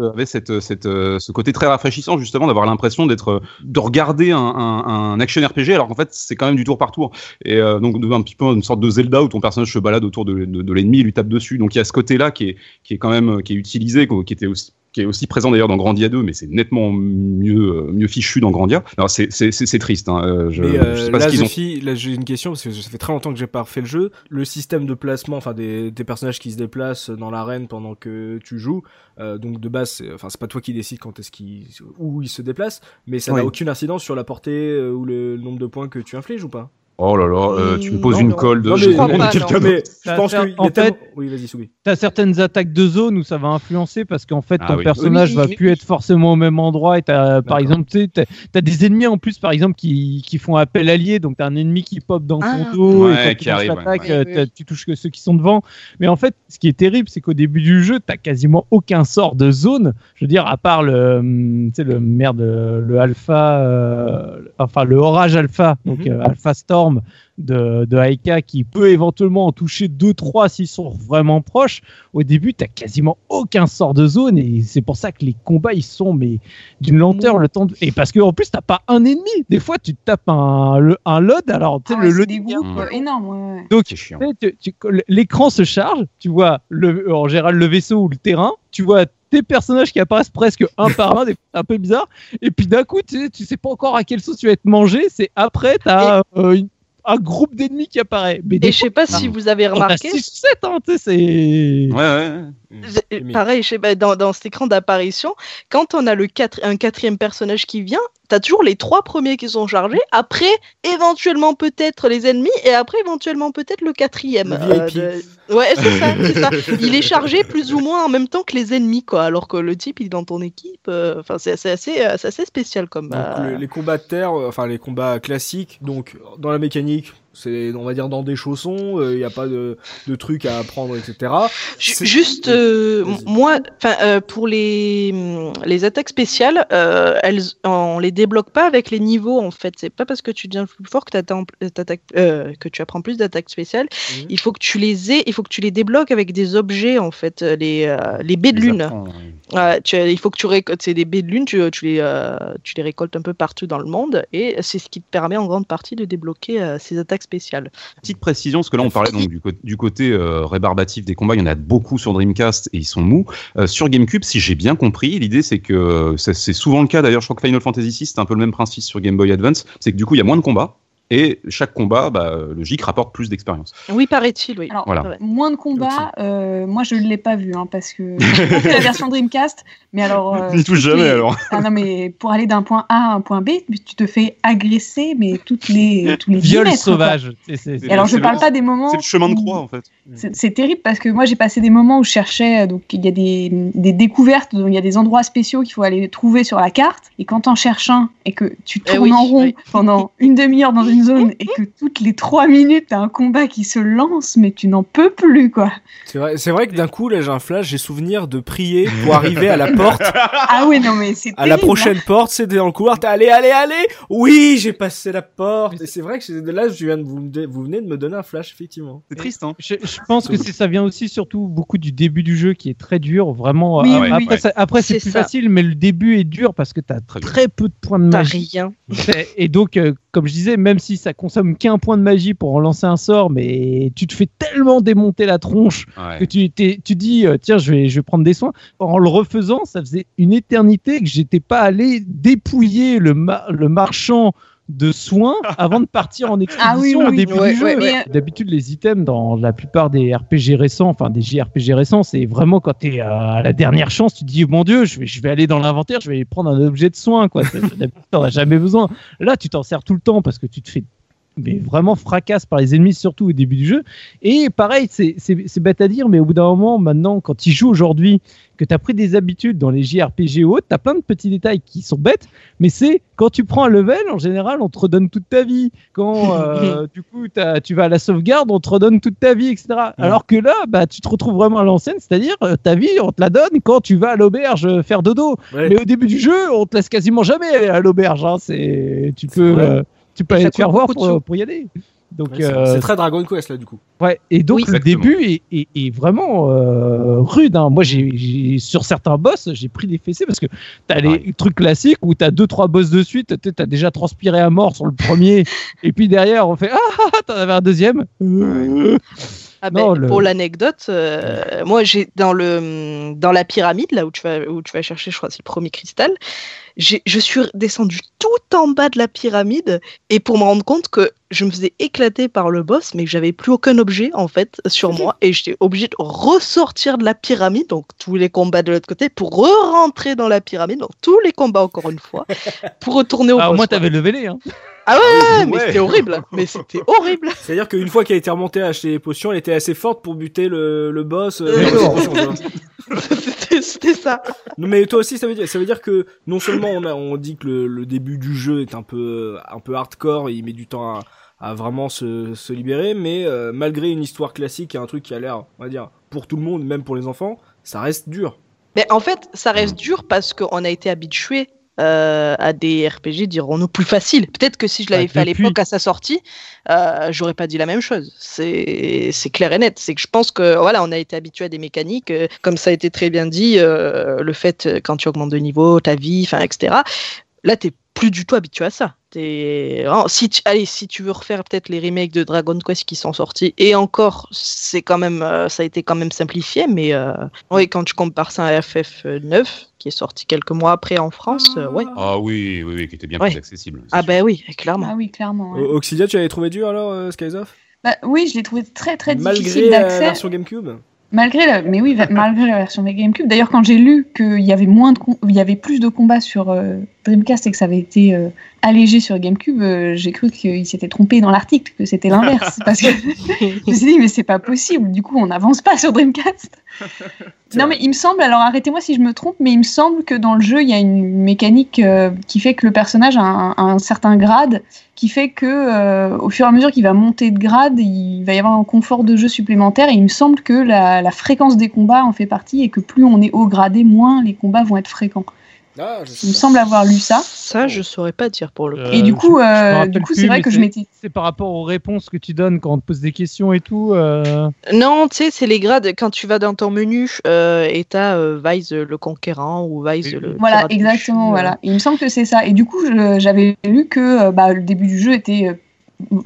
avait cette, cette, euh, ce côté très rafraîchissant, justement, d'avoir l'impression d'être, euh, de regarder un, un, un action R P G, alors qu'en fait c'est quand même du tour par tour. Et euh, donc un petit peu une sorte de Zelda où ton personnage se balade autour de, de, de l'ennemi et lui tape dessus. Donc il y a ce côté-là qui est, qui est quand même, qui est utilisé, qui était aussi, qui est aussi présent d'ailleurs dans Grandia deux, mais c'est nettement mieux, mieux fichu dans Grandia. Alors c'est, c'est, c'est, c'est triste, hein. Je, euh, je sais pas là, ce qu'ils Zephi, ont. Là, j'ai une question, parce que ça fait très longtemps que j'ai pas refait le jeu. Le système de placement, enfin des, des personnages qui se déplacent dans l'arène pendant que tu joues, euh, donc de base, c'est, enfin c'est pas toi qui décides quand est-ce qu'ils, où ils se déplacent, mais ça, oui, n'a aucune incidence sur la portée ou le nombre de points que tu infliges ou pas? Oh là là, euh, tu me poses non, une non. colle de... Non, mais, non, pas, quelqu'un mais je pense que... En fait, oui, vas-y, Soubi. T'as certaines attaques de zone où ça va influencer parce qu'en fait, ton ah, oui. personnage oui, va mais... plus être forcément au même endroit et t'as, par exemple, tu t'as, t'as des ennemis en plus, par exemple, qui, qui font appel allié, donc t'as un ennemi qui pop dans ah. ton dos ouais, et quand tu arrive, ouais, ouais, ouais. tu touches que ceux qui sont devant. Mais en fait, ce qui est terrible, c'est qu'au début du jeu, t'as quasiment aucun sort de zone. Je veux dire, à part le... Tu sais, le merde, le alpha... Euh, enfin, le orage alpha, donc mm-hmm. euh, alpha storm, de, de Aika qui peut éventuellement en toucher deux trois s'ils sont vraiment proches. Au début, t'as quasiment aucun sort de zone et c'est pour ça que les combats ils sont mais d'une lenteur le temps de... et parce que en plus t'as pas un ennemi. Des fois tu tapes un le, un load alors tu sais ah ouais, le load mmh. énorme. Ouais, ouais. Donc tu, tu, l'écran se charge, tu vois le en général le vaisseau ou le terrain, tu vois des personnages qui apparaissent presque un par un, des... un peu bizarre. Et puis d'un coup, tu sais, tu sais pas encore à quelle sauce tu vas être mangé. C'est après, t'as euh, une... un groupe d'ennemis qui apparaît. Mais et je sais pas non. si vous avez remarqué. On a six ou sept, hein, tu sais, c'est. Ouais, ouais. J'ai... Pareil, je sais pas, dans, dans cet écran d'apparition, quand on a le quatre... un quatrième personnage qui vient, t'as toujours les trois premiers qui sont chargés, après, éventuellement peut-être les ennemis, et après, éventuellement peut-être le quatrième. Euh, de... Ouais, c'est ça, c'est ça. Il est chargé plus ou moins en même temps que les ennemis, quoi. Alors que le type, il est dans ton équipe. Euh... Enfin, c'est, c'est, assez, euh, c'est assez spécial comme. Donc, euh... le, les combats de terre, euh, enfin, les combats classiques, donc, dans la mécanique. C'est, on va dire, dans des chaussons, il euh, n'y a pas de, de trucs à apprendre, et cetera. C'est... Juste, euh, moi, euh, pour les, les attaques spéciales, euh, elles, on ne les débloque pas avec les niveaux, en fait. Ce n'est pas parce que tu deviens plus fort que, euh, que tu apprends plus d'attaques spéciales. Mmh. Il faut que tu les aies, il faut que tu les débloques avec des objets, en fait, les, euh, les baies de lune. Apprends, ouais. Euh, tu, il faut que tu récoltes des baies de lune, tu, tu, les, euh, tu les récoltes un peu partout dans le monde, et c'est ce qui te permet en grande partie de débloquer euh, ces attaques spéciales. Petite précision, parce que là on parlait donc du, co- du côté euh, rébarbatif des combats, il y en a beaucoup sur Dreamcast et ils sont mous. Euh, sur Gamecube, si j'ai bien compris, l'idée c'est que euh, c'est, c'est souvent le cas, d'ailleurs je crois que Final Fantasy six c'est un peu le même principe sur Game Boy Advance, c'est que du coup il y a moins de combats. Et chaque combat, bah, logique, rapporte plus d'expérience. Oui, paraît-il, oui. Alors, voilà. Moins de combats, euh, moi je ne l'ai pas vu, hein, parce que c'est la version Dreamcast, mais alors... Euh, il touche jamais, les... alors. Ah non, mais pour aller d'un point A à un point B, tu te fais agresser, mais toutes les, tous les Viol dix mètres, sauvage. C'est, c'est, c'est, alors, c'est je ne parle pas des moments... C'est le chemin de croix, en fait. C'est, c'est terrible, parce que moi j'ai passé des moments où je cherchais, donc il y a des, des découvertes, donc il y a des endroits spéciaux qu'il faut aller trouver sur la carte, et quand t'en cherches un, et que tu tournes eh oui, en rond oui. pendant une demi-heure dans une zone et que toutes les trois minutes t'as un combat qui se lance mais tu n'en peux plus quoi. C'est vrai, c'est vrai que d'un coup là j'ai un flash, j'ai souvenir de prier pour arriver à la porte. Ah oui non mais c'est à terrible, la prochaine hein. porte, c'est dans le couloir, t'as allez allez allez. Oui j'ai passé la porte. Et c'est vrai que c'est de là je viens de vous, vous venez de me donner un flash effectivement. C'est triste hein. Je, je pense que c'est, ça vient aussi surtout beaucoup du début du jeu qui est très dur vraiment. Oui, euh, oui, après oui. Ça, après c'est, c'est plus ça. Facile mais le début est dur parce que t'as très, très peu de points de magie. T'as rien. Et donc euh, comme je disais, même si ça consomme qu'un point de magie pour en lancer un sort, mais tu te fais tellement démonter la tronche ouais. que tu, tu dis tiens, je vais, je vais prendre des soins. En le refaisant, ça faisait une éternité que j'étais pas allé dépouiller le, ma- le marchand de soins avant de partir en expédition. Ah oui, oui, au début oui, du oui, jeu. Oui, oui. D'habitude, les items dans la plupart des R P G récents, enfin des J R P G récents, c'est vraiment quand t'es à la dernière chance, tu te dis mon Dieu, je vais, je vais aller dans l'inventaire, je vais prendre un objet de soin, quoi. D'habitude, t'en as jamais besoin. Là, tu t'en sers tout le temps parce que tu te fais mais vraiment fracasse par les ennemis, surtout au début du jeu. Et pareil, c'est, c'est, c'est bête à dire, mais au bout d'un moment, maintenant, quand tu joues aujourd'hui, que tu as pris des habitudes dans les J R P G ou autres, tu as plein de petits détails qui sont bêtes, mais c'est quand tu prends un level, en général, on te redonne toute ta vie. Quand euh, du coup, tu vas à la sauvegarde, on te redonne toute ta vie, et cetera. Alors que là, bah, tu te retrouves vraiment à l'ancienne, c'est-à-dire euh, ta vie, on te la donne quand tu vas à l'auberge faire dodo. Ouais. Mais au début du jeu, on te laisse quasiment jamais aller à l'auberge. Hein. C'est... Tu peux... C'est euh... tu peux aller te faire voir pour, pour y aller. Donc, ouais, c'est, euh, c'est très Dragon Quest là du coup. Ouais. Et donc oui, le exactement. début est, est, est vraiment euh, rude. Hein. Moi, j'ai, j'ai sur certains boss, j'ai pris des fessées parce que t'as les ouais. trucs classiques où t'as deux trois boss de suite, t'as déjà transpiré à mort sur le premier, et puis derrière on fait ah t'en avais un deuxième. Ah non, ben, le... Pour l'anecdote, euh, moi j'ai dans le dans la pyramide là où tu vas où tu vas chercher, je crois c'est le premier cristal. J'ai, je suis descendue tout en bas de la pyramide et pour me rendre compte que je me faisais éclater par le boss, mais que j'avais plus aucun objet en fait sur moi et j'étais obligée de ressortir de la pyramide, donc tous les combats de l'autre côté pour re-rentrer dans la pyramide, donc tous les combats encore une fois pour retourner au ah, boss. Au moins t'avais levelé hein. Ah ouais, ouais, mais c'était horrible, mais c'était horrible. C'est-à-dire qu'une fois qu'elle était remontée à acheter les potions, elle était assez forte pour buter le, le boss. Euh, non, c'était, c'était ça. Non, mais toi aussi, ça veut dire, ça veut dire que non seulement on a, on dit que le, le début du jeu est un peu, un peu hardcore, et il met du temps à, à vraiment se, se libérer, mais euh, malgré une histoire classique et un truc qui a l'air, on va dire, pour tout le monde, même pour les enfants, ça reste dur. Mais en fait, ça reste dur parce qu'on a été habitués. Euh, à des R P G, dirons-nous, plus faciles. Peut-être que si je l'avais ah, fait depuis... à l'époque, à sa sortie, euh, j'aurais pas dit la même chose. C'est... c'est clair et net. C'est que je pense que, voilà, on a été habitué à des mécaniques, euh, comme ça a été très bien dit, euh, le fait, euh, quand tu augmentes de niveau, ta vie, enfin, et cetera. Là, t'es plus du tout habitué à ça. T'es... Alors, si tu... Allez, si tu veux refaire peut-être les remakes de Dragon Quest qui sont sortis, et encore, c'est quand même, euh, ça a été quand même simplifié, mais euh... oui, quand tu compares ça à F F neuf, qui est sorti quelques mois après en France, euh, ouais. Ah oui, oui, oui, qui était bien ouais. plus accessible. Ah ben bah oui, clairement. Ah oui, clairement. Ouais. Oxidia, tu l'avais trouvé dur alors, euh, Skies of ? Bah oui, je l'ai trouvé très très malgré difficile d'accès. Malgré la version Gamecube. Malgré la, mais oui, malgré la version Gamecube. D'ailleurs, quand j'ai lu qu'il y avait moins de, il y avait plus de combats sur euh, Dreamcast et que ça avait été euh, allégé sur Gamecube, euh, j'ai cru qu'il s'était trompé dans l'article, que c'était l'inverse, parce que je me suis dit mais c'est pas possible. Du coup, on n'avance pas sur Dreamcast. C'est non vrai. Mais il me semble, alors arrêtez-moi si je me trompe, mais il me semble que dans le jeu il y a une mécanique euh, qui fait que le personnage a un, un certain grade, qui fait que euh, au fur et à mesure qu'il va monter de grade, il va y avoir un confort de jeu supplémentaire et il me semble que la, la fréquence des combats en fait partie et que plus on est haut gradé, moins les combats vont être fréquents. Ah, je il me semble avoir lu ça. Ça, je saurais pas dire pour le coup. Et du coup, euh, du coup, plus, c'est vrai que c'est, je m'étais. C'est par rapport aux réponses que tu donnes quand on te pose des questions et tout. Euh... Non, tu sais, c'est les grades. Quand tu vas dans ton menu euh, et t'as euh, Vyse le conquérant ou Vyse le. Voilà, exactement. Voilà. Et il me semble que c'est ça. Et du coup, je, j'avais lu que bah, le début du jeu était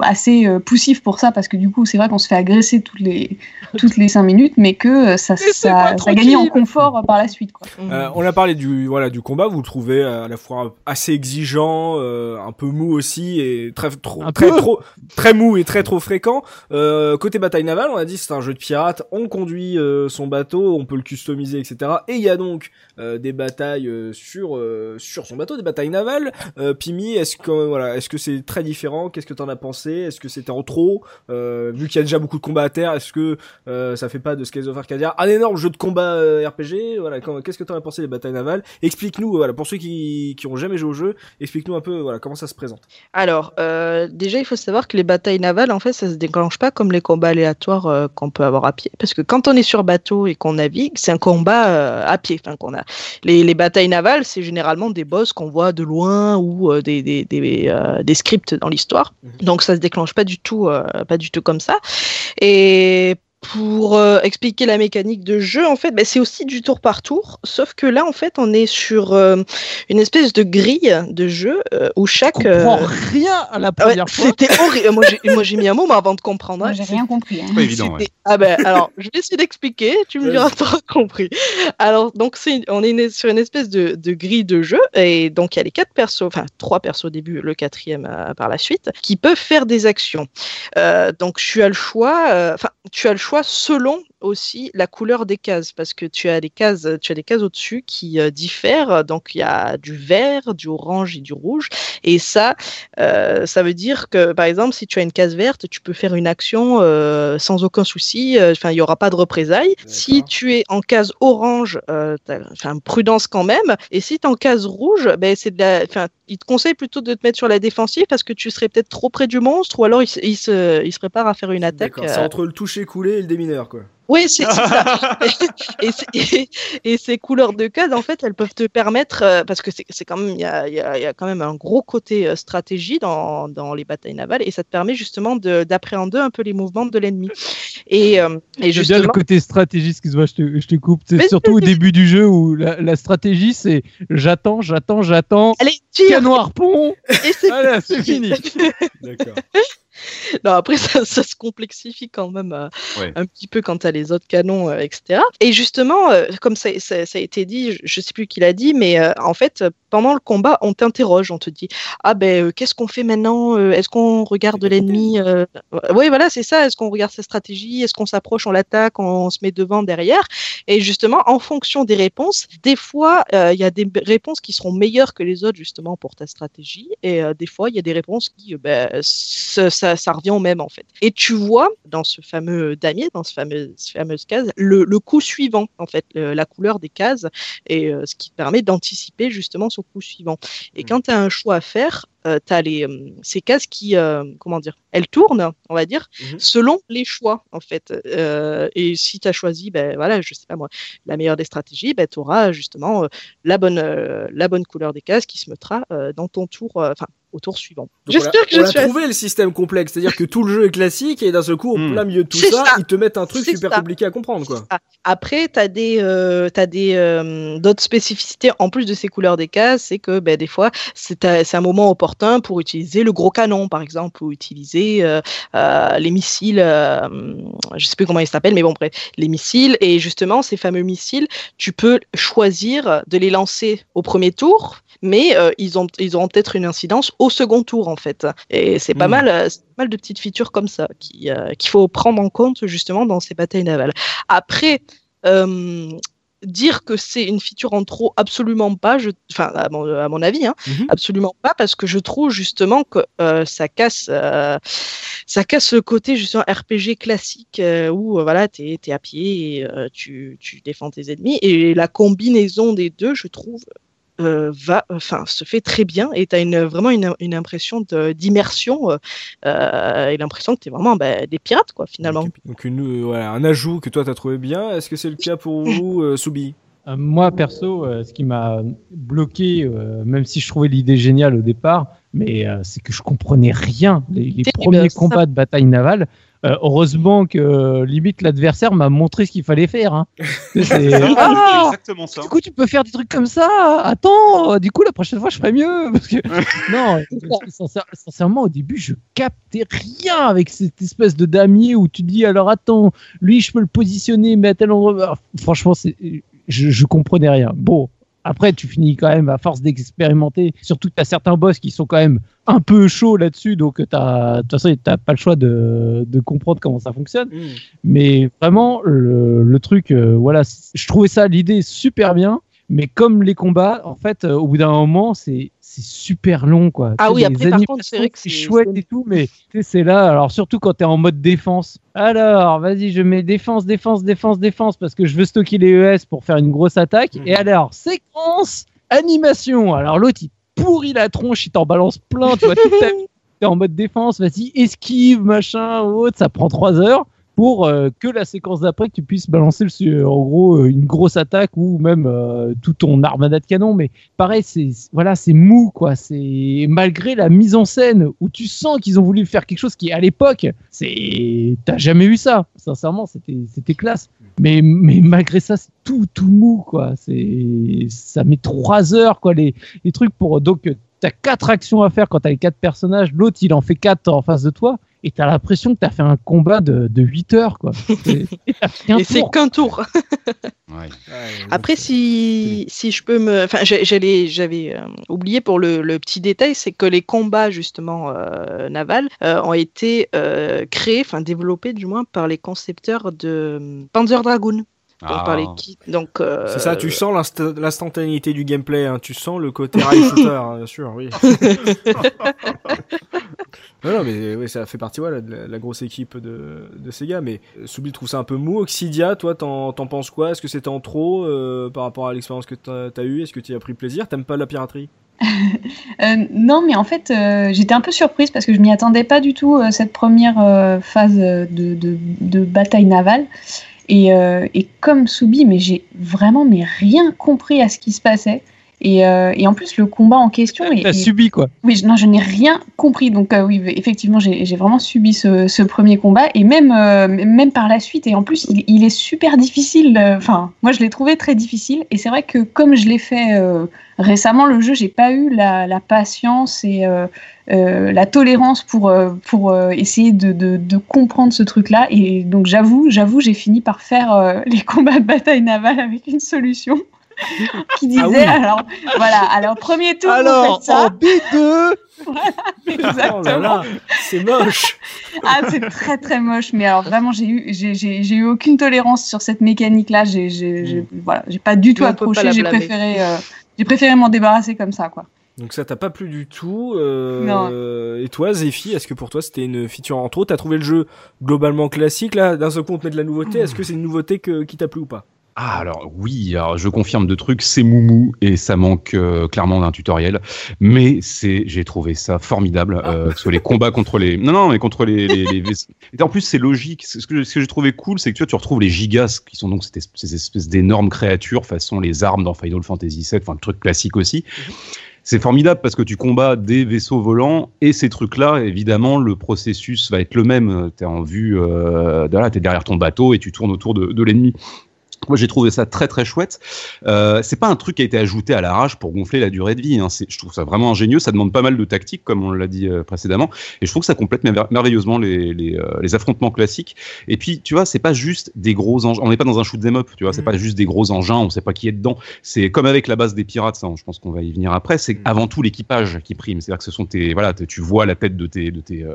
assez euh, poussif pour ça parce que du coup, c'est vrai qu'on se fait agresser toutes les toutes les cinq minutes, mais que euh, ça ça, ça gagne en confort euh, par la suite, quoi. Euh, on a parlé du voilà du combat. Vous le trouvez à la fois assez exigeant, euh, un peu mou aussi et très trop très trop très mou et très trop fréquent. Euh, côté bataille navale, on a dit c'est un jeu de pirate. On conduit euh, son bateau, on peut le customiser, et cetera. Et il y a donc euh, des batailles sur euh, sur son bateau, des batailles navales. Euh, Pimi, est-ce que euh, voilà, est-ce que c'est très différent? Qu'est-ce que t'en as pensé? Est-ce que c'était en trop? Euh, vu qu'il y a déjà beaucoup de combats à terre, est-ce que euh, ça fait pas de Skies of Arcadia un énorme jeu de combat euh, R P G? Voilà, quand, qu'est-ce que t'en as pensé des batailles navales? Explique-nous, voilà, pour ceux qui qui ont jamais joué au jeu, explique-nous un peu, voilà, comment ça se présente. Alors, euh, déjà, il faut savoir que les batailles navales, en fait, ça se déclenche pas comme les combats aléatoires euh, qu'on peut avoir à pied, parce que quand on est sur bateau et qu'on navigue, c'est un combat euh, à pied, enfin qu'on a. Les les batailles navales, c'est généralement des boss qu'on voit de loin ou euh, des des des, euh, des scripts dans l'histoire. Mm-hmm. Donc ça se déclenche pas du tout, euh, pas du tout comme ça. Et pour euh, expliquer la mécanique de jeu, en fait, bah, c'est aussi du tour par tour, sauf que là, en fait, on est sur euh, une espèce de grille de jeu euh, où chaque... Je comprends euh... rien à la première ouais, fois. C'était horrible. moi, j'ai, moi, j'ai mis un mot, mais avant de comprendre... Moi, hein, j'ai rien compris. Hein. C'est pas évident, ouais. Ah ben, bah, alors, je vais essayer d'expliquer, tu me diras, t'auras compris. Alors, donc, c'est, on est une, sur une espèce de, de grille de jeu, et donc, il y a les quatre persos, enfin, trois persos au début, le quatrième euh, par la suite, qui peuvent faire des actions. Euh, donc, tu as le choix... Enfin, euh, tu as le choix selon aussi la couleur des cases, parce que tu as des cases, tu as des cases au-dessus qui euh, diffèrent. Donc il y a du vert, du orange et du rouge. Et ça, euh, ça veut dire que par exemple, si tu as une case verte, tu peux faire une action euh, sans aucun souci. Enfin, euh, il y aura pas de représailles. D'accord. Si tu es en case orange, euh, enfin prudence quand même. Et si tu es en case rouge, ben c'est de la, enfin il te conseille plutôt de te mettre sur la défensive parce que tu serais peut-être trop près du monstre, ou alors il, il, se, il se prépare à faire une attaque. D'accord. C'est euh... entre le toucher coulé et le démineur, quoi. Oui, c'est, c'est ça. et, c'est, et, et ces couleurs de cases, en fait, elles peuvent te permettre, euh, parce que c'est, c'est quand même, il y a, y a, y a quand même un gros côté euh, stratégie dans, dans les batailles navales, et ça te permet justement de, d'appréhender un peu les mouvements de l'ennemi. Et, euh, et justement, bien le côté stratégie, excuse-moi, je te, je te coupe. C'est mais surtout c'est... au début du jeu où la, la stratégie, c'est j'attends, j'attends, j'attends. Allez, tire. Canon harpon. Et c'est, voilà, c'est fini. D'accord. Non, après ça, ça se complexifie quand même euh, ouais. un petit peu quand t'as les autres canons, euh, et cetera. Et justement, euh, comme ça, ça, ça a été dit, je, je sais plus qui l'a dit, mais euh, en fait, pendant le combat, on t'interroge, on te dit ah ben euh, qu'est-ce qu'on fait maintenant euh, Est-ce qu'on regarde l'ennemi euh... Oui, voilà, c'est ça. Est-ce qu'on regarde sa stratégie? Est-ce qu'on s'approche, on l'attaque, on, on se met devant, derrière? Et justement, en fonction des réponses, des fois, il euh, y a des réponses qui seront meilleures que les autres justement pour ta stratégie, et euh, des fois, il y a des réponses qui euh, ben, se, Ça, ça revient au même en fait. Et tu vois dans ce fameux damier, dans ce fameux, ce fameuse case, le, le coup suivant en fait, le, la couleur des cases, et euh, ce qui te permet d'anticiper justement son coup suivant. Et mmh. quand tu as un choix à faire, euh, tu as euh, ces cases qui, euh, comment dire, elles tournent, on va dire, mmh. selon les choix en fait. Euh, et si tu as choisi, ben voilà, je sais pas moi, la meilleure des stratégies, ben tu auras justement euh, la bonne, euh, la bonne couleur des cases qui se mettra euh, dans ton tour, enfin. Euh, au tour suivant. Donc J'espère on a, que je on suis a trouvé assez... le système complexe, c'est-à-dire que tout le jeu est classique et d'un seul coup, au mmh. plein milieu de tout ça, ça, ils te mettent un truc c'est super ça. compliqué à comprendre, quoi. Après, t'as des, euh, t'as des euh, d'autres spécificités en plus de ces couleurs des cases, c'est que ben, des fois, c'est, euh, c'est un moment opportun pour utiliser le gros canon, par exemple, ou utiliser euh, euh, les missiles, euh, je sais plus comment ils s'appellent, mais bon, bref, les missiles. Et justement, ces fameux missiles, tu peux choisir de les lancer au premier tour, mais euh, ils ont, ils auront peut-être une incidence au second tour en fait, et c'est pas mmh. mal, c'est pas mal de petites features comme ça qui, euh, qu'il faut prendre en compte justement dans ces batailles navales. Après euh, dire que c'est une feature en trop, absolument pas, je, enfin à mon, à mon avis hein, mmh. absolument pas, parce que je trouve justement que euh, ça casse euh, ça casse le côté justement R P G classique euh, où euh, voilà, t'es, t'es à pied et euh, tu, tu défends tes ennemis, et la combinaison des deux, je trouve, Euh, va, enfin, se fait très bien, et t'as une, vraiment une, une impression de, d'immersion euh, et l'impression que t'es vraiment bah, des pirates, quoi, finalement. Okay. Donc une, euh, voilà, un ajout que toi t'as trouvé bien. Est-ce que c'est le cas pour vous, euh, Soubi? euh, Moi perso, euh, ce qui m'a bloqué, euh, même si je trouvais l'idée géniale au départ, mais euh, c'est que je comprenais rien. Les, les premiers ça. combats de bataille navale. Euh, heureusement que euh, limite l'adversaire m'a montré ce qu'il fallait faire. Hein. C'est, c'est... Ah, c'est exactement ça. Du coup, tu peux faire des trucs comme ça. Attends, du coup, la prochaine fois, je ferai mieux. Parce que non, sincère, sincèrement, au début, je captais rien avec cette espèce de damier où tu dis alors attends, lui, je peux le positionner, mais à tel endroit. Alors, franchement, c'est... je, je comprenais rien. Bon. Après, tu finis quand même à force d'expérimenter. Surtout que tu as certains boss qui sont quand même un peu chauds là-dessus. Donc, t'as, de toute façon, tu n'as pas le choix de, de comprendre comment ça fonctionne. Mmh. Mais vraiment, le, le truc, euh, voilà, je trouvais ça, l'idée, super bien. Mais comme les combats, en fait, euh, au bout d'un moment, c'est, c'est super long, quoi. Ah tu oui, sais, après, par contre, c'est vrai que c'est, c'est chouette c'est... et tout, mais c'est là. Alors, surtout quand t'es en mode défense. Alors, vas-y, je mets défense, défense, défense, défense, parce que je veux stocker les E S pour faire une grosse attaque. Mmh. Et alors, séquence, animation. Alors, l'autre, il pourrit la tronche, il t'en balance plein, tu vois, toute ta vie. T'es en mode défense, vas-y, esquive, machin, autre, ça prend trois heures. pour euh, que la séquence d'après tu puisses balancer le, en gros une grosse attaque ou même euh, tout ton armada de canon. Mais pareil, c'est voilà, c'est mou quoi. C'est malgré la mise en scène où tu sens qu'ils ont voulu faire quelque chose qui à l'époque, c'est t'as jamais eu ça. Sincèrement, c'était c'était classe. Mais mais malgré ça, c'est tout tout mou quoi. C'est ça met trois heures quoi les les trucs pour donc t'as quatre actions à faire quand t'as les quatre personnages. L'autre il en fait quatre en face de toi. Et t'as l'impression que t'as fait un combat de, de huit heures, quoi. Et, et, qu'un et c'est qu'un tour. Ouais. Après, si, si je peux me... Enfin, j'allais, j'avais euh, oublié pour le, le petit détail, c'est que les combats, justement, euh, navals, euh, ont été euh, créés, enfin, développés, du moins, par les concepteurs de Panzer Dragoon. Ah. Donc, euh... c'est ça, tu sens l'inst- l'instantanéité du gameplay, hein, tu sens le côté rail shooter, hein, bien sûr, oui. non, non, mais ouais, ça fait partie ouais, de la, la grosse équipe de, de Sega, mais euh, Soubi trouve ça un peu mou. Oxidia, toi, t'en, t'en penses quoi ? Est-ce que c'était en trop euh, par rapport à l'expérience que t'as, t'as eue ? Est-ce que t'y as pris plaisir ? T'aimes pas la piraterie ? euh, non, mais en fait, euh, j'étais un peu surprise parce que je m'y attendais pas du tout, euh, cette première euh, phase de, de, de bataille navale. Et, euh, et comme Soubi, mais j'ai vraiment mais rien compris à ce qui se passait. Et, euh, et en plus, le combat en question... T'as est, subi, quoi. Oui, je, non, je n'ai rien compris. Donc euh, oui, effectivement, j'ai, j'ai vraiment subi ce, ce premier combat. Et même, euh, même par la suite. Et en plus, il, il est super difficile. Enfin, euh, moi, je l'ai trouvé très difficile. Et c'est vrai que comme je l'ai fait euh, récemment, le jeu, j'ai pas eu la, la patience et euh, euh, la tolérance pour, euh, pour euh, essayer de, de, de comprendre ce truc-là. Et donc, j'avoue, j'avoue j'ai fini par faire euh, les combats de bataille navale avec une solution. Qui disait, ah oui. alors, voilà, alors, premier tour, alors, vous faites ça. En B deux Voilà, exactement. Oh là là, c'est moche. Ah, c'est très très moche, mais alors vraiment, j'ai eu, j'ai, j'ai, j'ai eu aucune tolérance sur cette mécanique-là, j'ai, j'ai, j'ai, voilà, j'ai pas du tout accroché, j'ai préféré, euh, j'ai préféré m'en débarrasser comme ça, quoi. Donc ça t'a pas plu du tout, euh, et toi Zéphi, est-ce que pour toi c'était une feature en trop ? T'as trouvé le jeu globalement classique, là, d'un seul coup on te met de la nouveauté, mmh. Est-ce que c'est une nouveauté que, qui t'a plu ou pas ? Ah alors oui, alors je confirme deux trucs, c'est moumou et ça manque euh, clairement d'un tutoriel, mais c'est j'ai trouvé ça formidable euh, ah. sur les combats contre les non non mais contre les, les, les vaisseaux. Et en plus c'est logique, ce que ce que j'ai trouvé cool, c'est que tu vois, tu retrouves les Gigas qui sont donc ces espèces d'énormes créatures façon les armes dans Final Fantasy sept, enfin le truc classique aussi. Mm-hmm. C'est formidable parce que tu combats des vaisseaux volants et ces trucs-là, évidemment, le processus va être le même. T'es en vue, euh, là, t'es derrière ton bateau et tu tournes autour de, de l'ennemi. Moi, j'ai trouvé ça très très chouette. Euh, c'est pas un truc qui a été ajouté à l'arrache pour gonfler la durée de vie. Hein. C'est, je trouve ça vraiment ingénieux. Ça demande pas mal de tactique, comme on l'a dit euh, précédemment. Et je trouve que ça complète merve- merveilleusement les les, euh, les affrontements classiques. Et puis, tu vois, c'est pas juste des gros engins. On n'est pas dans un shoot 'em up. Tu vois, mmh. c'est pas juste des gros engins. On sait pas qui est dedans. C'est comme avec la base des pirates. Ça, je pense qu'on va y venir après. C'est avant tout l'équipage qui prime. C'est-à-dire que ce sont tes voilà, tu vois la tête de tes de tes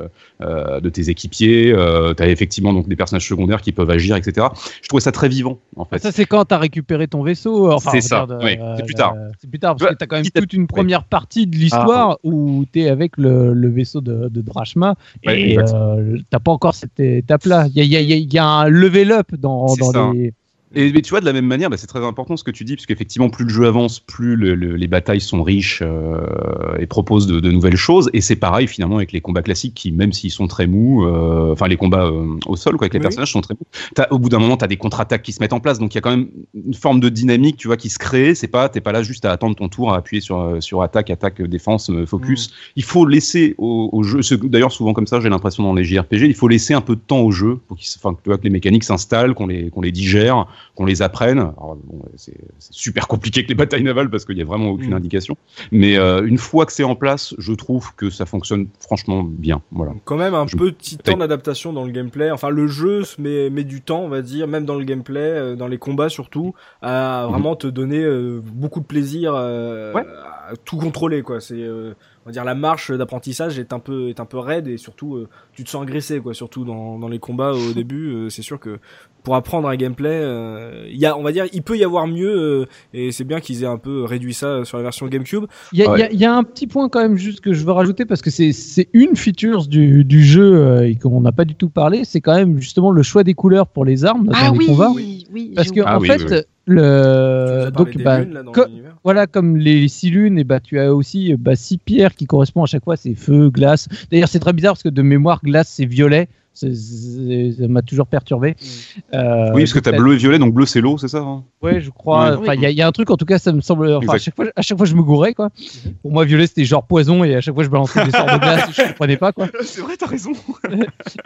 euh, de tes équipiers. Euh, t'as effectivement donc des personnages secondaires qui peuvent agir, et cetera. Je trouvais ça très vivant, en fait. Ça, c'est quand t'as récupéré ton vaisseau. Enfin, c'est ça, regarde, oui. euh, c'est plus tard. Euh, c'est plus tard, parce que t'as quand même toute une première partie de l'histoire ah, ouais. où t'es avec le, le vaisseau de, de Drachma ouais, et euh, t'as pas encore cette étape-là. Il y, y, y a un level up dans, dans les... Et mais tu vois, de la même manière, bah, c'est très important ce que tu dis, parce qu'effectivement, plus le jeu avance, plus le, le, les batailles sont riches euh, et proposent de, de nouvelles choses. Et c'est pareil, finalement, avec les combats classiques qui, même s'ils sont très mous, euh, enfin, les combats euh, au sol, quoi, avec les oui. personnages sont très mous. T'as, au bout d'un moment, t'as des contre-attaques qui se mettent en place. Donc, il y a quand même une forme de dynamique, tu vois, qui se crée. C'est pas, t'es pas là juste à attendre ton tour, à appuyer sur, sur attaque, attaque, défense, focus. Mmh. Il faut laisser au, au jeu, d'ailleurs, souvent comme ça, j'ai l'impression dans les J R P G, il faut laisser un peu de temps au jeu pour qu'ils, enfin, tu vois, que les mécaniques s'installent, qu'on les, qu'on les digère, qu'on les apprenne. Alors, bon, c'est, c'est super compliqué que les batailles navales parce qu'il n'y a vraiment aucune mmh. indication. Mais euh, une fois que c'est en place, je trouve que ça fonctionne franchement bien. Voilà. Quand même un je... petit temps d'adaptation dans le gameplay. Enfin, le jeu met, met du temps, on va dire, même dans le gameplay, dans les combats surtout, à vraiment mmh. te donner euh, beaucoup de plaisir euh, ouais. à tout contrôler, quoi. C'est... Euh... On va dire la marche d'apprentissage est un peu est un peu raide et surtout euh, tu te sens agressé quoi, surtout dans dans les combats au début. Euh, c'est sûr que pour apprendre un gameplay, il euh, y a on va dire il peut y avoir mieux euh, et c'est bien qu'ils aient un peu réduit ça sur la version GameCube. Il y a il ouais. y, y a un petit point quand même juste que je veux rajouter parce que c'est c'est une feature du du jeu euh, et qu'on n'a pas du tout parlé, c'est quand même justement le choix des couleurs pour les armes dans ah les oui, combats. Oui, oui, parce que ah en oui, fait oui. le donc bah lunes, là, co- voilà comme les six lunes et bah tu as aussi bah six pierres qui correspondent à chaque fois, c'est feu, glace. D'ailleurs c'est très bizarre parce que de mémoire glace c'est violet, c'est, c'est, ça m'a toujours perturbé. Euh, oui, parce que t'as bleu et violet, donc bleu c'est l'eau, c'est ça hein? Ouais, je crois. Enfin, il y, y a un truc, en tout cas, ça me semble. Enfin, à chaque fois, à chaque fois, je me gourais, quoi. Mm-hmm. Pour moi, violet c'était genre poison, et à chaque fois, je balançais des sorts de glace, je comprenais pas, quoi. C'est vrai, t'as raison.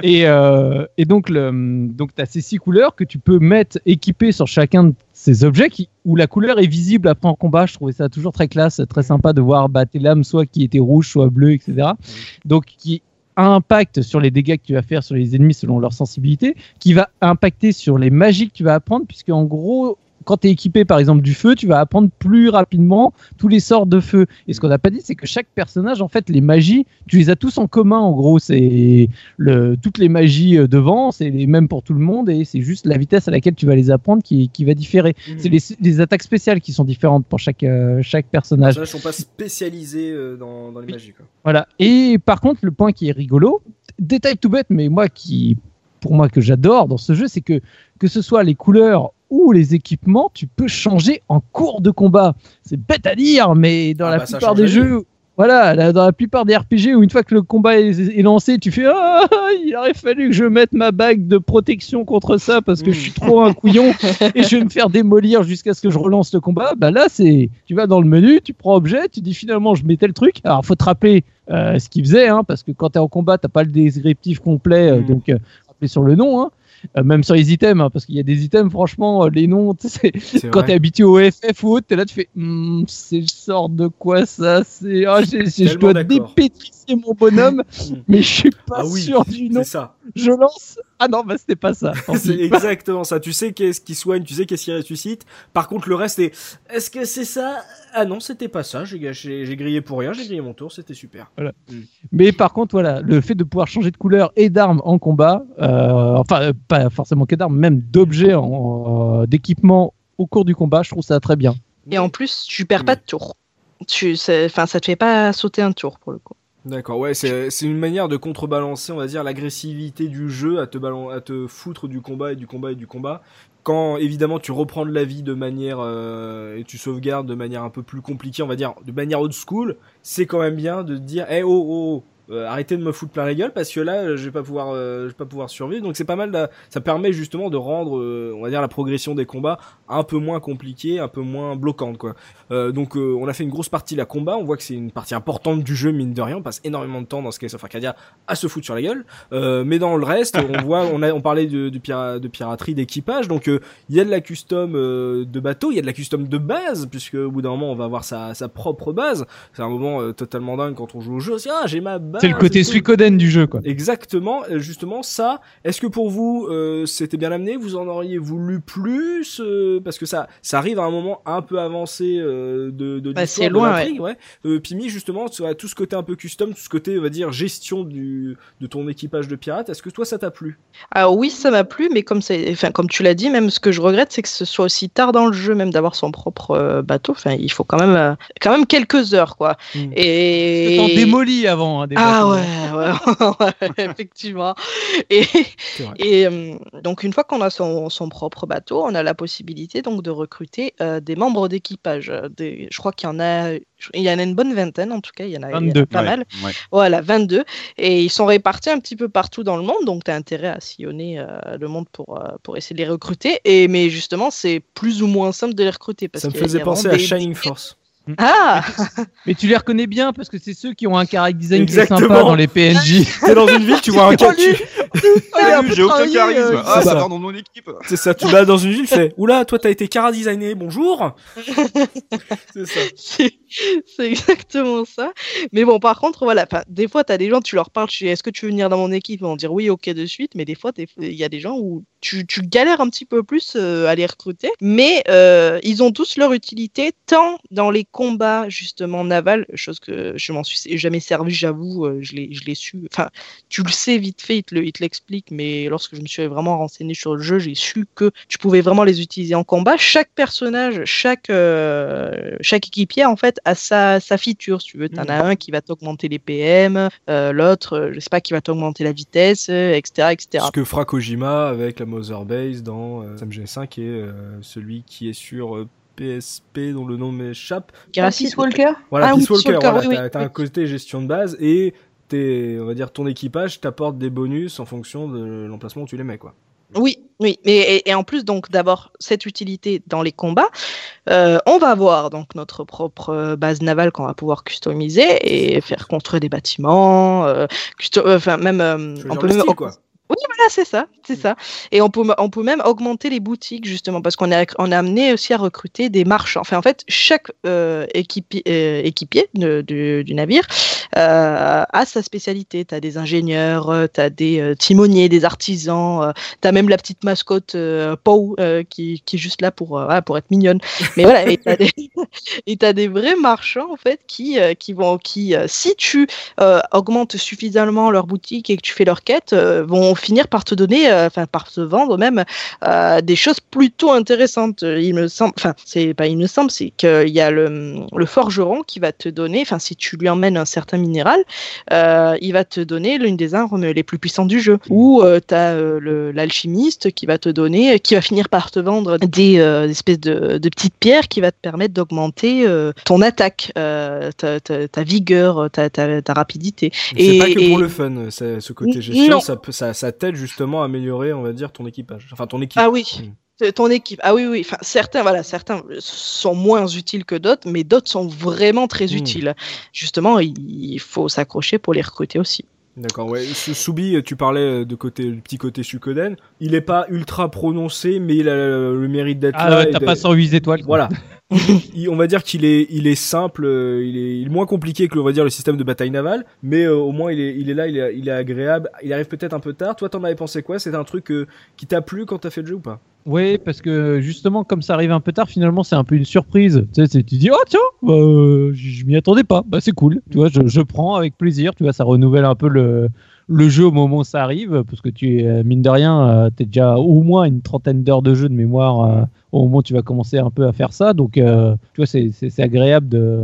et, euh, et donc, le, donc, t'as ces six couleurs que tu peux mettre, équiper sur chacun de ces objets qui, où la couleur est visible après en combat. Je trouvais ça toujours très classe, très sympa de voir bah, tes lames soit qui étaient rouges, soit bleues, et cetera. Donc qui a un impact sur les dégâts que tu vas faire sur les ennemis selon leur sensibilité, qui va impacter sur les magies que tu vas apprendre, puisque en gros, quand tu es équipé par exemple du feu, tu vas apprendre plus rapidement tous les sorts de feu. Et ce qu'on n'a pas dit, c'est que chaque personnage, en fait, les magies, tu les as tous en commun. En gros, c'est le, toutes les magies de vent, c'est les mêmes pour tout le monde, et c'est juste la vitesse à laquelle tu vas les apprendre qui, qui va différer. Mmh. C'est les, les attaques spéciales qui sont différentes pour chaque, euh, chaque personnage. Les personnages ne sont pas spécialisés euh, dans, dans les magies, quoi. Voilà. Et par contre, le point qui est rigolo, détail tout bête, mais moi qui, pour moi que j'adore dans ce jeu, c'est que que ce soit les couleurs ou les équipements, tu peux changer en cours de combat. C'est bête à dire, mais dans ah la bah plupart des jeux, voilà, là, dans la plupart des R P G où une fois que le combat est, est lancé, tu fais ah, il aurait fallu que je mette ma bague de protection contre ça parce que mmh. je suis trop un couillon et je vais me faire démolir jusqu'à ce que je relance le combat. Bah là, c'est tu vas dans le menu, tu prends objet, tu dis finalement je mets tel truc. Alors faut te rappeler euh, ce qu'il faisait, hein, parce que quand t'es en combat, t'as pas le descriptif complet, euh, mmh. donc euh, rappelez sur le nom. Hein. Euh, même sur les items, hein, parce qu'il y a des items, franchement, euh, les noms, c'est... C'est quand t'es habitué au F F ou autre, t'es là, tu fais mmm, c'est le sort de quoi ça c'est... Oh, j'ai, j'ai, je dois dépétrisser mon bonhomme, mais je suis pas ah oui, sûr du nom. C'est ça. Je lance. Ah non, bah c'était pas ça. C'est exactement ça. Tu sais qu'est-ce qui soigne, tu sais qu'est-ce qui ressuscite. Par contre, le reste est. Est-ce que c'est ça ? Ah non, c'était pas ça. J'ai, j'ai, j'ai grillé pour rien, j'ai grillé mon tour, c'était super. Voilà. Mm. Mais par contre, voilà, le fait de pouvoir changer de couleur et d'armes en combat, euh, enfin, pas forcément que d'armes, même d'objets, en, euh, d'équipement au cours du combat, je trouve ça très bien. Et en plus, tu perds mm. pas de tour. Tu, enfin, ça te fait pas sauter un tour pour le coup. D'accord, ouais, c'est, c'est une manière de contrebalancer, on va dire, l'agressivité du jeu à te, balan- à te foutre du combat et du combat et du combat. Quand, évidemment, tu reprends de la vie de manière, euh, et tu sauvegardes de manière un peu plus compliquée, on va dire, de manière old school, c'est quand même bien de te dire, eh hey, oh, oh, oh euh, arrêtez de me foutre plein la gueule parce que là, je vais pas pouvoir, euh, je vais pas pouvoir survivre. Donc c'est pas mal, là, ça permet justement de rendre, euh, on va dire, la progression des combats un peu moins compliquée, un peu moins bloquante, quoi. Euh, donc euh, on a fait une grosse partie la combat, on voit que c'est une partie importante du jeu, mine de rien, on passe énormément de temps dans Skies of Arcadia à se foutre sur la gueule, euh, mais dans le reste on voit, on, a, on parlait de, de, pira- de piraterie d'équipage, donc il euh, y a de la custom euh, de bateau, il y a de la custom de base, puisque au bout d'un moment on va avoir sa, sa propre base, c'est un moment euh, totalement dingue quand on joue au jeu, c'est, ah, j'ai ma base, c'est le côté Suikoden du jeu, quoi. Exactement, justement ça, est-ce que pour vous euh, c'était bien amené, vous en auriez voulu plus, euh, parce que ça, ça arrive à un moment un peu avancé euh, de, de, bah, c'est loin, de ouais. ouais. Euh, Pimi, justement, tout ce côté un peu custom, tout ce côté, on va dire, gestion du, de ton équipage de pirate, est-ce que toi, ça t'a plu ? Alors oui, ça m'a plu, mais comme, c'est, enfin, comme tu l'as dit, même ce que je regrette, c'est que ce soit aussi tard dans le jeu, même d'avoir son propre euh, bateau, enfin, il faut quand même, euh, quand même quelques heures, quoi. Mmh. Et... Parce que t'en démolis avant, hein, des ah bateaux. Ouais, ouais, ouais, effectivement. Et, et euh, donc, une fois qu'on a son, son propre bateau, on a la possibilité donc, de recruter euh, des membres d'équipage. Des, je crois qu'il y en a il y en a une bonne vingtaine, en tout cas il y en a, vingt-deux, il y en a pas ouais, mal ouais. Voilà, vingt-deux, et ils sont répartis un petit peu partout dans le monde, donc tu as intérêt à sillonner euh, le monde pour, euh, pour essayer de les recruter, et, mais justement c'est plus ou moins simple de les recruter parce ça me faisait penser à Shining Force. Ah! Mais tu les reconnais bien parce que c'est ceux qui ont un character design qui est sympa dans les P N J. T'es dans une ville, tu vois un gars. Salut, j'ai aucun charisme. Ah, ça part dans mon équipe. C'est ça, tu vas dans une ville, tu fais oula, toi t'as été chara-designé, bonjour! C'est ça. C'est, c'est exactement ça. Mais bon, par contre, voilà, des fois t'as des gens, tu leur parles, tu dis est-ce que tu veux venir dans mon équipe? Ils vont dire oui, ok de suite, mais des fois il y a des gens où tu, tu galères un petit peu plus euh, à les recruter, mais euh, ils ont tous leur utilité tant dans les combat justement naval, chose que je m'en suis jamais servi, j'avoue, je l'ai, je l'ai su, enfin tu le sais vite fait, il te, le, il te l'explique, mais lorsque je me suis vraiment renseigné sur le jeu, j'ai su que tu pouvais vraiment les utiliser en combat. Chaque personnage, chaque, euh, chaque équipier en fait a sa, sa feature, si tu veux, t'en mmh. as un qui va t'augmenter les P M, euh, l'autre, je sais pas, qui va t'augmenter la vitesse, euh, et cetera, et cetera. Ce que fera Kojima avec la Mother Base dans euh, Sam G cinq et euh, celui qui est sur... Euh, P S P dont le nom m'échappe. Peace Walker. Voilà, ah, Peace Walker. Walker voilà, oui, t'as, oui. t'as un côté gestion de base et tes, on va dire, ton équipage t'apporte des bonus en fonction de l'emplacement où tu les mets, quoi. Oui, oui. Et, et, et en plus, donc, d'abord, cette utilité dans les combats, euh, on va avoir donc notre propre base navale qu'on va pouvoir customiser et faire construire des bâtiments, euh, enfin, même, euh, on peut même, quoi. Oui, voilà, c'est ça, c'est ça. Et on peut, on peut même augmenter les boutiques, justement, parce qu'on a, on a amené aussi à recruter des marchands. Enfin, en fait, chaque euh, équipier, euh, équipier de, du, du navire euh, a sa spécialité. Tu as des ingénieurs, tu as des euh, timoniers, des artisans, euh, tu as même la petite mascotte euh, Pau, euh, qui, qui est juste là pour, euh, pour être mignonne. Mais voilà, et tu as des, des vrais marchands, en fait, qui, euh, qui vont, qui, euh, si tu euh, augmentes suffisamment leur boutique et que tu fais leur quête, euh, vont finir par te donner, enfin euh, par te vendre même euh, des choses plutôt intéressantes. Il me semble, enfin c'est pas il me semble, c'est qu'il y a le, le forgeron qui va te donner, enfin si tu lui emmènes un certain minéral, euh, il va te donner l'une des armes les plus puissantes du jeu. Ou euh, t'as euh, l'alchimiste qui va te donner, qui va finir par te vendre des euh, espèces de, de petites pierres qui va te permettre d'augmenter euh, ton attaque, euh, ta, ta, ta vigueur, ta, ta, ta rapidité. C'est pas que pour et... le fun, ça, ce côté gestion, ça peut ça, ça ça t'aide justement à améliorer, on va dire, ton équipage. Enfin, ton équipe. Ah oui. Mmh. Ton équipe, ah oui, oui, enfin, certains, voilà, certains sont moins utiles que d'autres, mais d'autres sont vraiment très mmh. utiles. Justement, il faut s'accrocher pour les recruter aussi. D'accord, ouais. Soubi, tu parlais de côté, du petit côté Suikoden. Il est pas ultra prononcé, mais il a le, le mérite d'être ah, là. Ah ouais, t'as pas cent huit étoiles. Quoi. Voilà. il, on va dire qu'il est, il est simple, il est, il est moins compliqué que, on va dire, le système de bataille navale, mais euh, au moins il est, il est là, il est, il est agréable. Il arrive peut-être un peu tard. Toi, t'en avais pensé quoi? C'était un truc euh, qui t'a plu quand t'as fait le jeu ou pas? Oui, parce que justement, comme ça arrive un peu tard, finalement, c'est un peu une surprise. Tu sais, c'est, tu dis, oh tiens, bah, euh, je m'y attendais pas. Bah, c'est cool. Tu vois, je, je prends avec plaisir. Tu vois, ça renouvelle un peu le, le jeu au moment où ça arrive, parce que tu es, mine de rien, euh, t'es déjà au moins une trentaine d'heures de jeu de mémoire euh, au moment où tu vas commencer un peu à faire ça. Donc, euh, tu vois, c'est, c'est, c'est agréable de.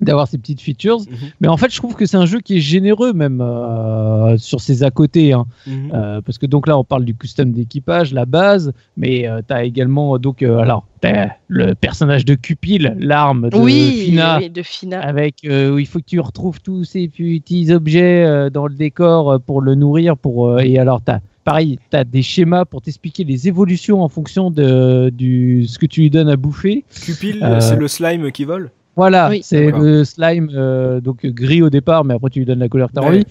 d'avoir ces petites features, mm-hmm. mais en fait je trouve que c'est un jeu qui est généreux même euh, sur ses à côté, hein. mm-hmm. euh, parce que donc là on parle du custom d'équipage, la base, mais euh, t'as également donc euh, alors t'as le personnage de Cupil, l'arme de, oui, Fina, de Fina, avec euh, où il faut que tu retrouves tous ces petits objets euh, dans le décor pour le nourrir, pour euh, et alors t'as pareil, tu as des schémas pour t'expliquer les évolutions en fonction de du ce que tu lui donnes à bouffer. Cupil, euh, c'est le slime qui vole. Voilà, oui. c'est voilà. le slime euh, donc gris au départ, mais après tu lui donnes la couleur que tu as envie,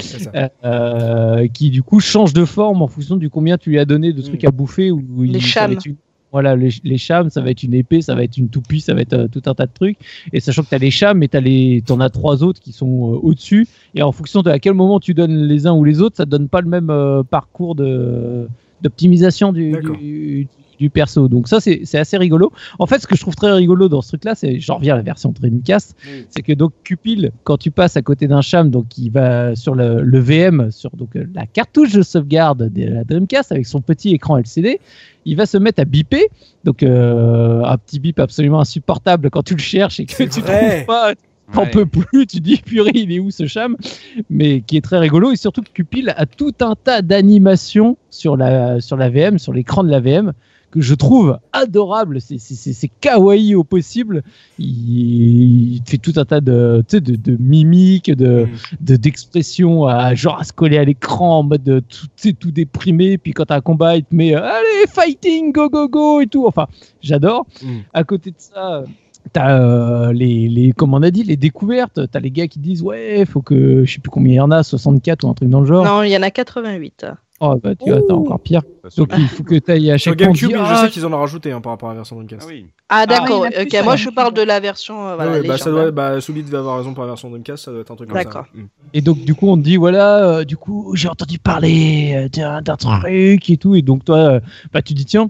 euh, qui du coup change de forme en fonction du combien tu lui as donné de trucs mmh. à bouffer. Ou, ou les chams. Une... Voilà, les, les chams, ça va être une épée, ça va être une toupie, ça va être euh, tout un tas de trucs. Et sachant que tu as les chams, mais tu les... en as trois autres qui sont euh, au-dessus. Et en fonction de à quel moment tu donnes les uns ou les autres, ça ne donne pas le même euh, parcours de... d'optimisation du... du... du perso. Donc ça c'est c'est assez rigolo. En fait, ce que je trouve très rigolo dans ce truc là, c'est, j'en reviens à la version Dreamcast, oui. c'est que donc Cupil, quand tu passes à côté d'un cham, donc il va sur le, le V M, sur donc la cartouche de sauvegarde de la Dreamcast avec son petit écran L C D, il va se mettre à biper, donc euh, un petit bip absolument insupportable quand tu le cherches et que c'est tu trouves pas. T'en ouais. peux plus, tu dis purée, il est où ce cham? Mais qui est très rigolo, et surtout que Cupil a tout un tas d'animations sur la, sur la V M, sur l'écran de la V M, que je trouve adorable. C'est, c'est, c'est, c'est kawaii au possible. Il, il fait tout un tas de, tu sais, de, de mimiques, de, de, d'expressions, à, genre à se coller à l'écran en mode tout, tu sais, tout déprimé. Puis quand t'as un combat, il te met allez, fighting, go, go, go, et tout. Enfin, j'adore. Mm. À côté de ça. T'as euh, les, les, comme on a dit, les découvertes. T'as les gars qui disent ouais, faut que, je sais plus combien il y en a, soixante-quatre ou un truc dans le genre. Non, il y en a quatre-vingt-huit. Oh bah tu vois, t'as encore pire. Donc il faut que t'ailles à chaque Gamecube. Je ah, sais qu'ils en ont rajouté hein, par rapport à la version Dreamcast. Ah, oui. ah d'accord. Ah, ok, moi je parle de la version. Euh, voilà, ouais, bah, ça doit, bah Soubi devait avoir raison pour la version Dreamcast, ça doit être un truc comme d'accord. ça. D'accord. Hein. Et donc du coup on te dit voilà, euh, du coup j'ai entendu parler d'un, d'un truc et tout, et donc toi, euh, bah tu dis tiens.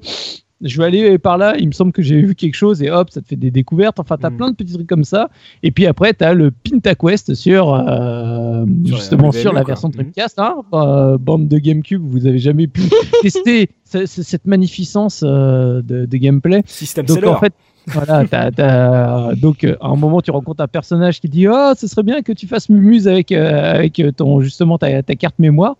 Je vais aller par là, il me semble que j'ai vu quelque chose et hop, ça te fait des découvertes. Enfin, t'as mmh. plein de petits trucs comme ça. Et puis après, t'as le PintaQuest sur, euh, sur justement la sur la version Dreamcast. Hein, euh, bande de Gamecube, vous avez jamais pu tester c- c- cette magnificence euh, de, de gameplay. Système donc seller. En fait, voilà, t'as, t'as, donc euh, à un moment tu rencontres un personnage qui dit oh ce serait bien que tu fasses mumuse avec euh, avec ton justement ta, ta carte mémoire.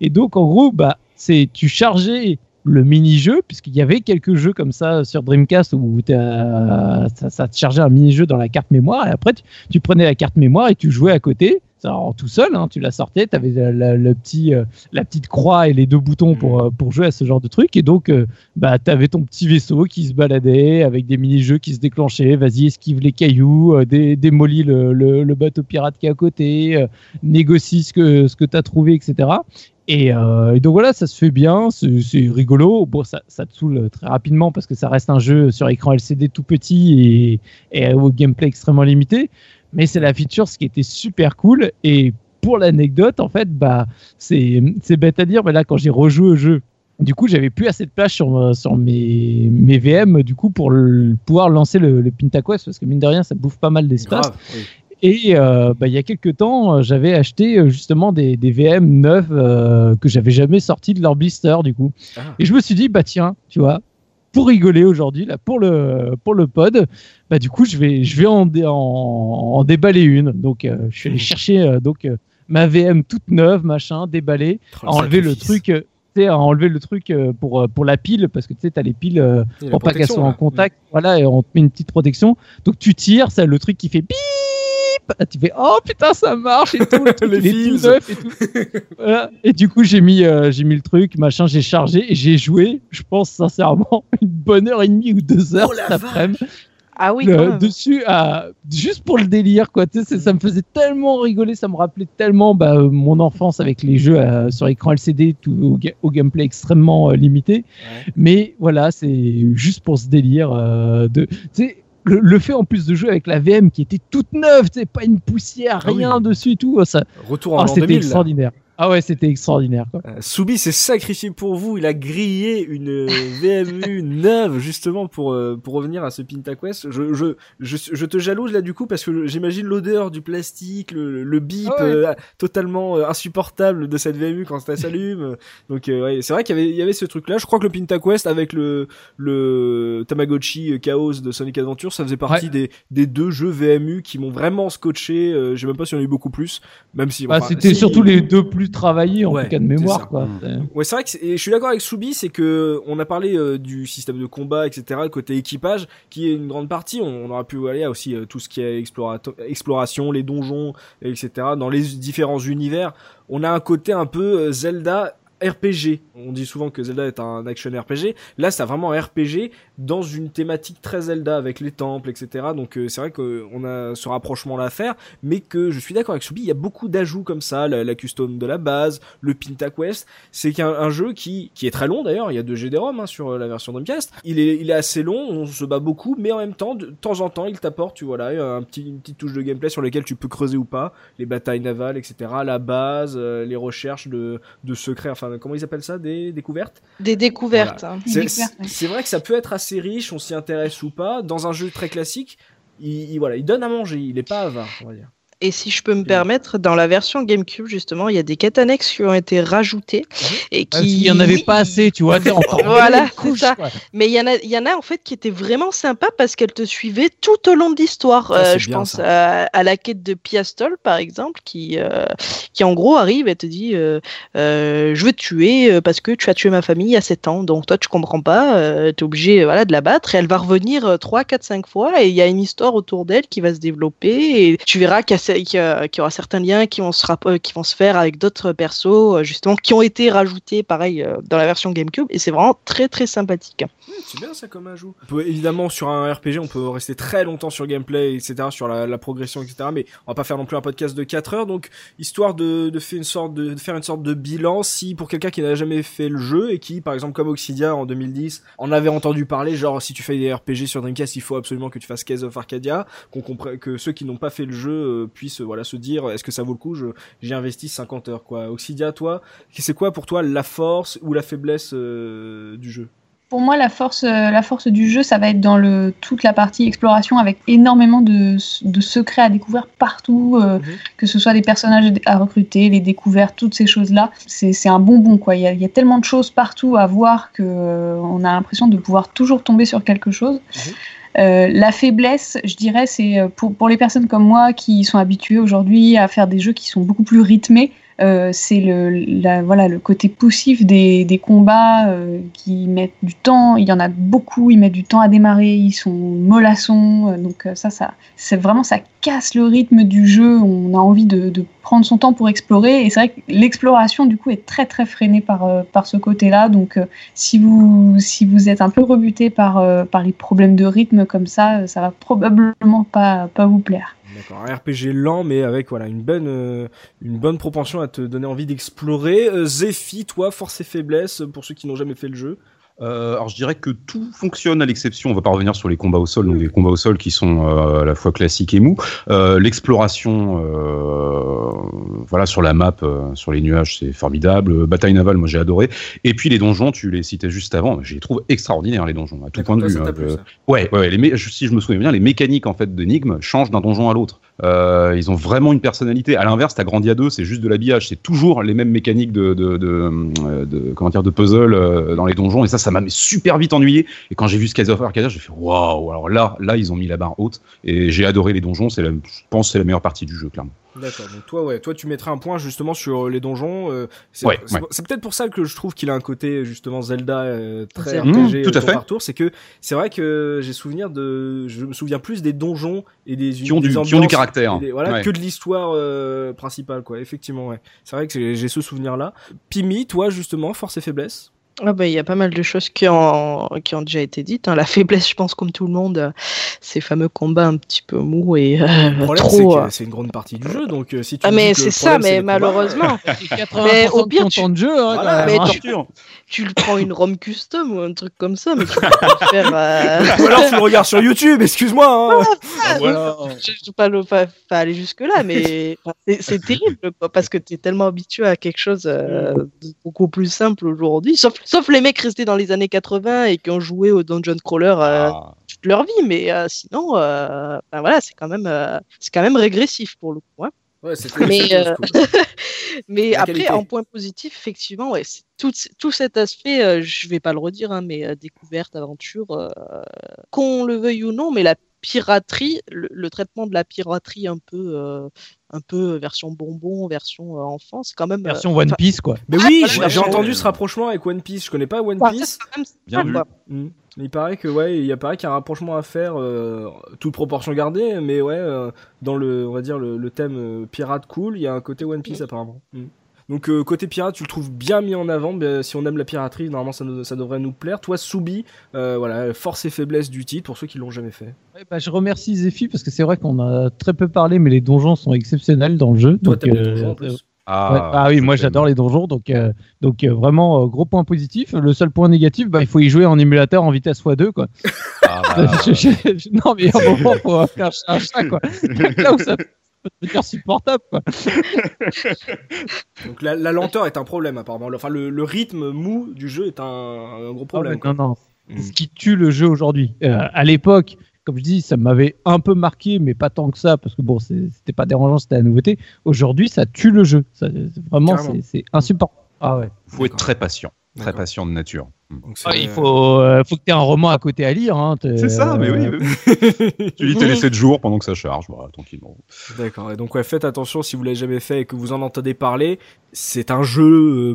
Et donc en gros, bah c'est tu chargeais le mini-jeu, puisqu'il y avait quelques jeux comme ça sur Dreamcast où ça, ça te chargeait un mini-jeu dans la carte mémoire, et après tu, tu prenais la carte mémoire et tu jouais à côté. en tout seul, hein, tu la sortais, tu avais la, la, la, petit, euh, la petite croix et les deux boutons pour, euh, pour jouer à ce genre de truc. Et donc, euh, bah, tu avais ton petit vaisseau qui se baladait avec des mini-jeux qui se déclenchaient. Vas-y, esquive les cailloux, euh, dé, démolis le, le, le bateau pirate qui est à côté, euh, négocie ce que, ce que tu as trouvé, et cetera. Et, euh, et donc voilà, ça se fait bien, c'est, c'est rigolo. Bon, ça, ça te saoule très rapidement parce que ça reste un jeu sur écran L C D tout petit et, et au gameplay extrêmement limité. Mais c'est la feature, ce qui était super cool. Et pour l'anecdote, en fait, bah, c'est, c'est bête à dire, mais là, quand j'ai rejoué au jeu, du coup, j'avais plus assez de place sur, sur mes, mes V M, du coup, pour le, pouvoir lancer le, le PintaQuest, parce que mine de rien, ça bouffe pas mal d'espace. Grave, oui. Et euh, bah, il y a quelques temps, j'avais acheté justement des, des V M neufs euh, que j'avais jamais sortis de leur blister, du coup. Ah. Et je me suis dit, bah tiens, tu vois, pour rigoler aujourd'hui, là, pour le, pour le pod, bah, du coup, je vais, je vais en, dé, en, en déballer une. Donc, euh, je suis allé chercher euh, donc, euh, ma V M toute neuve, machin, déballée, oh, enlever le truc, euh, à enlever le truc euh, pour, euh, pour la pile, parce que tu sais, tu as les piles euh, pour pas qu'elles soient en contact. Oui. Voilà, et on te met une petite protection. Donc, tu tires, ça, le truc qui fait bip. Tu fais oh putain ça marche et tout, le truc, les fils tout neuf et tout. Voilà. Et du coup j'ai mis euh, j'ai mis le truc machin, j'ai chargé et j'ai joué, je pense sincèrement une bonne heure et demie ou deux heures oh cet après-midi. Ah oui, le, quand dessus à, juste pour le délire quoi. Tu sais, ça me faisait tellement rigoler, ça me rappelait tellement bah, mon enfance avec les jeux euh, sur écran L C D tout, au, ga- au gameplay extrêmement euh, limité. Ouais. Mais voilà, c'est juste pour ce délire euh, de tu sais. Le, le fait en plus de jouer avec la V M qui était toute neuve, tu sais, pas une poussière, rien ah oui. dessus et tout. Ça... Retour en ah, l'an c'était deux mille, extraordinaire. Là. Ah ouais, c'était extraordinaire. Quoi. Euh, Soubi s'est sacrifié pour vous. Il a grillé une V M U neuve justement pour euh, pour revenir à ce PintaQuest. Je, je je je te jalouse là du coup parce que j'imagine l'odeur du plastique, le, le bip ah ouais. euh, totalement euh, insupportable de cette V M U quand ça s'allume. Donc euh, ouais, c'est vrai qu'il y avait il y avait ce truc là. Je crois que le PintaQuest avec le le Tamagotchi Chaos de Sonic Adventure, ça faisait partie ouais. des des deux jeux V M U qui m'ont vraiment scotché. Euh, je sais même pas si on en a eu beaucoup plus, même si bah, enfin, c'était si, surtout euh, les deux plus travailler en ouais, tout cas de mémoire quoi. C'est... Ouais, c'est vrai que c'est... Et je suis d'accord avec Soubi, c'est que on a parlé euh, du système de combat etc, côté équipage qui est une grande partie, on, on aura pu aller à aussi euh, tout ce qui est explorato- exploration, les donjons etc, dans les différents univers. On a un côté un peu euh, Zelda R P G. On dit souvent que Zelda est un action R P G. Là, c'est vraiment un R P G dans une thématique très Zelda avec les temples, et cetera. Donc, euh, c'est vrai qu'on a ce rapprochement-là à faire, mais que je suis d'accord avec Soubi, il y a beaucoup d'ajouts comme ça, la, la custom de la base, le PintaQuest. C'est qu'un un jeu qui, qui est très long d'ailleurs, il y a deux G D ROM hein, sur la version Dreamcast. Il est, il est assez long, on se bat beaucoup, mais en même temps, de, de temps en temps, il t'apporte, tu vois là, un petit, une petite touche de gameplay sur laquelle tu peux creuser ou pas, les batailles navales, et cetera. La base, euh, les recherches de, de secrets, enfin, comment ils appellent ça, des découvertes ? Des découvertes. Voilà. Hein. C'est, c'est vrai que ça peut être assez riche, on s'y intéresse ou pas. Dans un jeu très classique, il, il, voilà, il donne à manger, il n'est pas avare, on va dire. Et si je peux me permettre, dans la version Gamecube, justement, il y a des quêtes annexes qui ont été rajoutées. Et qui... Il n'y en avait pas assez, tu vois. Voilà, couche, c'est ça. Quoi. Mais il y en a, il y en a, en fait, qui étaient vraiment sympas parce qu'elles te suivaient tout au long de l'histoire. Ah, euh, je pense à, à la quête de Piastol, par exemple, qui, euh, qui en gros, arrive et te dit euh, euh, je veux te tuer parce que tu as tué ma famille il y a sept ans. Donc, toi, tu ne comprends pas. Euh, tu es obligé voilà, de la battre. Et elle va revenir trois, quatre, cinq fois. Et il y a une histoire autour d'elle qui va se développer. Et tu verras qu'à Qui, euh, qui aura certains liens qui vont, se rapp- euh, qui vont se faire avec d'autres persos euh, justement qui ont été rajoutés pareil euh, dans la version Gamecube et c'est vraiment très très sympathique. Mmh, c'est bien ça comme ajout. On peut, évidemment sur un R P G on peut rester très longtemps sur le gameplay etc, sur la, la progression etc, mais on va pas faire non plus un podcast de quatre heures, donc histoire de, de, faire, une sorte de, de faire une sorte de bilan si pour quelqu'un qui n'a jamais fait le jeu et qui par exemple comme Oxidia en deux mille dix en avait entendu parler, genre si tu fais des R P G sur Dreamcast il faut absolument que tu fasses Skies of Arcadia, qu'on compre- que ceux qui n'ont pas fait le jeu euh, puissent voilà se dire est-ce que ça vaut le coup, je j'ai investi cinquante heures quoi. Oxidia, toi c'est quoi pour toi la force ou la faiblesse euh, du jeu? Pour moi la force euh, la force du jeu ça va être dans le toute la partie exploration avec énormément de de secrets à découvrir partout euh, mmh. que ce soit des personnages à recruter, les découvertes, toutes ces choses là, c'est c'est un bonbon quoi, il y a il y a tellement de choses partout à voir que euh, on a l'impression de pouvoir toujours tomber sur quelque chose. Mmh. Euh, la faiblesse, je dirais, c'est pour, pour les personnes comme moi qui sont habituées aujourd'hui à faire des jeux qui sont beaucoup plus rythmés, Euh, c'est le, la, voilà, le côté poussif des, des combats euh, qui mettent du temps, il y en a beaucoup, ils mettent du temps à démarrer, ils sont mollassons, euh, donc ça, ça, c'est vraiment, ça casse le rythme du jeu, on a envie de, de prendre son temps pour explorer, et c'est vrai que l'exploration du coup est très très freinée par, euh, par ce côté-là, donc euh, si, vous, si vous êtes un peu rebuté par, euh, par les problèmes de rythme comme ça, ça va probablement pas, pas vous plaire. D'accord, un R P G lent, mais avec voilà une bonne euh, une bonne propension à te donner envie d'explorer. Euh, Zéphi, toi, force et faiblesse pour ceux qui n'ont jamais fait le jeu. Euh, alors je dirais que tout fonctionne à l'exception, on va pas revenir sur les combats au sol, donc les combats au sol qui sont euh, à la fois classiques et mous, euh, l'exploration euh, voilà sur la map, euh, sur les nuages c'est formidable, bataille navale moi j'ai adoré, et puis les donjons, tu les citais juste avant, je les trouve extraordinaires les donjons, à tout D'accord, point de vue hein, plus, euh, ouais, ouais, ouais les mé- si je me souviens bien, les mécaniques en fait d'énigmes changent d'un donjon à l'autre. Euh, ils ont vraiment une personnalité. À l'inverse, t'as Grandia deux, c'est juste de l'habillage, c'est toujours les mêmes mécaniques de, de, de, de comment dire de puzzle euh, dans les donjons. Et ça, ça m'a super vite ennuyé. Et quand j'ai vu Skies of Arcadia, j'ai fait waouh. Alors là, là, ils ont mis la barre haute. Et j'ai adoré les donjons. C'est la, je pense, que c'est la meilleure partie du jeu, clairement. D'accord. Donc toi, ouais, toi, tu mettrais un point justement sur les donjons. Euh, c'est, ouais, c'est, ouais. c'est peut-être pour ça que je trouve qu'il a un côté justement Zelda euh, très R P G mmh, tour par tour. C'est que c'est vrai que j'ai souvenir de, je me souviens plus des donjons et des qui ont des du, ambiances, qui ont du caractère, des, voilà, ouais. que de l'histoire euh, principale, quoi. Effectivement, ouais. C'est vrai que j'ai, j'ai ce souvenir-là. Pimi, toi, justement, force et faiblesse. Ah bah, y a pas mal de choses qui ont, qui ont déjà été dites. Hein. La faiblesse, je pense, comme tout le monde, euh, ces fameux combats un petit peu mous et euh, le problème, trop. C'est, que, euh... c'est une grande partie du jeu, donc si tu. Ah mais c'est ça, problème, mais c'est malheureusement. Mais au pire, tu de jeu, hein, voilà, mais tu, tu le prends une ROM custom ou un truc comme ça, mais tu peux pas faire. Euh... Ou alors tu le regardes sur YouTube. Excuse-moi. Hein. Ah, voilà. Je ne pas, pas, pas aller jusque là, mais c'est, c'est terrible parce que t'es tellement habitué à quelque chose euh, de beaucoup plus simple aujourd'hui, sauf. Sauf les mecs restés dans les années quatre-vingts et qui ont joué au Dungeon Crawler euh, ah. toute leur vie, mais euh, sinon, euh, ben voilà, c'est quand même, euh, c'est quand même régressif pour le coup. Hein. Ouais, c'est très, mais euh... mais après, qualité. En point positif, effectivement, ouais, c'est tout, tout cet aspect, euh, je vais pas le redire, hein, mais euh, découverte, aventure, euh, qu'on le veuille ou non, mais la piraterie, le, le traitement de la piraterie un peu, euh, un peu version bonbon, version euh, enfant, c'est quand même version euh, One Piece quoi. Mais ah, oui, j'ai, j'ai entendu ce rapprochement avec One Piece. Je connais pas One Piece. Ouais, ça, ça, bien vu. Mmh. Il paraît que ouais, il paraît qu'il y a un rapprochement à faire, euh, toute proportion gardée, mais ouais, euh, dans le, on va dire le, le thème euh, pirate cool, il y a un côté One Piece mmh. apparemment. Mmh. Donc euh, côté pirate, tu le trouves bien mis en avant. Mais, euh, si on aime la piraterie, normalement ça, nous, ça devrait nous plaire. Toi, Soubi, euh, voilà, force et faiblesse du titre pour ceux qui l'ont jamais fait. Ouais, bah, je remercie Zéphi parce que c'est vrai qu'on a très peu parlé, mais les donjons sont exceptionnels dans le jeu. Toi, donc, t'aimes euh, les donjons en plus. Euh, ah, ouais, bah oui, moi j'adore les donjons, donc euh, donc euh, vraiment euh, gros point positif. Le seul point négatif, bah il faut y jouer en émulateur en vitesse fois deux quoi. Ah, bah, je, je, je, non mais à un moment faut faire un chat quoi. Là où ça. Devenir supportable quoi. Donc la, la lenteur est un problème apparemment. Enfin le, le rythme mou du jeu est un, un gros problème. Oh, non non. Mmh. Ce qui tue le jeu aujourd'hui. Euh, à l'époque, comme je dis, ça m'avait un peu marqué, mais pas tant que ça parce que bon, c'est, c'était pas dérangeant, c'était la nouveauté. Aujourd'hui, ça tue le jeu. Ça, c'est, vraiment, c'est, c'est insupportable. Ah ouais. Faut D'accord. être très patient. Très D'accord. patient de nature. Donc ah, il faut, euh, faut que tu aies un roman à côté à lire. Hein, c'est ça, mais oui. oui. Tu lis tes les sept jours pendant que ça charge, voilà, tranquillement. D'accord, et donc ouais, faites attention si vous l'avez jamais fait et que vous en entendez parler, c'est un jeu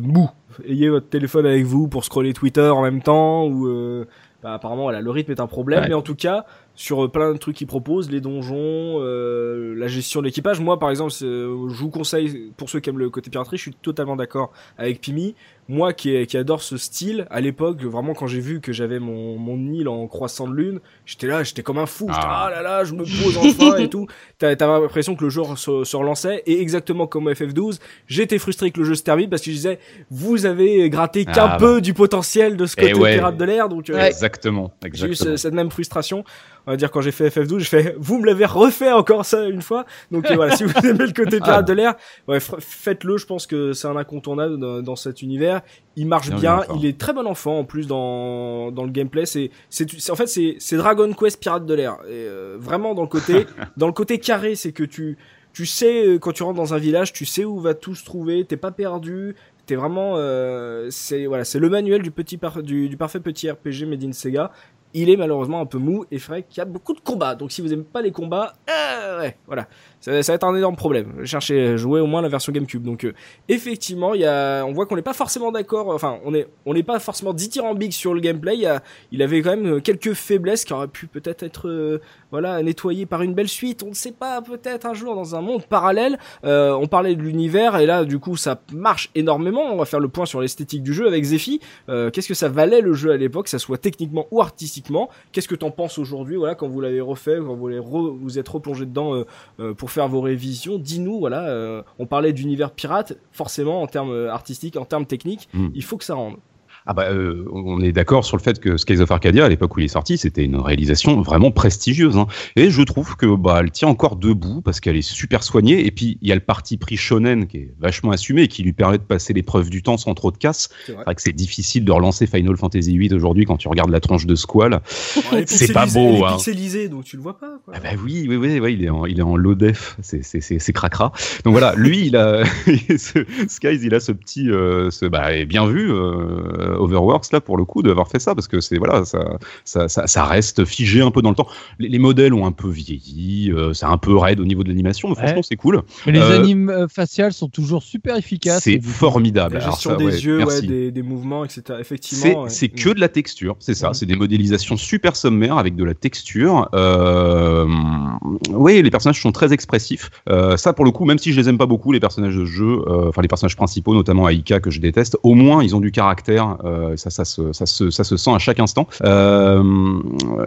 euh, mou. Ayez votre téléphone avec vous pour scroller Twitter en même temps, ou euh, bah, apparemment voilà, le rythme est un problème, ouais. mais en tout cas... sur plein de trucs qu'ils proposent, les donjons, euh, la gestion de l'équipage. Moi, par exemple, euh, je vous conseille, pour ceux qui aiment le côté piraterie, je suis totalement d'accord avec Pimi. Moi, qui, qui adore ce style, à l'époque, vraiment, quand j'ai vu que j'avais mon, mon île en croissant de lune, j'étais là, j'étais comme un fou. Ah, j'étais, ah là là, je me pose enfin et tout. T'as, t'as l'impression que le jeu se, se relançait. Et exactement comme F F douze, j'étais frustré que le jeu se termine parce que je disais, vous avez gratté qu'un ah, peu bah. du potentiel de ce côté ouais. pirate de l'air. Donc, euh, exactement, exactement. J'ai eu cette même frustration. On va dire quand j'ai fait F F douze, je fais vous me l'avez refait encore ça une fois. Donc euh, voilà, si vous aimez le côté pirate ah. de l'air, ouais, f- faites-le, je pense que c'est un incontournable dans, dans cet univers. Il marche bien, bien, bien il est très bon enfant en plus dans dans le gameplay, c'est c'est, c'est en fait c'est c'est Dragon Quest pirate de l'air et euh, vraiment dans le côté dans le côté carré, c'est que tu tu sais quand tu rentres dans un village, tu sais où va tout se trouver, t'es pas perdu. C'est vraiment, euh, c'est voilà, c'est le manuel du petit par- du, du parfait petit R P G made in Sega il est malheureusement un peu mou et ferait qu'il y a beaucoup de combats. Donc si vous n'aimez pas les combats, euh, ouais, voilà, ça, ça va être un énorme problème. Je cherchais à jouer au moins la version Gamecube. Donc euh, effectivement, il y a, on voit qu'on n'est pas forcément d'accord. Enfin, on est, on n'est pas forcément dithyrambique sur le gameplay. Il, y a, il avait quand même quelques faiblesses qui auraient pu peut-être être, euh, voilà, nettoyées par une belle suite. On ne sait pas, peut-être un jour dans un monde parallèle. Euh, on parlait de l'univers et là, du coup, ça marche énormément. On va faire le point sur l'esthétique du jeu avec Zéphi. Euh, qu'est-ce que ça valait le jeu à l'époque, que ça soit techniquement ou artistique? Qu'est-ce que t'en penses aujourd'hui, voilà, quand vous l'avez refait, quand vous re, vous êtes replongé dedans euh, euh, pour faire vos révisions, dis-nous, voilà, euh, on parlait d'univers pirate, forcément en termes artistiques, en termes techniques, mmh. il faut que ça rende. Ah bah, euh, on est d'accord sur le fait que Skies of Arcadia, à l'époque où il est sorti, c'était une réalisation vraiment prestigieuse, hein. Et je trouve que bah elle tient encore debout parce qu'elle est super soignée. Et puis il y a le parti pris shonen qui est vachement assumé et qui lui permet de passer l'épreuve du temps sans trop de casse. C'est vrai que c'est difficile de relancer Final Fantasy huit aujourd'hui quand tu regardes la tronche de Squall. Ouais, c'est pas beau. Il est hein. pixelisé, donc tu le vois pas. Quoi. Ah bah oui, oui, oui, oui, il est en, il est en low def, c'est, c'est, c'est, c'est cracra. Donc voilà, lui, il a ce, Skies, il a ce petit, euh, ce bah bien vu. Euh, Overworks là pour le coup d'avoir fait ça parce que c'est voilà ça ça ça, ça reste figé un peu dans le temps, les, les modèles ont un peu vieilli, euh, c'est un peu raide au niveau de l'animation mais ouais. franchement c'est cool, mais les euh, animes faciales sont toujours super efficaces, c'est formidable, la gestion alors, ça, des ouais, yeux ouais, des, des mouvements etc, effectivement c'est, ouais. c'est que de la texture, c'est ça ouais. c'est des modélisations super sommaires avec de la texture, euh, oui les personnages sont très expressifs, euh, ça pour le coup même si je les aime pas beaucoup les personnages de jeu, enfin euh, les personnages principaux notamment Aika que je déteste, au moins ils ont du caractère. Euh, ça, ça, se, ça, se, ça se sent à chaque instant. Euh,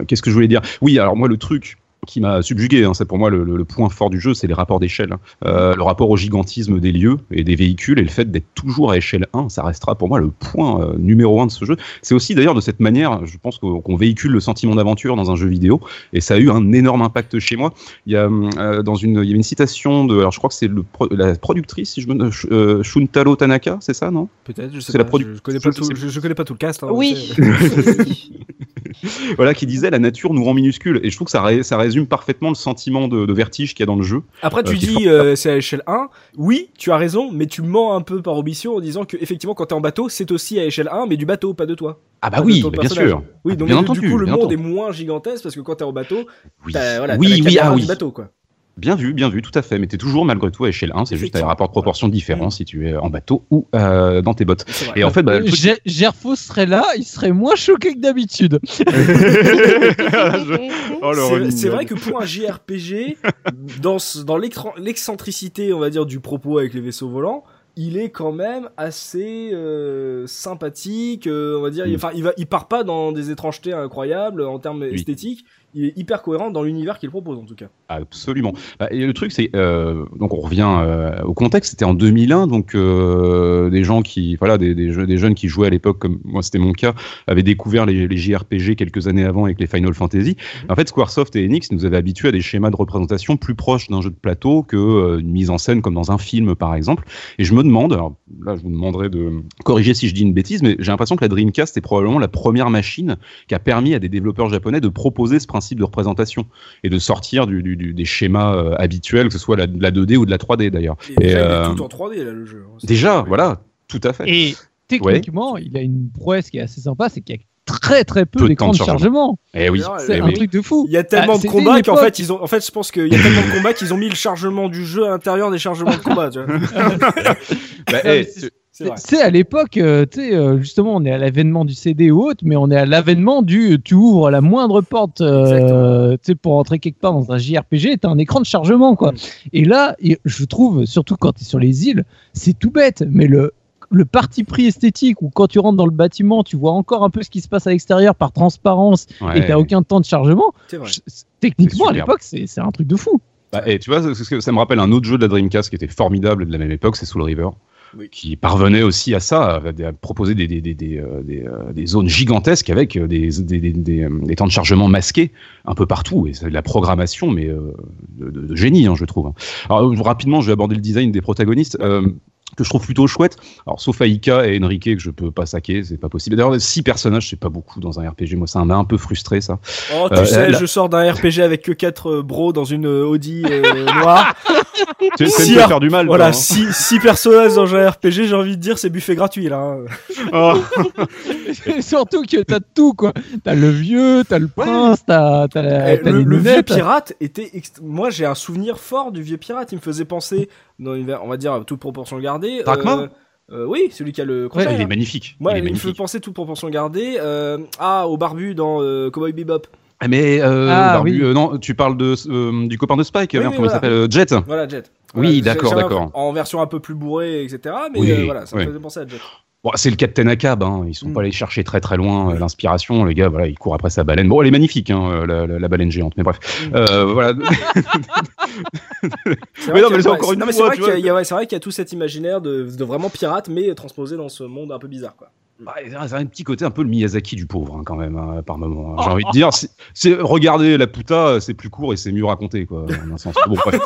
qu'est-ce que je voulais dire ? Oui, alors moi, le truc qui m'a subjugué, hein, c'est pour moi le, le, le point fort du jeu, c'est les rapports d'échelle. Hein. Euh, le rapport au gigantisme des lieux et des véhicules et le fait d'être toujours à échelle un, ça restera pour moi le point euh, numéro un de ce jeu. C'est aussi d'ailleurs de cette manière, je pense qu'on, qu'on véhicule le sentiment d'aventure dans un jeu vidéo et ça a eu un énorme impact chez moi. Il y a, euh, dans une, il y a une citation de, alors je crois que c'est le pro, la productrice, si je me, euh, Shuntaro Tanaka, c'est ça, non ? Peut-être, je sais c'est pas, la produ- je, je, connais pas je, tout, je, je connais pas tout le cast. Hein, oui voilà, qui disait la nature nous rend minuscules et je trouve que ça, ré, ça résume parfaitement le sentiment de, de vertige qu'il y a dans le jeu. Après tu euh, dis euh, c'est à échelle un, oui tu as raison mais tu mens un peu par omission en disant que effectivement quand t'es en bateau c'est aussi à échelle un mais du bateau pas de toi. Ah bah oui, bah bien sûr. Oui donc bien du, entendu, du coup le monde entendu. Est moins gigantesque parce que quand t'es en bateau oui. t'as, voilà, oui, t'as la caméra oui, ah, oui. du bateau quoi. Bien vu, bien vu, tout à fait. Mais t'es toujours malgré tout à échelle un, c'est juste à des rapports de proportion différents mmh. si tu es en bateau ou euh, dans tes bottes. Et en fait, bah, G- Gerfo serait là, il serait moins choqué que d'habitude. oh, c'est, c'est vrai que pour un J R P G, dans, dans l'excentricité, on va dire, du propos avec les vaisseaux volants, il est quand même assez euh, sympathique, euh, on va dire. Enfin, mmh. il, il va, il part pas dans des étrangetés incroyables en termes oui. esthétiques. Il est hyper cohérent dans l'univers qu'il propose, en tout cas. Absolument. Et le truc, c'est... Euh, donc, on revient euh, au contexte. C'était en deux mille un, donc euh, des gens qui... Voilà, des, des, jeux, des jeunes qui jouaient à l'époque, comme moi, c'était mon cas, avaient découvert les, les J R P G quelques années avant avec les Final Fantasy. Mm-hmm. En fait, Squaresoft et Enix nous avaient habitués à des schémas de représentation plus proches d'un jeu de plateau qu'une euh, mise en scène comme dans un film, par exemple. Et je me demande... Alors là, je vous demanderai de corriger si je dis une bêtise, mais j'ai l'impression que la Dreamcast est probablement la première machine qui a permis à des développeurs japonais de proposer ce principe de représentation et de sortir du, du, du, des schémas euh, habituels, que ce soit la, de la deux D ou de la trois D d'ailleurs. Et, et euh, il est tout en trois D là, le jeu. C'est déjà, vrai. Voilà, tout à fait. Et techniquement, ouais. il a une prouesse qui est assez sympa, c'est qu'il y a très très peu, peu d'écran de chargement. Et oui, c'est et un oui. truc de fou. Il y a tellement ah, de combats qu'en fait ils ont, en fait je pense qu'il y a tellement de combats qu'ils ont mis le chargement du jeu à l'intérieur des chargements de combat. Tu vois. bah, hey, tu... C'est, c'est à l'époque, euh, tu sais, euh, justement, on est à l'avènement du C D ou autre, mais on est à l'avènement du tu ouvres la moindre porte, euh, tu sais, pour entrer quelque part dans un J R P G, t'as un écran de chargement, quoi. Mmh. Et là, et je trouve, surtout quand t'es sur les îles, c'est tout bête, mais le le parti pris esthétique où quand tu rentres dans le bâtiment, tu vois encore un peu ce qui se passe à l'extérieur par transparence ouais. et t'as aucun temps de chargement. C'est vrai. Je, techniquement, c'est à l'époque, c'est, c'est un truc de fou. Bah, et tu vois, ça, ça me rappelle un autre jeu de la Dreamcast qui était formidable de la même époque, c'est Soul River. Oui. Qui parvenait aussi à ça, à proposer des, des, des, des, des, des zones gigantesques avec des, des, des, des, des temps de chargement masqués un peu partout, et c'est de la programmation mais de, de, de génie hein, je trouve. Alors rapidement je vais aborder le design des protagonistes. Euh, que je trouve plutôt chouette. Alors, sauf Aika et Enrique, que je peux pas saquer, c'est pas possible. D'ailleurs, six personnages, c'est pas beaucoup dans un R P G. Moi, ça m'a un peu frustré, ça. Oh, tu euh, sais, là... je sors d'un R P G avec que quatre bros dans une Audi euh, noire. Tu sais, tu peux faire du mal. Voilà, six hein. personnages dans un R P G, j'ai envie de dire, c'est buffet gratuit, là. Oh. Et surtout que t'as tout, quoi. T'as le vieux, t'as le prince, t'as, t'as, la, t'as le, les le vieux pirate était, ext... moi, j'ai un souvenir fort du vieux pirate. Il me faisait penser, dans une... on va dire, toute proportion gardée, Drachma euh, euh, oui, celui qui a le crochet. Ouais, il est magnifique. Moi, ouais, il, il me fait penser, toute proportion gardée, euh, ah, au barbu dans euh, Cowboy Bebop. Mais euh, ah, barbu, oui. euh, non, tu parles de, euh, du copain de Spike, oui, merde, oui, comment voilà. il s'appelle Jet. Voilà, Jet. Voilà, oui, d'accord, d'accord. En version un peu plus bourrée, et cetera. Mais oui, euh, voilà, ça oui. me faisait penser à Jet. Bon, c'est le Captain Ahab, hein. Ils sont mm. pas allés chercher très très loin ouais. l'inspiration. Les gars, voilà, ils courent après sa baleine. Bon, elle est magnifique, hein, la, la, la baleine géante. Mais bref, mm. euh, voilà. Mais non, mais c'est encore une fois. C'est vrai qu'il y a tout cet imaginaire de, de vraiment pirate, mais transposé dans ce monde un peu bizarre, quoi. Bah, c'est un petit côté un peu le Miyazaki du pauvre, hein, quand même, hein, par moment. J'ai oh, envie de dire, c'est, c'est regarder la puta, c'est plus court et c'est mieux raconté, quoi. Dans un sens. Bon, ouais.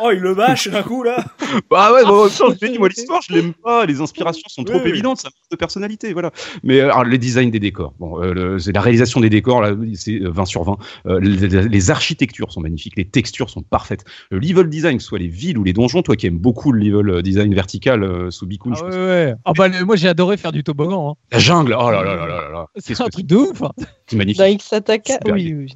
Oh, il le bâche d'un coup là. Bah ouais, bon, je dis moi l'histoire, je l'aime pas. Les inspirations sont oui, trop oui. évidentes, ça manque de personnalité, voilà. Mais alors, les designs des décors, bon, euh, le, c'est la réalisation des décors, là, c'est vingt sur vingt. Euh, les, les architectures sont magnifiques, les textures sont parfaites. Le level design, soit les villes ou les donjons, toi qui aimes beaucoup le level design vertical, euh, Soubicoune. Ah ouais, ouais. Oh, bah, le, moi j'ai adoré faire du topo. Hein. La jungle, oh là là là là là, c'est un truc de ouf. Hein. C'est magnifique. Dans X-Ataka, oui, oui.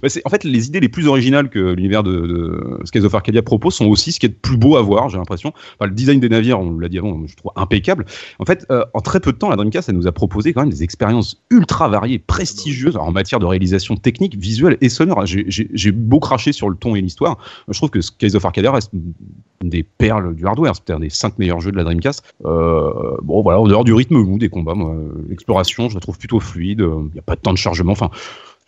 Bah c'est, en fait, les idées les plus originales que l'univers de, de Skies of Arcadia propose sont aussi ce qui est de plus beau à voir, j'ai l'impression. Enfin, le design des navires, on l'a dit avant, je trouve impeccable. En fait, euh, en très peu de temps, la Dreamcast, elle nous a proposé quand même des expériences ultra variées, prestigieuses en matière de réalisation technique, visuelle et sonore. J'ai, j'ai, j'ai beau cracher sur le ton et l'histoire, je trouve que Skies of Arcadia reste une des perles du hardware, c'est peut-être des cinq meilleurs jeux de la Dreamcast. Euh, bon, voilà, en dehors du rythme ou des combats, moi, l'exploration, je la trouve plutôt fluide, il euh, n'y a pas de temps de chargement, enfin...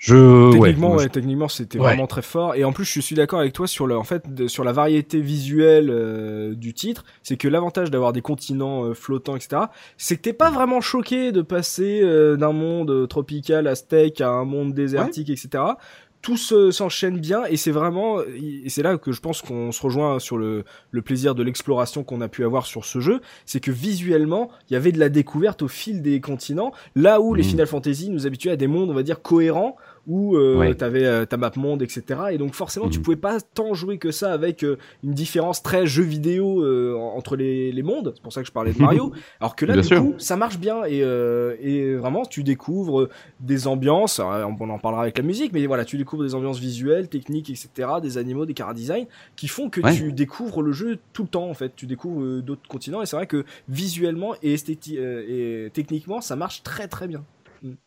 Je... Techniquement, ouais, ouais, je... techniquement, c'était ouais. vraiment très fort. Et en plus, je suis d'accord avec toi sur le, en fait, de, sur la variété visuelle euh, du titre. C'est que l'avantage d'avoir des continents euh, flottants, et cetera, c'est que t'es pas vraiment choqué de passer euh, d'un monde tropical aztèque à un monde désertique, ouais. et cetera. Tout se, s'enchaîne bien et c'est vraiment, et c'est là que je pense qu'on se rejoint sur le, le plaisir de l'exploration qu'on a pu avoir sur ce jeu, c'est que visuellement, il y avait de la découverte au fil des continents, là où mmh. les Final Fantasy nous habituaient à des mondes, on va dire, cohérents, où euh, ouais. t'avais euh, ta map monde, et cetera. Et donc forcément, mmh. tu pouvais pas tant jouer que ça avec euh, une différence très jeu vidéo euh, entre les, les mondes. C'est pour ça que je parlais de Mario. Alors que là, bien du sûr. coup, ça marche bien et, euh, et vraiment, tu découvres des ambiances. Alors, on en parlera avec la musique, mais voilà, tu découvres des ambiances visuelles, techniques, et cetera. Des animaux, des chara-design qui font que ouais. tu découvres le jeu tout le temps. En fait, tu découvres euh, d'autres continents et c'est vrai que visuellement et, esthéti- euh, et techniquement, ça marche très très bien.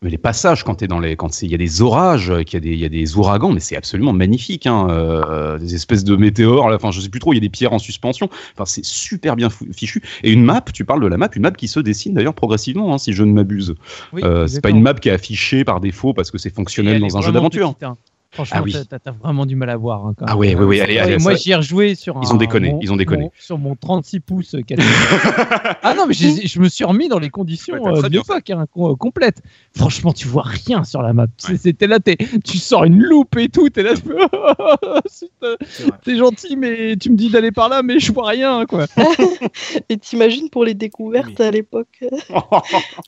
Mais les passages quand t'es dans les, quand il y a des orages, qu'il y a des, il y a des ouragans, mais c'est absolument magnifique, hein, euh, des espèces de météores, enfin je sais plus trop, il y a des pierres en suspension, enfin c'est super bien fichu. Et une map, tu parles de la map, une map qui se dessine d'ailleurs progressivement, hein, si je ne m'abuse. Oui, euh, c'est pas une map qui est affichée par défaut parce que c'est fonctionnel dans un jeu d'aventure. Petite, hein. Franchement, ah oui. t'as, t'as vraiment du mal à voir. Hein, quand ah oui, oui, oui. Allez, allez, moi, ça... j'y ai rejoué sur. Ils un, ont déconné. Mon, ils ont déconné. Mon, sur mon trente-six pouces. Ah non, mais j'ai, je me suis remis dans les conditions ouais, euh, d'époque hein, complète. Franchement, tu vois rien sur la map. Ouais. C'est, c'était là, t'es, tu sors une loupe et tout. T'es là, t'es gentil, mais tu me dis d'aller par là, mais je vois rien, quoi. Et t'imagines pour les découvertes mais... à l'époque. Ah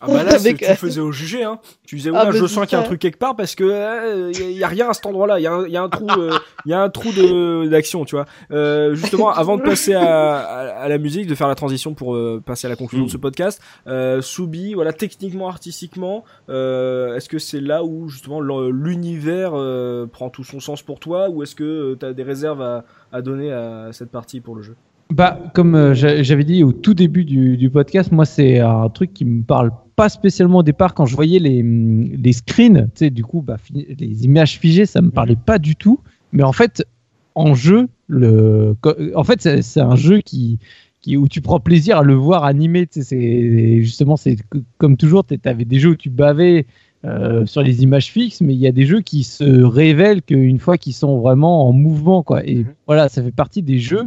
bah là, c'est, tu faisais au jugé, hein. Tu disais, ouais, ah, je bah, sens qu'il y a un truc quelque part parce que il euh, y, y a rien à cet endroit. Voilà, il y, y a un trou, il euh, y a un trou de d'action, tu vois. Euh, justement, avant de passer à, à, à la musique, de faire la transition pour euh, passer à la conclusion mmh. de ce podcast, euh, Soubi, voilà, techniquement, artistiquement, euh, est-ce que c'est là où justement l'univers euh, prend tout son sens pour toi, ou est-ce que euh, t'as des réserves à, à donner à cette partie pour le jeu? Bah, comme euh, j'avais dit au tout début du, du podcast, moi c'est un truc qui me parle pas spécialement au départ. Quand je voyais les, les screens, tu sais, du coup, bah, fi- les images figées, ça me parlait pas du tout. Mais en fait, en jeu, le, en fait, c'est, c'est un jeu qui, qui où tu prends plaisir à le voir animé. Tu sais, c'est justement, c'est comme toujours, t'avais des jeux où tu bavais euh, sur les images fixes, mais il y a des jeux qui se révèlent qu'une fois qu'ils sont vraiment en mouvement, quoi. Et voilà, ça fait partie des jeux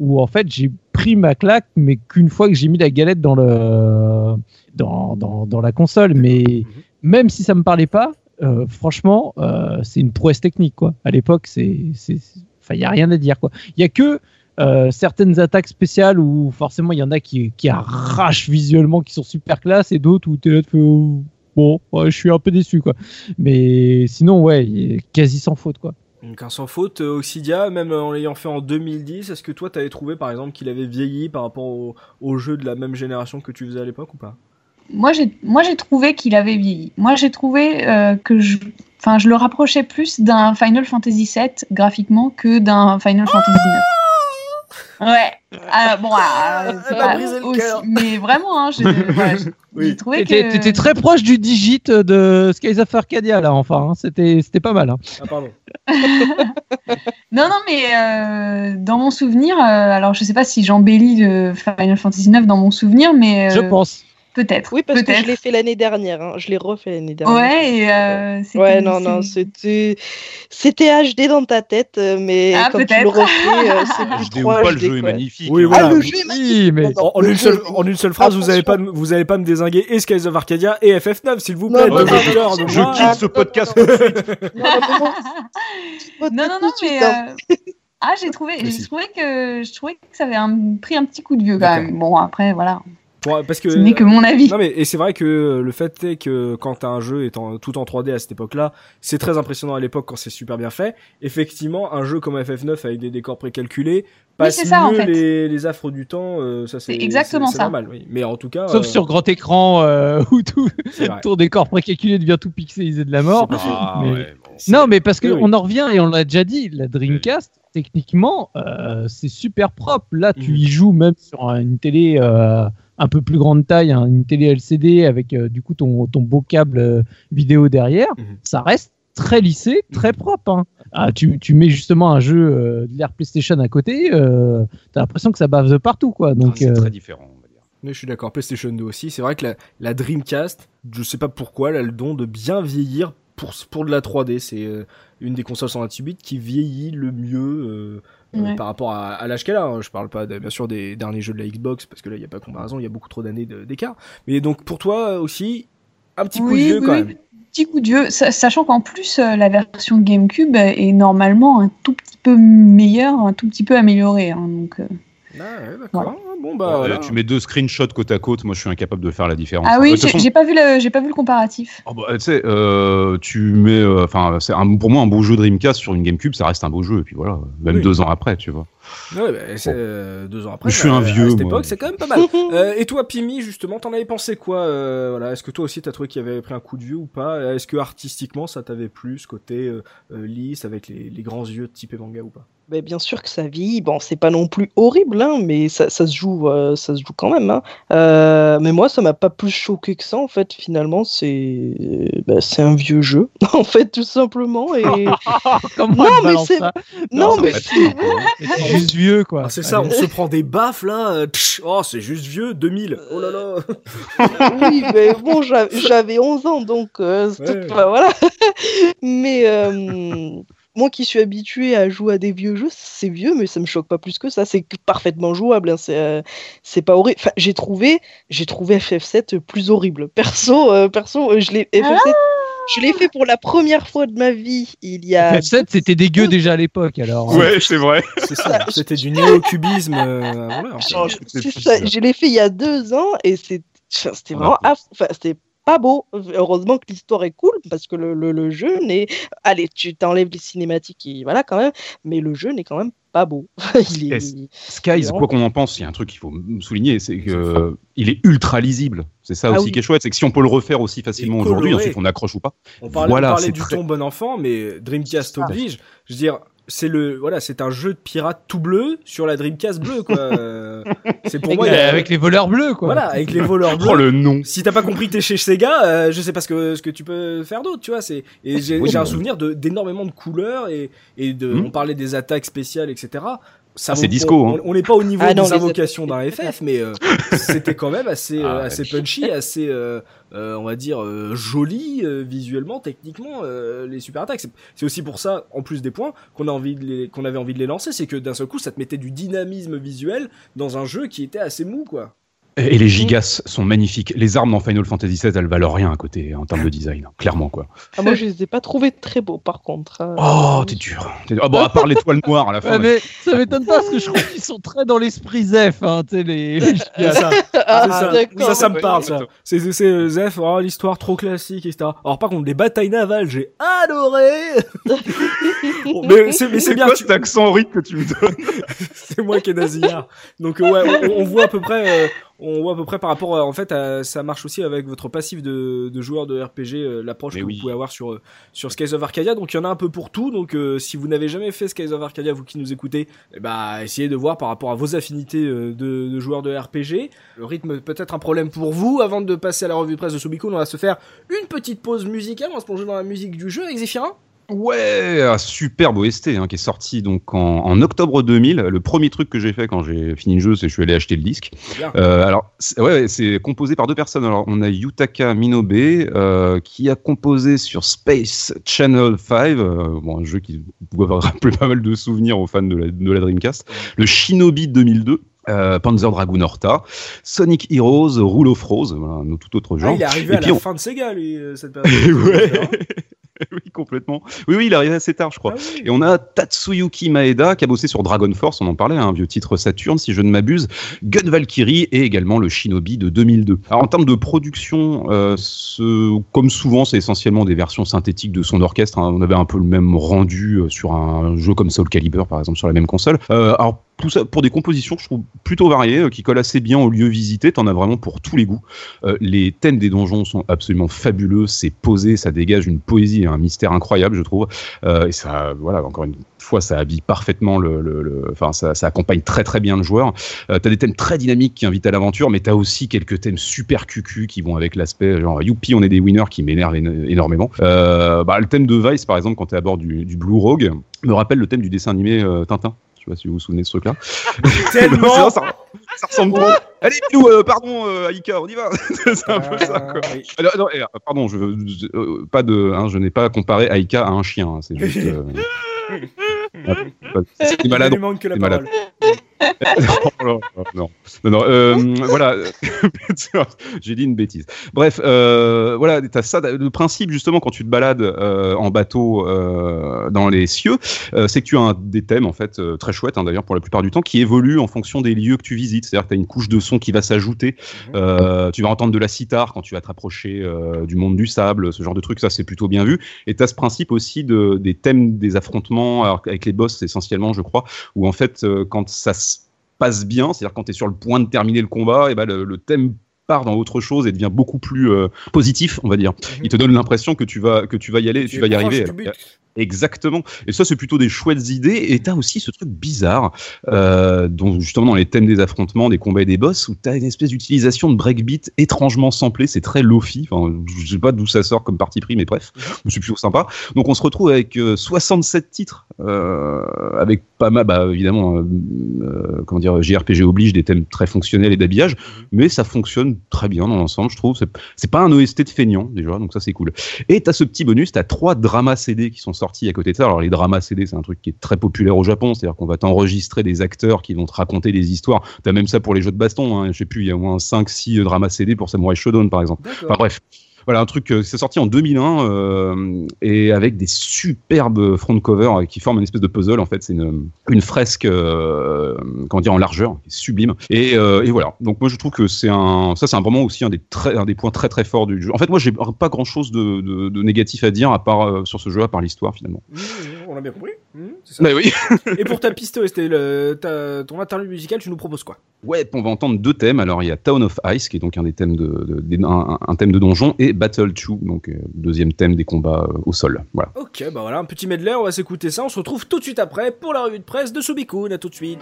où en fait j'ai pris ma claque, mais qu'une fois que j'ai mis la galette dans le dans dans, dans la console. Mais même si ça me parlait pas, euh, franchement, euh, c'est une prouesse technique, quoi. À l'époque, c'est c'est, enfin, il y a rien à dire, quoi. Il y a que euh, certaines attaques spéciales où forcément il y en a qui, qui arrachent visuellement, qui sont super classe, et d'autres où t'es là, t'es, oh, bon, ouais, je suis un peu déçu quoi. Mais sinon, ouais, quasi sans faute quoi. Car sans faute, Oxidia, même en l'ayant fait en deux mille dix, est-ce que toi t'avais trouvé par exemple qu'il avait vieilli par rapport au, au jeu de la même génération que tu faisais à l'époque ou pas? Moi j'ai, moi j'ai trouvé qu'il avait vieilli. Moi j'ai trouvé euh, que je, enfin je le rapprochais plus d'un Final Fantasy sept graphiquement que d'un Final Fantasy neuf. Ouais. Alors, bon, alors, c'est pas aussi, mais vraiment, hein, j'ai, voilà, j'ai, oui. j'ai trouvé t'étais, que t'étais très proche du digit de Skies of Arcadia là, enfin, hein, c'était, c'était pas mal. Hein. Ah pardon. non non mais euh, dans mon souvenir, euh, alors je sais pas si j'embellis le Final Fantasy neuf dans mon souvenir, mais euh, je pense. Peut-être. Oui, parce peut-être. que je l'ai fait l'année dernière. Hein. Je l'ai refait l'année dernière. Ouais, et euh, c'était... Ouais, non, non, c'était... c'était H D dans ta tête, mais ah, quand peut-être. tu le refais, c'est plus H D trois ou pas, H D, le jeu quoi. est magnifique. Oui, voilà. Ah, le jeu est magnifique. Oui, mais... non, en, une seule, en une seule phrase, ah, vous n'allez pas, pas me dézinguer et Skies of Arcadia et F F neuf, s'il vous plaît. Non, ouais, je, heures, je, je quitte ah, ce non, podcast tout de suite. Non, non, non, mais... Ah, j'ai trouvé que ça avait pris un petit coup de vieux quand même. Bon, après, voilà... Parce que, ce n'est que mon avis. Non mais, et c'est vrai que le fait est que quand t'as un jeu est en, tout en trois D à cette époque-là, c'est très impressionnant à l'époque quand c'est super bien fait. Effectivement, un jeu comme F F neuf avec des décors précalculés passe oui, ça, mieux en fait. les, les affres du temps. Euh, ça, c'est, c'est exactement c'est, c'est ça. Normal, oui. Mais en tout cas, sauf euh... sur grand écran euh, où tout ton décor précalculé devient tout pixelisé de la mort. Ah, mais... Ouais, bon, non mais parce que oui, on en revient et on l'a déjà dit, la Dreamcast. Oui. Techniquement, euh, c'est super propre. Là, tu mmh. y joues même sur une télé euh, un peu plus grande taille, hein, une télé L C D avec euh, du coup ton, ton beau câble euh, vidéo derrière. Mmh. Ça reste très lissé, très propre. Hein. Ah, tu, tu mets justement un jeu euh, de l'ère PlayStation à côté, euh, t'as l'impression que ça bave de partout, quoi. Donc, ah, c'est euh... très différent, on va dire. Mais je suis d'accord, PlayStation deux aussi. C'est vrai que la, la Dreamcast, je sais pas pourquoi, elle a le don de bien vieillir. Pour, pour de la trois D, c'est euh, une des consoles cent vingt-huit bits qui vieillit le mieux euh, ouais. euh, par rapport à, à l'âge qu'elle a. Hein. Je parle pas de, bien sûr des derniers jeux de la Xbox parce que là il y a pas de comparaison, il y a beaucoup trop d'années de, d'écart. Mais donc pour toi aussi un petit oui, coup de vieux oui, quand oui. même. Petit coup de vieux, sachant qu'en plus la version GameCube est normalement un tout petit peu meilleure, un tout petit peu améliorée. Hein, donc. Euh... Ah ouais, d'accord. Ouais. Bon, bah, ouais, là, tu mets deux screenshots côte à côte, moi je suis incapable de faire la différence. Ah oui, ouais, j'ai, façon... j'ai, pas vu le, j'ai pas vu le comparatif. Oh, bah, euh, tu mets, euh, c'est un, pour moi un beau jeu Dreamcast sur une GameCube, ça reste un beau jeu, et puis voilà, même oui. deux ans après, tu vois. Ouais, bah, c'est, bon. euh, deux ans après, je suis un vieux, à cette époque, moi. C'est quand même pas mal. euh, et toi, Pimi, justement, t'en avais pensé quoi euh, voilà, est-ce que toi aussi t'as trouvé qu'il y avait pris un coup de vieux ou pas? Est-ce que artistiquement ça t'avait plu, ce côté euh, lisse, avec les, les grands yeux de type manga ou pas? Ben bien sûr que ça vieillit. Bon, c'est pas non plus horrible, hein, mais ça, ça se joue, euh, ça se joue quand même. Hein. Euh, mais moi, ça m'a pas plus choqué que ça, en fait. Finalement, c'est, ben, c'est un vieux jeu, en fait, tout simplement. Et non, mais c'est, non, non mais c'est juste vieux, quoi. Ah, c'est ça. On se prend des baffes là. Oh, c'est juste vieux, deux mille. Oh là là. Oui, mais bon, j'avais onze ans, donc euh, ouais. pas, voilà. Mais euh, moi qui suis habitué à jouer à des vieux jeux, c'est vieux, mais ça me choque pas plus que ça. C'est parfaitement jouable, hein. C'est, euh, c'est pas horrible. Enfin, j'ai trouvé, j'ai trouvé F F sept plus horrible. Perso, euh, perso, euh, je l'ai F F sept. Ah je l'ai fait pour la première fois de ma vie. Il y a F F sept, c'était dégueu déjà à l'époque, alors. Hein. Ouais, c'est vrai. C'est ça. C'était du néo-cubisme. Euh, voilà, enfin, je, c'est c'est ça. Ça. Je l'ai fait il y a deux ans et c'est, enfin, c'était vraiment, ouais. aff... enfin, c'était. Pas beau. Heureusement que l'histoire est cool parce que le, le, le jeu n'est. Allez, tu t'enlèves les cinématiques, et voilà quand même. Mais le jeu n'est quand même pas beau. Il est... Skies, quoi qu'on en pense, il y a un truc qu'il faut souligner, c'est que il est ultra lisible. C'est ça ah aussi oui. qui est chouette, c'est que si on peut le refaire aussi facilement coloré, aujourd'hui, ensuite on accroche ou pas. On parlait, voilà, on parlait du très... ton bon enfant, mais Dreamcast ah. oblige. Je veux dire. C'est le voilà, c'est un jeu de pirate tout bleu sur la Dreamcast bleue quoi. C'est pour avec moi la, a... avec les voleurs bleus quoi. Voilà, avec les voleurs bleus. Oh le nom. Si t'as pas compris que t'es chez Sega, euh, je sais pas ce que ce que tu peux faire d'autre, tu vois. C'est et j'ai, oui, j'ai un souvenir de d'énormément de couleurs et et de mmh. on parlait des attaques spéciales et cetera. Ça, ah, c'est disco. Hein. On n'est pas au niveau ah, non, des invocations d'un F F, mais euh, c'était quand même assez, ah, euh, assez punchy, assez, euh, euh, on va dire, euh, joli euh, visuellement, techniquement, euh, les super attaques. C'est, c'est aussi pour ça, en plus des points, qu'on a envie de les, qu'on avait envie de les lancer, c'est que d'un seul coup, ça te mettait du dynamisme visuel dans un jeu qui était assez mou, quoi. Et les Gigas sont magnifiques. Les armes dans Final Fantasy sept, elles valent rien à côté en termes de design, clairement quoi. Ah, moi je les ai pas trouvés très beaux par contre. Euh... Oh t'es dur. T'es... Ah bon, à part l'étoile noire à la fin. Ouais, mais... Ça m'étonne pas parce que je trouve qu'ils sont très dans l'esprit Zeph, hein, tu sais les. les Gigas, ça. Ah, ça, ça, ça me parle ça. C'est, c'est, c'est Zeph, oh, l'histoire trop classique et cetera. Alors par contre les batailles navales, j'ai adoré. Bon, mais c'est, mais c'est, c'est bien quoi, tu... cet accent horrible que tu me donnes. C'est moi qui est nasillard. Donc ouais, on, on voit à peu près. Euh... On voit à peu près par rapport, en fait, à, ça marche aussi avec votre passif de, de joueur de R P G, euh, l'approche mais que oui. vous pouvez avoir sur, sur Skies of Arcadia. Donc, il y en a un peu pour tout. Donc, euh, si vous n'avez jamais fait Skies of Arcadia, vous qui nous écoutez, eh bah, essayez de voir par rapport à vos affinités euh, de, de joueurs de R P G. Le rythme peut être un problème pour vous. Avant de passer à la revue presse de Soubicoune, on va se faire une petite pause musicale. On va se plonger dans la musique du jeu avec Zéphirin. Ouais, un superbe O S T hein, qui est sorti donc en, en octobre deux mille. Le premier truc que j'ai fait quand j'ai fini le jeu, c'est que je suis allé acheter le disque. Euh, alors, c'est, ouais, c'est composé par deux personnes. Alors, on a Yutaka Minobe euh, qui a composé sur Space Channel cinq, euh, bon, un jeu qui doit rappeler pas mal de souvenirs aux fans de la, de la Dreamcast, le Shinobi deux mille deux. Euh, Panzer Dragoon Horta, Sonic Heroes, Rule of Rose, voilà, un tout autre genre. Ah, il est arrivé et à la on... fin de Sega, lui, cette période. Ouais. Oui, complètement. Oui, oui, il est arrivé assez tard, je crois. Ah, oui. Et on a Tatsuyuki Maeda qui a bossé sur Dragon Force, on en parlait, un hein, vieux titre Saturn, si je ne m'abuse, Gun Valkyrie et également le Shinobi de deux mille deux. Alors, en termes de production, euh, ce... comme souvent, c'est essentiellement des versions synthétiques de son orchestre. Hein. On avait un peu le même rendu sur un jeu comme Soul Calibur, par exemple, sur la même console. Euh, alors, tout ça pour des compositions, je trouve, plutôt variées, qui collent assez bien aux lieux visités. T'en as vraiment pour tous les goûts. Euh, les thèmes des donjons sont absolument fabuleux. C'est posé, ça dégage une poésie et un mystère incroyable, je trouve. Euh, et ça, voilà, encore une fois, ça habille parfaitement le, le, le enfin, ça, ça accompagne très, très bien le joueur. Euh, t'as des thèmes très dynamiques qui invitent à l'aventure, mais t'as aussi quelques thèmes super cucu qui vont avec l'aspect, genre, youpi, on est des winners, qui m'énervent énormément. Euh, bah, le thème de Vyse, par exemple, quand t'es à bord du, du Blue Rogue, me rappelle le thème du dessin animé euh, Tintin. Je sais pas si vous vous souvenez de ce truc-là. Tellement ça, ça, ça ressemble trop. Allez, nous, euh, pardon, euh, Aika, on y va. C'est un peu ça, quoi. Ah, non, non, pardon, je, je, euh, pas de, hein, je n'ai pas comparé Aika à un chien. Hein, c'est juste... Euh... C'est malade. Il lui manque que la parole. non, non, non, non, non euh, voilà, j'ai dit une bêtise. Bref, euh, voilà, t'as ça, le principe justement quand tu te balades euh, en bateau euh, dans les cieux, euh, c'est que tu as un, des thèmes en fait euh, très chouettes hein, d'ailleurs pour la plupart du temps qui évoluent en fonction des lieux que tu visites. C'est-à-dire que t'as une couche de son qui va s'ajouter. Euh, tu vas entendre de la cithare quand tu vas te rapprocher euh, du monde du sable, ce genre de truc, ça c'est plutôt bien vu. Et t'as ce principe aussi de, des thèmes des affrontements avec les boss essentiellement, je crois, où en fait euh, quand ça se passe bien, c'est-à-dire quand tu es sur le point de terminer le combat, et ben le, le thème part dans autre chose et devient beaucoup plus euh, positif, on va dire. Mm-hmm. Il te donne l'impression que tu vas que tu vas y aller, tu, tu vas y arriver. Exactement. Et ça, c'est plutôt des chouettes idées. Et t'as aussi ce truc bizarre, euh, dont justement dans les thèmes des affrontements, des combats et des boss, où t'as une espèce d'utilisation de breakbeat étrangement samplé. C'est très lo-fi. Enfin, je sais pas d'où ça sort comme parti pris, mais bref, c'est plutôt sympa. Donc on se retrouve avec euh, soixante-sept titres, euh, avec pas mal, bah évidemment, euh, euh, comment dire, J R P G oblige, des thèmes très fonctionnels et d'habillage, mais ça fonctionne très bien dans l'ensemble, je trouve. C'est, c'est pas un O S T de feignant déjà, donc ça c'est cool. Et t'as ce petit bonus, t'as trois dramas C D qui sont sortis à côté de ça. Alors les dramas C D, c'est un truc qui est très populaire au Japon, c'est-à-dire qu'on va t'enregistrer des acteurs qui vont te raconter des histoires. T'as même ça pour les jeux de baston, hein. Je sais plus, il y a au moins cinq six dramas C D pour Samurai Shodown par exemple. D'accord. Enfin bref. Voilà, un truc, c'est sorti en deux mille un euh, et avec des superbes front covers qui forment une espèce de puzzle. En fait, c'est une, une fresque, euh, comment dire, en largeur, sublime. Et, euh, et voilà. Donc moi, je trouve que c'est un, ça, c'est vraiment aussi un des très, un des points très très forts du jeu. En fait, moi, j'ai pas grand chose de, de, de négatif à dire à part euh, sur ce jeu, à part l'histoire finalement. Mmh, on l'a bien compris. Mmh, c'est ça. Mais oui. Et pour ta piste, c'était le, ta, ton interlude musical, tu nous proposes quoi? Ouais, on va entendre deux thèmes. Alors il y a Town of Ice, qui est donc un des thèmes de, de un, un thème de donjon, et Battle deux, donc euh, deuxième thème des combats euh, au sol. Voilà. Ok, bah voilà, un petit medley, on va s'écouter ça, on se retrouve tout de suite après pour la revue de presse de Soubicoune, à tout de suite.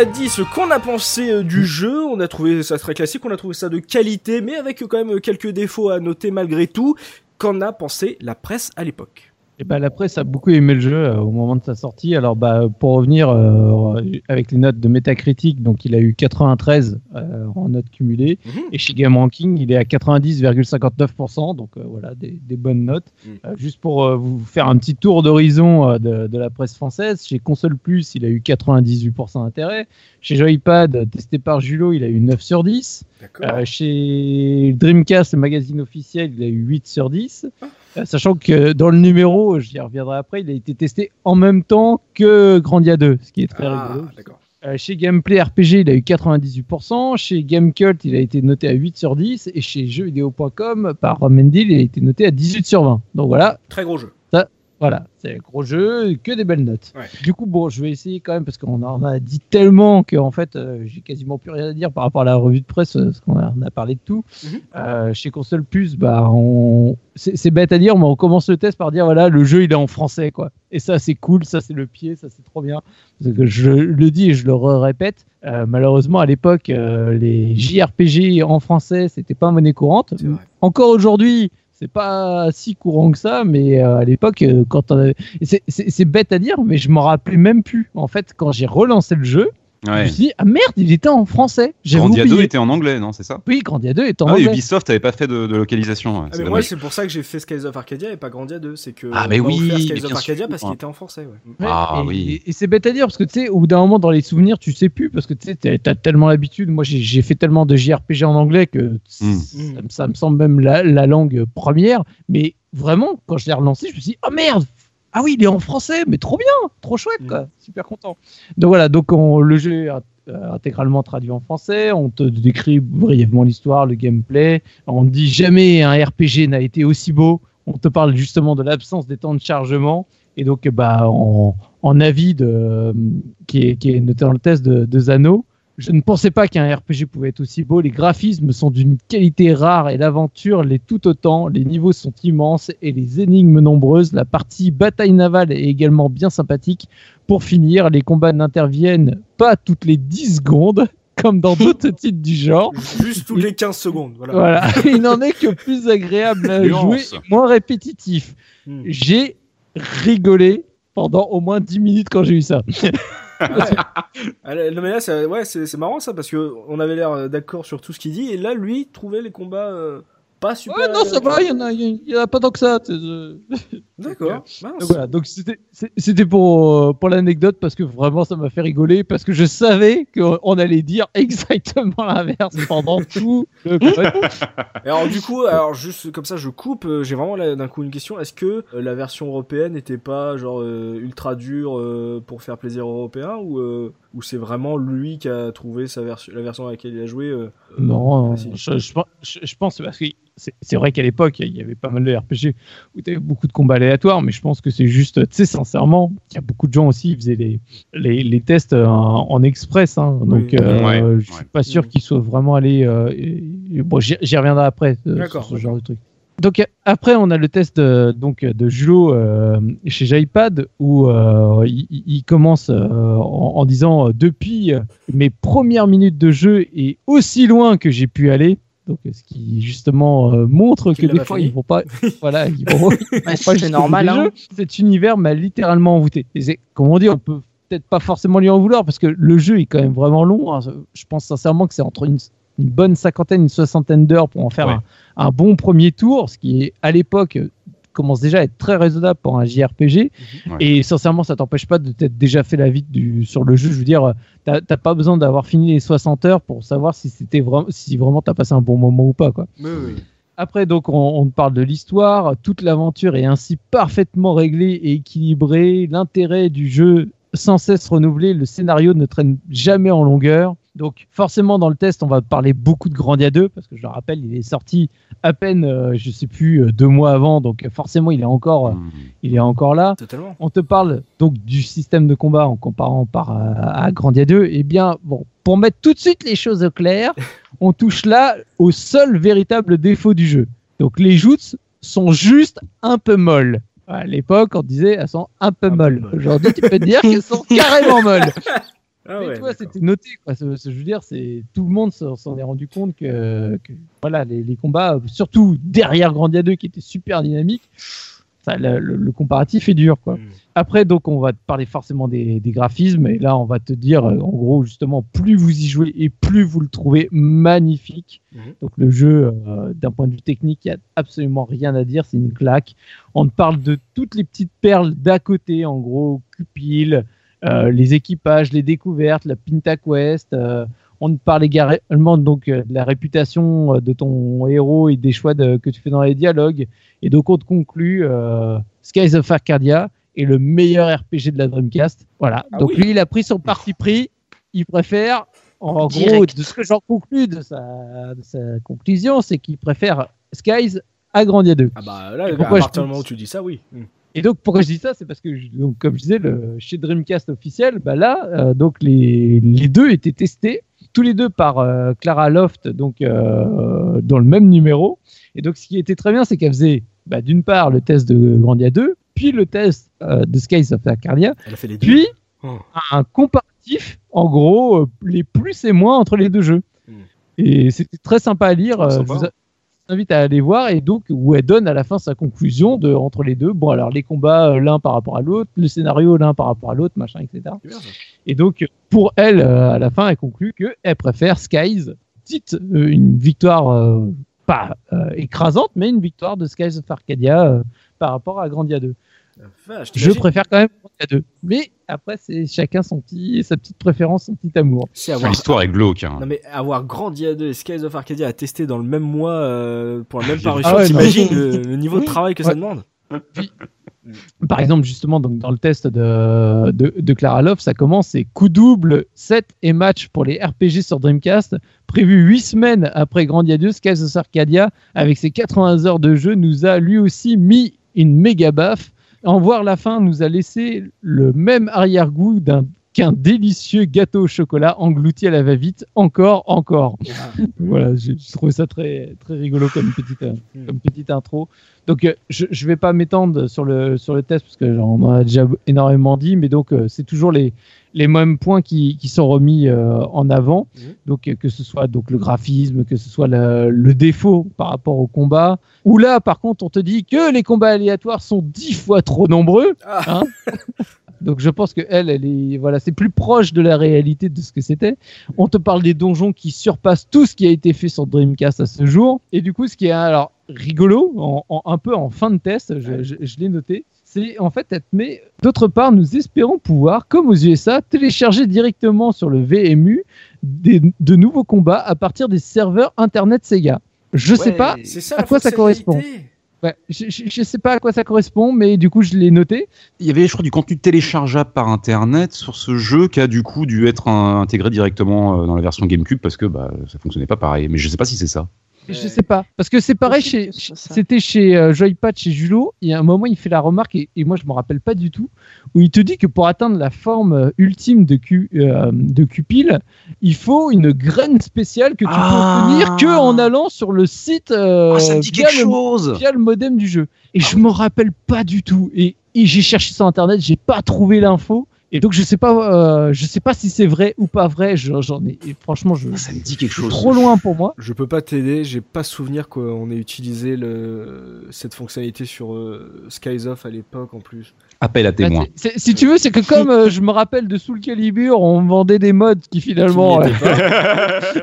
a dit ce qu'on a pensé du jeu, on a trouvé ça très classique, on a trouvé ça de qualité, mais avec quand même quelques défauts à noter malgré tout. Qu'en a pensé la presse à l'époque ? Et bah, la presse a beaucoup aimé le jeu euh, au moment de sa sortie. Alors bah, pour revenir euh, avec les notes de Metacritic, donc il a eu quatre-vingt-treize euh, en notes cumulées, mmh. et chez Game Ranking il est à quatre-vingt-dix virgule cinquante-neuf pour cent, donc euh, voilà des, des bonnes notes. Mmh. Euh, juste pour euh, vous faire un petit tour d'horizon euh, de, de la presse française, chez Console Plus il a eu quatre-vingt-dix-huit pour cent d'intérêt, chez Joypad testé par Julo il a eu neuf sur dix, euh, chez Dreamcast le magazine officiel il a eu huit sur dix. Oh. Sachant que dans le numéro, j'y reviendrai après, il a été testé en même temps que Grandia deux, ce qui est très ah, rigolo. Euh, chez Gameplay R P G, il a eu quatre-vingt-dix-huit pour cent, chez Gamecult, il a été noté à huit sur dix, et chez jeux vidéo point com, par Mendil, il a été noté à dix-huit sur vingt. Donc voilà. Très gros jeu. Ça, voilà, c'est un gros jeu, que des belles notes. Ouais. Du coup, bon, je vais essayer quand même, parce qu'on en a dit tellement que en fait, euh, j'ai quasiment plus rien à dire par rapport à la revue de presse, parce qu'on a, on a parlé de tout. Mm-hmm. Euh, chez Console Plus, bah, on... c'est, c'est bête à dire, mais on commence le test par dire, voilà, le jeu, il est en français, quoi. Et ça, c'est cool, ça, c'est le pied, ça, c'est trop bien. Parce que je le dis et je le répète, euh, malheureusement, à l'époque, euh, les J R P G en français, c'était pas monnaie courante. Encore aujourd'hui, c'est pas si courant que ça, mais euh, à l'époque, euh, quand on avait... c'est, c'est, c'est bête à dire, mais je m'en rappelais même plus. En fait, quand j'ai relancé le jeu, ouais. je me suis dit, ah merde, il était en français. J'avais Grandia oublié. deux était en anglais, non, c'est ça ? Oui, Grandia deux était en ah, anglais. Ubisoft n'avait pas fait de, de localisation. Ouais. Ah, mais moi, c'est pour ça que j'ai fait Skies of Arcadia et pas Grandia deux. C'est que ah, mais oui, Skies mais of Arcadia sûr. Parce qu'il était en français. Ouais. Ah, et, oui. et, et c'est bête à dire, parce que tu sais, au bout d'un moment, dans les souvenirs, tu sais plus, parce que tu sais, t'as tellement l'habitude. Moi, j'ai, j'ai fait tellement de J R P G en anglais que mm. ça, ça me semble même la, la langue première. Mais vraiment, quand je l'ai relancé, je me suis dit, oh merde! Ah oui, il est en français, mais trop bien, trop chouette, quoi, mmh. super content. Donc voilà, donc on, le jeu est intégralement traduit en français, on te décrit brièvement l'histoire, le gameplay, on ne dit jamais un R P G n'a été aussi beau, on te parle justement de l'absence des temps de chargement, et donc bah, en, en avis de, qui, est, qui est noté dans le test de, de Zano, je ne pensais pas qu'un R P G pouvait être aussi beau. Les graphismes sont d'une qualité rare et l'aventure l'est tout autant. Les niveaux sont immenses et les énigmes nombreuses. La partie bataille navale est également bien sympathique. Pour finir, les combats n'interviennent pas toutes les dix secondes, comme dans d'autres titres du genre. Juste toutes les quinze secondes. Voilà. voilà. Il n'en est que plus agréable à jouer, moins répétitif. Hmm. J'ai rigolé pendant au moins dix minutes quand j'ai eu ça. Ouais. Non mais là c'est, ouais, c'est, c'est marrant ça, parce qu'on avait l'air d'accord sur tout ce qu'il dit, et là lui trouvait les combats euh, pas super. Ouais non ça va, il n'y en a pas tant que ça. D'accord. Donc, voilà, donc c'était, c'était pour, euh, pour l'anecdote, parce que vraiment ça m'a fait rigoler, parce que je savais qu'on allait dire exactement l'inverse pendant tout le alors du coup, alors juste comme ça je coupe, euh, j'ai vraiment là, d'un coup une question, est-ce que euh, la version européenne n'était pas genre euh, ultra dure euh, pour faire plaisir aux Européens, ou, euh, ou c'est vraiment lui qui a trouvé sa version, la version à laquelle il a joué euh, Non, euh, je, je, je, je pense parce que C'est, c'est vrai qu'à l'époque, il y avait pas mal de R P G où tu avais beaucoup de combats aléatoires, mais je pense que c'est juste, tu sais, sincèrement, il y a beaucoup de gens aussi qui faisaient les, les, les tests en, en express, hein, donc oui. euh, ouais, je suis ouais. pas sûr qu'ils soient vraiment allés... Euh, et, et, bon, j'y, j'y reviendrai après, euh, sur ce genre de truc. Donc après, on a le test de, donc, de Julo euh, chez Joypad, où euh, il, il commence euh, en, en disant « Depuis mes premières minutes de jeu et aussi loin que j'ai pu aller », donc ce qui justement euh, montre tu que des fois fini. ils vont pas voilà ils vont, ils bah, vont pas normal hein. Cet univers m'a littéralement envoûté, et c'est, comme on dit, on peut peut-être pas forcément lui en vouloir parce que le jeu est quand même vraiment long, hein. Je pense sincèrement que c'est entre une, une bonne cinquantaine une soixantaine d'heures pour en faire ouais. un, un bon premier tour, ce qui est à l'époque commence déjà à être très raisonnable pour un J R P G. Mmh. Ouais. Et sincèrement, ça t'empêche pas de t'être déjà fait la vite du, sur le jeu. Je veux dire, t'as, t'as pas besoin d'avoir fini les soixante heures pour savoir si, c'était vra- si vraiment t'as passé un bon moment ou pas, quoi. Mais oui. Après, donc, on, on parle de l'histoire. Toute l'aventure est ainsi parfaitement réglée et équilibrée. L'intérêt du jeu sans cesse renouvelé. Le scénario ne traîne jamais en longueur. Donc forcément dans le test on va parler beaucoup de Grandia deux, parce que je le rappelle il est sorti à peine euh, je sais plus euh, deux mois avant, donc forcément il est encore euh, mmh. il est encore là. Totalement. On te parle donc du système de combat en comparant par euh, à Grandia deux, et eh bien bon, pour mettre tout de suite les choses au clair, on touche là au seul véritable défaut du jeu. Donc les joutes sont juste un peu molles. À l'époque on disait elles sont un peu un molles. Peu molle. Aujourd'hui tu peux te dire qu'elles sont carrément molles. Ah mais ouais, toi, c'était noté, quoi. Ce, ce, je veux dire, c'est, tout le monde s'en est rendu compte que, que voilà, les, les combats, surtout derrière Grandia deux qui était super dynamique, ça, le, le, le comparatif est dur, quoi. Mmh. Après, donc, on va te parler forcément des, des graphismes, et là, on va te dire, en gros, justement, plus vous y jouez et plus vous le trouvez magnifique. Mmh. Donc, le jeu, euh, d'un point de vue technique, il n'y a absolument rien à dire, c'est une claque. On te parle de toutes les petites perles d'à côté, en gros, Cupil. Euh, les équipages, les découvertes, la PintaQuest, euh, on parle également donc, euh, de la réputation euh, de ton héros et des choix de, que tu fais dans les dialogues. Et donc on te conclut euh, Skies of Arcadia est le meilleur R P G de la Dreamcast. Voilà. Ah donc oui. Lui, il a pris son parti pris. Il préfère, en Direct. Gros, de ce que j'en conclus de sa, de sa conclusion, c'est qu'il préfère Skies à Grandia deux. Ah bah là, à partir du moment où tu dis ça, oui. Mm. Et donc, pourquoi je dis ça, c'est parce que, donc, comme je disais, le, chez Dreamcast officiel, bah là, euh, donc les, les deux étaient testés, tous les deux par euh, Clara Loft, donc euh, dans le même numéro. Et donc, ce qui était très bien, c'est qu'elle faisait, bah, d'une part, le test de Grandia deux, puis le test euh, de Skies of Arcadia, puis oh. un comparatif, en gros, euh, les plus et moins entre les deux jeux. Mmh. Et c'était très sympa à lire. Euh, invite à aller voir, et donc où elle donne à la fin sa conclusion de, entre les deux, bon alors les combats l'un par rapport à l'autre, le scénario l'un par rapport à l'autre, machin, et cetera. Et donc pour elle, euh, à la fin, elle conclut qu'elle préfère Skies, petite, euh, une victoire euh, pas euh, écrasante, mais une victoire de Skies of Arcadia euh, par rapport à Grandia deux. Enfin, je, je préfère quand même Grandia deux, mais après c'est chacun son petit, sa petite préférence, son petit amour. C'est avoir... L'histoire est glauque. Hein. Non mais avoir Grandia deux et Skies of Arcadia à tester dans le même mois euh, pour la même parution, ah ouais, t'imagines le, le niveau de travail que ouais. ça demande. Puis, par exemple justement donc dans le test de de, de Clara Loft, ça commence c'est coup double set et match pour les R P G sur Dreamcast prévu huit semaines après Grandia deux. Skies of Arcadia avec ses quatre-vingts heures de jeu nous a lui aussi mis une méga baffe. En voir la fin nous a laissé le même arrière-goût d'un, qu'un délicieux gâteau au chocolat englouti à la va-vite, encore, encore. Voilà, je, je trouve ça très, très rigolo comme petite, comme petite intro. Donc, je ne vais pas m'étendre sur le, sur le test parce qu'on en a déjà énormément dit, mais donc, c'est toujours les, les mêmes points qui, qui sont remis euh, en avant. Donc, que ce soit donc, le graphisme, que ce soit le, le défaut par rapport au combat. Ou là, par contre, on te dit que les combats aléatoires sont dix fois trop nombreux. Hein. Donc je pense que elle, elle est, voilà, c'est plus proche de la réalité de ce que c'était. On te parle des donjons qui surpassent tout ce qui a été fait sur Dreamcast à ce jour. Et du coup, ce qui est alors rigolo, en, en, un peu en fin de test, je, je, je l'ai noté, c'est en fait, elle te met, d'autre part, nous espérons pouvoir, comme aux U S A, télécharger directement sur le V M U des, de nouveaux combats à partir des serveurs Internet Sega. Je ouais, sais pas ça, à quoi ça correspond. Ouais, je ne sais pas à quoi ça correspond, mais du coup, je l'ai noté. Il y avait, je crois, du contenu téléchargeable par Internet sur ce jeu qui a du coup dû être un, intégré directement dans la version Gamecube parce que bah, ça ne fonctionnait pas pareil. Mais je ne sais pas si c'est ça. Ouais. Je ne sais pas. Parce que c'est pareil, chez, c'était chez euh, Joypad, chez Julo. Il y a un moment, il fait la remarque, et, et moi, je ne me rappelle pas du tout, où il te dit que pour atteindre la forme ultime de, Q, euh, de Cupil, il faut une graine spéciale que tu ah. peux obtenir qu'en allant sur le site euh, ah, ça dit via, quelque le, chose. via le modem du jeu. Et ah. je ne me rappelle pas du tout. Et, et j'ai cherché sur Internet, je n'ai pas trouvé l'info. Et donc je sais pas, euh, je sais pas si c'est vrai ou pas vrai. Je, j'en ai, et franchement, je, ça me dit quelque chose. Trop loin pour moi. Je peux pas t'aider. J'ai pas souvenir qu'on ait utilisé le, cette fonctionnalité sur euh, Skies of à l'époque en plus. Appel à témoins. Bah, c'est, c'est, si tu veux, c'est que comme euh, je me rappelle de Soul Calibur, on vendait des mods qui finalement. Euh,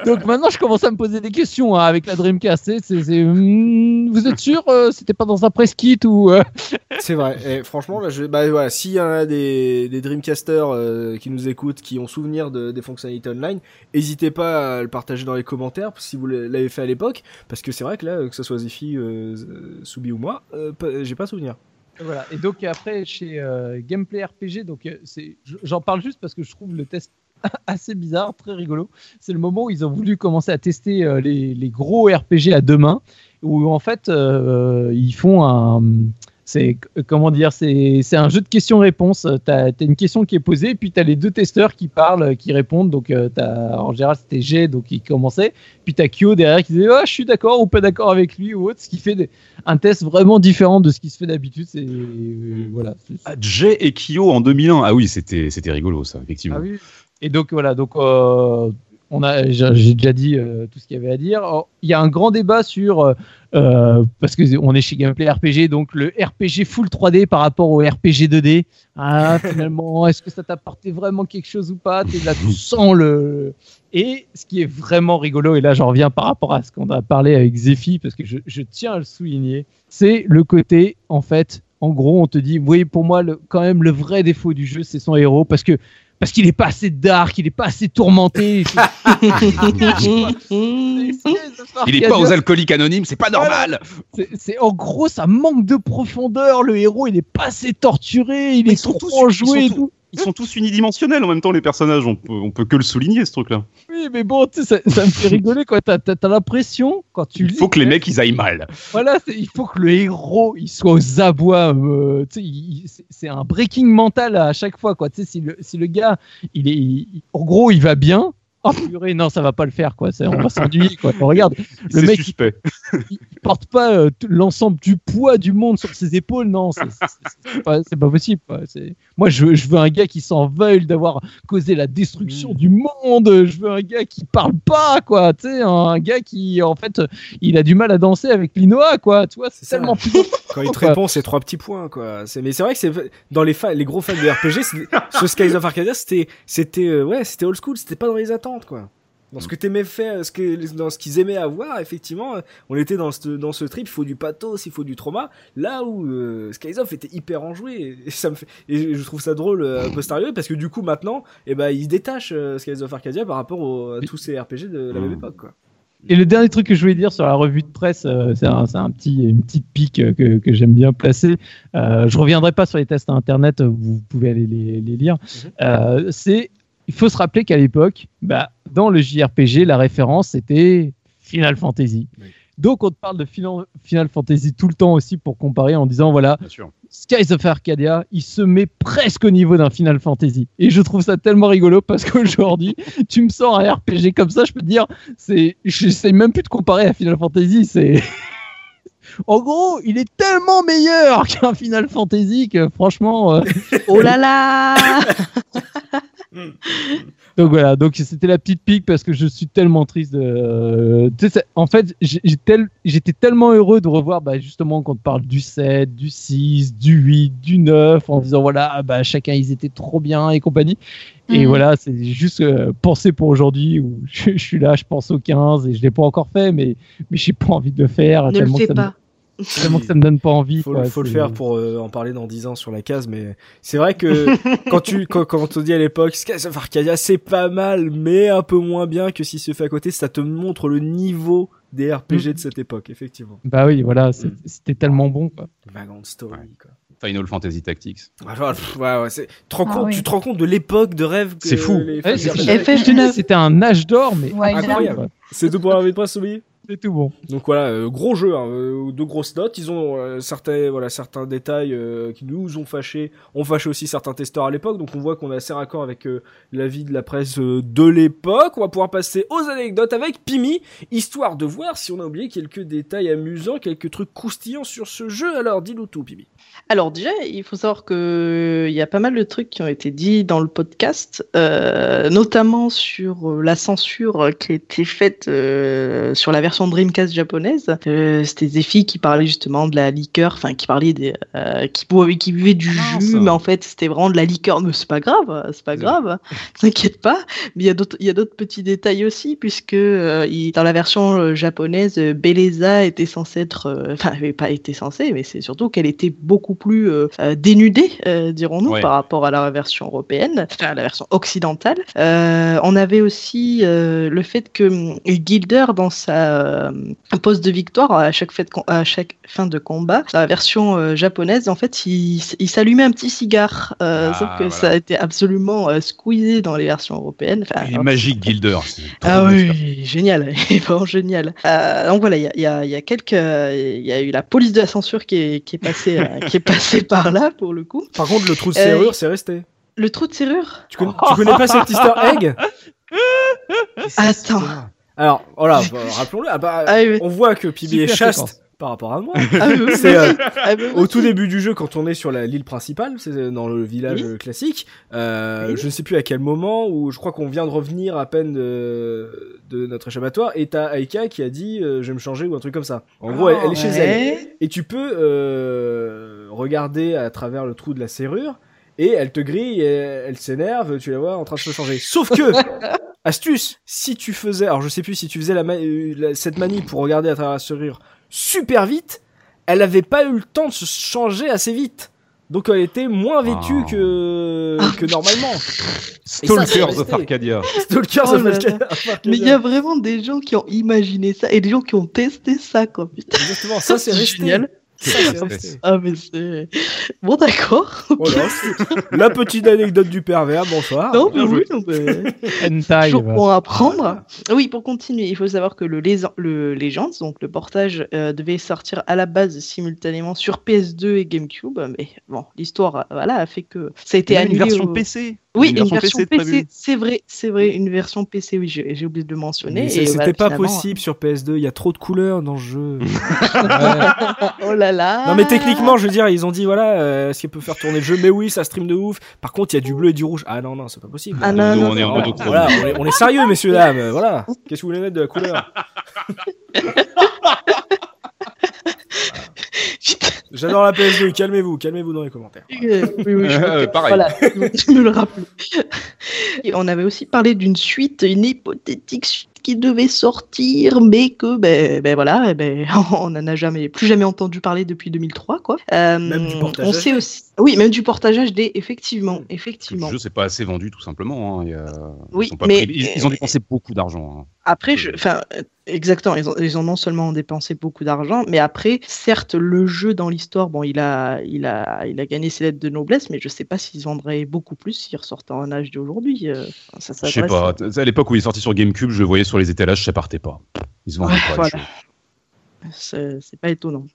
donc maintenant, je commence à me poser des questions hein, avec la Dreamcast. C'est, c'est, c'est, mm, vous êtes sûr, euh, c'était pas dans un press kit ou. Euh... C'est vrai. Et franchement, là, je, bah voilà, s'il y en a des, des Dreamcast qui nous écoutent, qui ont souvenir de, des fonctionnalités online, n'hésitez pas à le partager dans les commentaires si vous l'avez fait à l'époque, parce que c'est vrai que là, que ce soit Zéphi, euh, Soubi ou moi, euh, j'ai pas souvenir. Voilà. Et donc après chez euh, Gameplay R P G, donc c'est, j'en parle juste parce que je trouve le test assez bizarre, très rigolo. C'est le moment où ils ont voulu commencer à tester euh, les, les gros R P G à deux mains, où en fait euh, ils font un C'est, comment dire, c'est, c'est un jeu de questions-réponses. T'as, t'as une question qui est posée, et puis t'as les deux testeurs qui parlent, qui répondent. Donc, t'as, en général, c'était G, donc il commençait. Puis t'as Kyo derrière qui disait, oh, je suis d'accord ou pas d'accord avec lui ou autre. Ce qui fait des, un test vraiment différent de ce qui se fait d'habitude. C'est, euh, voilà. G et Kyo en deux mille un. Ah oui, c'était, c'était rigolo, ça, effectivement. Ah oui. Et donc voilà, donc euh, on a, j'ai déjà dit euh, tout ce qu'il y avait à dire. Alors, il y a un grand débat sur euh, parce que on est chez Gameplay R P G, donc le R P G full trois D par rapport au R P G deux D. Ah, finalement, est-ce que ça t'apportait vraiment quelque chose ou pas? T'es là, tu sens le. Et ce qui est vraiment rigolo, et là j'en reviens par rapport à ce qu'on a parlé avec Zéphi, parce que je, je tiens à le souligner, c'est le côté, en fait, en gros, on te dit, oui, pour moi, le, quand même, le vrai défaut du jeu, c'est son héros, parce que parce qu'il n'est pas assez dark, il n'est pas assez tourmenté. Il n'est pas aux alcooliques anonymes, c'est pas normal. C'est, c'est, en gros, ça manque de profondeur, le héros, il n'est pas assez torturé, il Mais est trop enjoué et tout. Ils sont tous unidimensionnels en même temps, les personnages. On peut, on peut que le souligner, ce truc-là. Oui, mais bon, tu sais, ça, ça me fait rigoler quand t'as, t'as, t'as l'impression, quand tu lis. Il faut que les mecs, ils aillent mal. Voilà, il faut que le héros, il soit aux abois. Euh, tu sais, il, c'est, c'est un breaking mental à chaque fois, quoi. Tu sais, si le, si le gars, il est, il, en gros, il va bien. Oh purée, non, ça va pas le faire, quoi. C'est, on va s'ennuyer, quoi. On regarde, le c'est mec, suspect. Il, il porte pas euh, tout, l'ensemble du poids du monde sur ses épaules, non. C'est, c'est, c'est, c'est, pas, c'est pas possible. Quoi. C'est... Moi, je, je veux un gars qui s'en veuille d'avoir causé la destruction mmh. du monde. Je veux un gars qui parle pas, quoi. Tu sais, un gars qui, en fait, il a du mal à danser avec l'Inoa, quoi. Tu vois, c'est, c'est tellement. Quand il te répond, c'est trois petits points, quoi. C'est... Mais c'est vrai que c'est dans les fa... les gros fans de R P G, ce Skies of Arcadia, c'était, c'était, euh, ouais, c'était old school. C'était pas dans les attentes. Quoi. Dans ce que t'aimais faire, ce que, dans ce qu'ils aimaient avoir, effectivement, on était dans ce, dans ce trip, il faut du pathos, il faut du trauma, là où euh, Skies of était hyper enjoué, et, et, ça me fait, et je trouve ça drôle euh, postérieur, parce que du coup, maintenant, eh ben, il détache euh, Skies of Arcadia par rapport au, à tous ces R P G de la même époque, quoi. Et le dernier truc que je voulais dire sur la revue de presse, euh, c'est, un, c'est un petit, une petite pique euh, que, que j'aime bien placer. Euh, je reviendrai pas sur les tests à Internet, vous pouvez aller les, les lire. Euh, c'est Il faut se rappeler qu'à l'époque, bah, dans le J R P G, la référence, c'était Final Fantasy. Oui. Donc, on te parle de Final Fantasy tout le temps aussi pour comparer en disant, voilà, Skies of Arcadia, il se met presque au niveau d'un Final Fantasy. Et je trouve ça tellement rigolo parce qu'aujourd'hui, tu me sors un R P G comme ça, je peux te dire, c'est... j'essaie même plus de comparer à Final Fantasy, c'est... En gros, il est tellement meilleur qu'un Final Fantasy que franchement... Euh... Oh là là. Donc voilà, donc c'était la petite pique parce que je suis tellement triste. De... Tu sais, en fait, j'ai tel... j'étais tellement heureux de revoir bah, justement qu'on te parle du sept, du six, du huit, du neuf, en disant voilà, bah, chacun ils étaient trop bien et compagnie. Et mmh. voilà, c'est juste euh, penser pour aujourd'hui où je, je suis là, je pense au quinze et je l'ai pas encore fait, mais mais j'ai pas envie de le faire. Ne tellement le fais pas. Me, tellement que ça me donne pas envie. Faut, quoi, faut le faire pour euh, en parler dans dix ans sur la case, mais c'est vrai que quand tu quand, quand on te dit à l'époque Skies of Arcadia c'est pas mal, mais un peu moins bien que si c'est fait à côté, ça te montre le niveau des R P G mmh. de cette époque, effectivement. Bah oui, voilà, c'est, mmh. c'était tellement bon, quoi. Vagrant Story, ouais. quoi. Final Fantasy Tactics. Ah, pff, ouais, ouais, c'est... Te rends ah, compte, oui. Tu te rends compte de l'époque de rêve. Que c'est fou. Les... Ouais, c'est... F F neuf. C'était un âge d'or, mais ouais, incroyable. Ouais. C'est tout pour la vie de presse, oubliez. C'est tout bon. Donc voilà, euh, gros jeu, hein, euh, de grosses notes. Ils ont euh, certains, voilà, certains détails euh, qui nous ont fâchés. On fâchait aussi certains testeurs à l'époque. Donc on voit qu'on est assez raccord avec euh, l'avis de la presse euh, de l'époque. On va pouvoir passer aux anecdotes avec Pimi, histoire de voir si on a oublié quelques détails amusants, quelques trucs croustillants sur ce jeu. Alors dis-nous tout, Pimi. Alors déjà, il faut savoir que il y a pas mal de trucs qui ont été dits dans le podcast, euh, notamment sur la censure qui a été faite euh, sur la version Dreamcast japonaise, euh, c'était Zéphi qui parlait justement de la liqueur, enfin qui parlait des, euh, qui, bouvaient, qui buvait du ah, jus, ça. Mais en fait c'était vraiment de la liqueur. Mais c'est pas grave, c'est pas grave, t'inquiète pas. Mais il y a d'autres, il y a d'autres petits détails aussi, puisque euh, il, dans la version japonaise, Beleza était censée être, enfin euh, avait pas été censée, mais c'est surtout qu'elle était beaucoup plus euh, dénudée, euh, dirons-nous, ouais. par rapport à la version européenne, enfin la version occidentale. Euh, on avait aussi euh, le fait que Gilder dans sa un poste de victoire à chaque, fête, à chaque fin de combat. La version euh, japonaise, en fait, il, il s'allumait un petit cigare, euh, ah, sauf que voilà. ça a été absolument euh, squeezé dans les versions européennes. Enfin, il est magique, Gilder. Ah oui, oui, génial, il est vraiment génial. Euh, donc voilà, il y, y, y a quelques, il euh, y a eu la police de la censure qui est, qui est passée, euh, qui est passée par là pour le coup. Par contre, le trou de serrure, euh, c'est resté. Le trou de serrure. Tu connais, tu connais pas cette Easter egg? Attends. Alors, voilà, bah, rappelons-le, ah bah, ah, oui. on voit que Pimi est chaste, par rapport à moi. Ah, oui, c'est, euh, ah, oui, au tout début du jeu, quand on est sur la, l'île principale, c'est dans le village oui. classique, euh, oui. je ne sais plus à quel moment, où je crois qu'on vient de revenir à peine de, de notre échappatoire, et t'as Aika qui a dit euh, « je vais me changer » ou un truc comme ça. En gros, oh, elle, elle est ouais. chez elle. Et tu peux euh, regarder à travers le trou de la serrure, et elle te grille, et elle s'énerve, tu la vois en train de se changer. Sauf que... Astuce, si tu faisais, alors je sais plus si tu faisais la ma- la, cette manie pour regarder à travers la serrure super vite, elle avait pas eu le temps de se changer assez vite. Donc elle était moins vêtue oh. que que normalement. Stalkers of Arcadia. Stalkers oh, of Arcadia. Mais il y a vraiment des gens qui ont imaginé ça et des gens qui ont testé ça quoi. Putain. Exactement, ça c'est, c'est resté. Génial. Ah mais c'est bon d'accord. Voilà, c'est... La petite anecdote du pervers, bonsoir. Non mais oui, non mais toujours pour apprendre. Oui, pour continuer, il faut savoir que le, Lé- le Legends, donc le portage, euh, devait sortir à la base simultanément sur P S deux et Gamecube, mais bon, l'histoire, voilà, a fait que ça a été annulé. Une version au... P C. Oui, une version, une version P C, P C c'est vrai, c'est vrai, une version P C, oui, j'ai, j'ai oublié de le mentionner. Mais et c'était voilà, pas possible euh... sur P S deux, il y a trop de couleurs dans le jeu. Oh là là. Non mais techniquement, je veux dire, ils ont dit, voilà, euh, est-ce qu'il peut faire tourner le jeu ? Mais oui, ça stream de ouf. Par contre, il y a du bleu et du rouge. Ah non, non, c'est pas possible. Ah non, non, non, on est en mode octobre. Voilà, on est, on est sérieux, messieurs, dames, voilà. Qu'est-ce que vous voulez mettre de la couleur ? J'adore la P S deux, calmez-vous, calmez-vous dans les commentaires. Euh, oui, oui, je euh, pareil. Voilà, je me le rappelle. Et on avait aussi parlé d'une suite, une hypothétique suite qui devait sortir, mais que, ben, ben voilà, ben, on n'en a jamais, plus jamais entendu parler depuis deux mille trois, quoi. Euh, même du portage. On sait aussi, oui, même du portage H D, effectivement, effectivement. Le jeu, c'est pas assez vendu, tout simplement. Hein, et, euh, oui, ils mais... Pris, ils, ils ont dépensé beaucoup d'argent, hein. Après, je, enfin, exactement, ils ont, ils ont non seulement dépensé beaucoup d'argent, mais après, certes, le jeu dans l'histoire, bon, il a, il a, il a gagné ses lettres de noblesse, mais je sais pas s'ils vendraient beaucoup plus s'ils ressortaient en H D aujourd'hui. Euh, ça je sais pas. À l'époque où il est sorti sur GameCube, je le voyais sur les étalages, ça partait pas. Ils se vendaient pas. Voilà. C'est, c'est pas étonnant.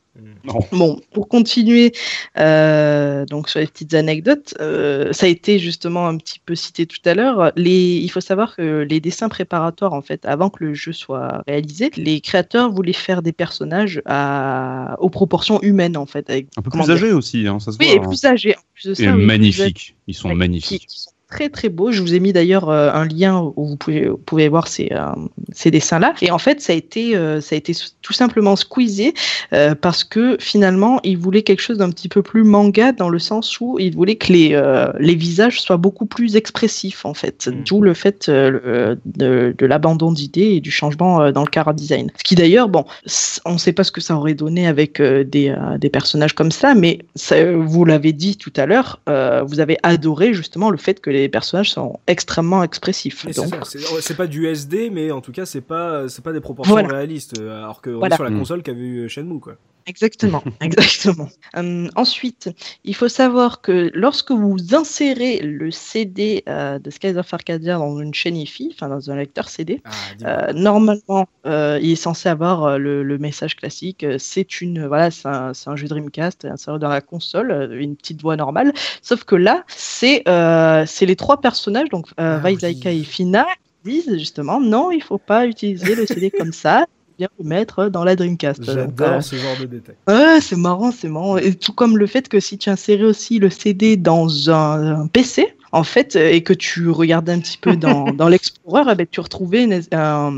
Non. Bon, pour continuer euh, donc sur les petites anecdotes, euh, ça a été justement un petit peu cité tout à l'heure. Les, il faut savoir que les dessins préparatoires, en fait, avant que le jeu soit réalisé, les créateurs voulaient faire des personnages à, aux proportions humaines, en fait, avec, un peu plus âgés aussi, hein, ça se oui, voit. Oui, plus âgés. En plus de ça, et oui, magnifiques. Ils sont magnifiques. magnifiques. Très très beau. Je vous ai mis d'ailleurs euh, un lien où vous pouvez, vous pouvez voir ces, euh, ces dessins-là. Et en fait, ça a été, euh, ça a été tout simplement squeezé euh, parce que finalement, ils voulaient quelque chose d'un petit peu plus manga dans le sens où ils voulaient que les, euh, les visages soient beaucoup plus expressifs en fait. Mmh. D'où le fait euh, de, de l'abandon d'idées et du changement euh, dans le chara design. Ce qui d'ailleurs, bon, on ne sait pas ce que ça aurait donné avec euh, des, euh, des personnages comme ça, mais ça, vous l'avez dit tout à l'heure, euh, vous avez adoré justement le fait que les les personnages sont extrêmement expressifs. Donc. C'est, ça, c'est, c'est pas du S D, mais en tout cas, c'est pas, c'est pas des proportions voilà. réalistes, alors qu'on voilà. est sur la console qu'a vu Shenmue, quoi. Exactement, exactement. Euh, ensuite, il faut savoir que lorsque vous insérez le C D euh, de Skies of Arcadia dans une chaîne I F I, enfin dans un lecteur C D, ah, euh, normalement, euh, il est censé avoir euh, le, le message classique. Euh, c'est une, voilà, c'est un, c'est un jeu Dreamcast inséré dans la console, euh, une petite voix normale. Sauf que là, c'est, euh, c'est les trois personnages, donc euh, ah, Vyse, Aika oui. et Fina, qui disent justement non, il faut pas utiliser le C D comme ça. Le mettre dans la Dreamcast. J'adore donc, ce euh... genre de détail. Ouais, c'est marrant, c'est marrant. Et tout comme le fait que si tu insérais aussi le C D dans un, un P C, en fait, et que tu regardais un petit peu dans, dans l'Explorer, eh ben, tu retrouvais une, un,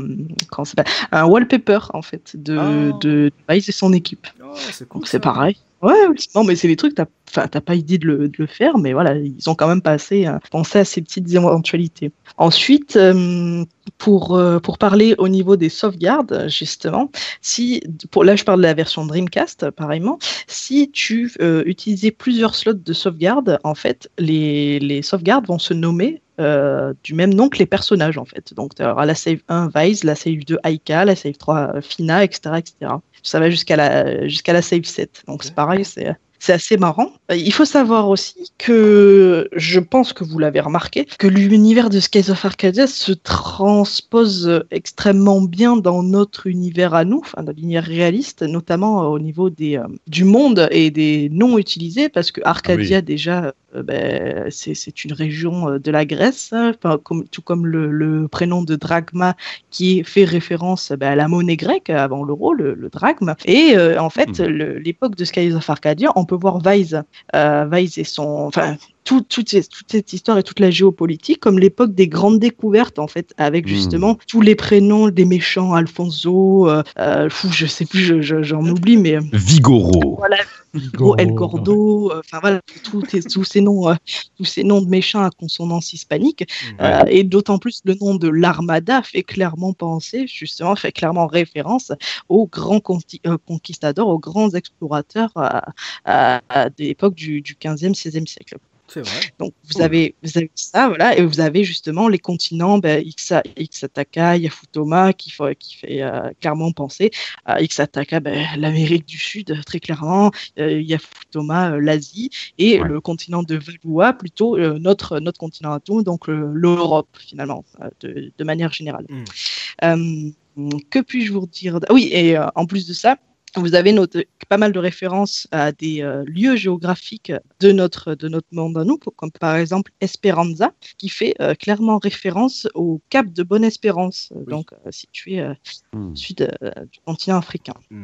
comment ça s'appelle, un wallpaper en fait, de, oh. de, de Vyse et son équipe. Oh, c'est cool, donc c'est ça. Pareil. Ouais, non, mais c'est des trucs, t'as, enfin, t'as pas idée de le, de le faire, mais voilà, ils ont quand même pas assez hein, pensé à ces petites éventualités. Ensuite, euh, pour, euh, pour parler au niveau des sauvegardes, justement, si, pour, là, je parle de la version Dreamcast, pareillement, si tu euh, utilisais plusieurs slots de sauvegarde, en fait, les, les sauvegardes vont se nommer Euh, du même nom que les personnages en fait. Donc tu auras la save un Vyse, la save deux Aika, la save trois Fina, et cetera, et cetera. Ça va jusqu'à la jusqu'à la save sept. Donc c'est pareil, c'est c'est assez marrant. Il faut savoir aussi que je pense que vous l'avez remarqué que l'univers de Skies of Arcadia se transpose extrêmement bien dans notre univers à nous, enfin dans l'univers réaliste, notamment au niveau des euh, du monde et des noms utilisés parce que Arcadia ah oui. déjà euh, ben, c'est, c'est une région de la Grèce, hein, comme, tout comme le, le prénom de Drachma qui fait référence ben, à la monnaie grecque avant l'euro, le, le drachme. Et euh, en fait, mmh. le, l'époque de Skies of Arcadia, on peut voir Vyse, euh, Vyse et son... Tout, tout, toute cette histoire et toute la géopolitique, comme l'époque des grandes découvertes, en fait, avec justement mmh. tous les prénoms des méchants, Alfonso, euh, euh, fou, je sais plus, je, je, j'en oublie, mais. Vigoro. Voilà, Vigoro, El Gordo, ouais. Enfin euh, voilà, tous, tous, ces noms, euh, tous ces noms de méchants à consonance hispanique, ouais. euh, et d'autant plus le nom de l'Armada fait clairement penser, justement, fait clairement référence aux grands conti- euh, conquistadors, aux grands explorateurs euh, euh, à l'époque du, du quinzième, seizième siècle. C'est vrai. Donc vous avez, vous avez ça, voilà, et vous avez justement les continents, ben, Ixataka, Yafutoma, qui, qui fait euh, clairement penser à Ixataka, ben, l'Amérique du Sud, très clairement, euh, Yafutoma, euh, l'Asie, et ouais. le continent de Valua, plutôt euh, notre, notre continent à tout, donc euh, l'Europe, finalement, euh, de, de manière générale. Mm. Euh, que puis-je vous dire ? Oui, et euh, en plus de ça, vous avez noté pas mal de références à des euh, lieux géographiques de notre, de notre monde à nous, comme par exemple Esperanza, qui fait euh, clairement référence au Cap de Bonne-Espérance, oui. donc euh, situé euh, mmh. au sud euh, du continent africain. Mmh.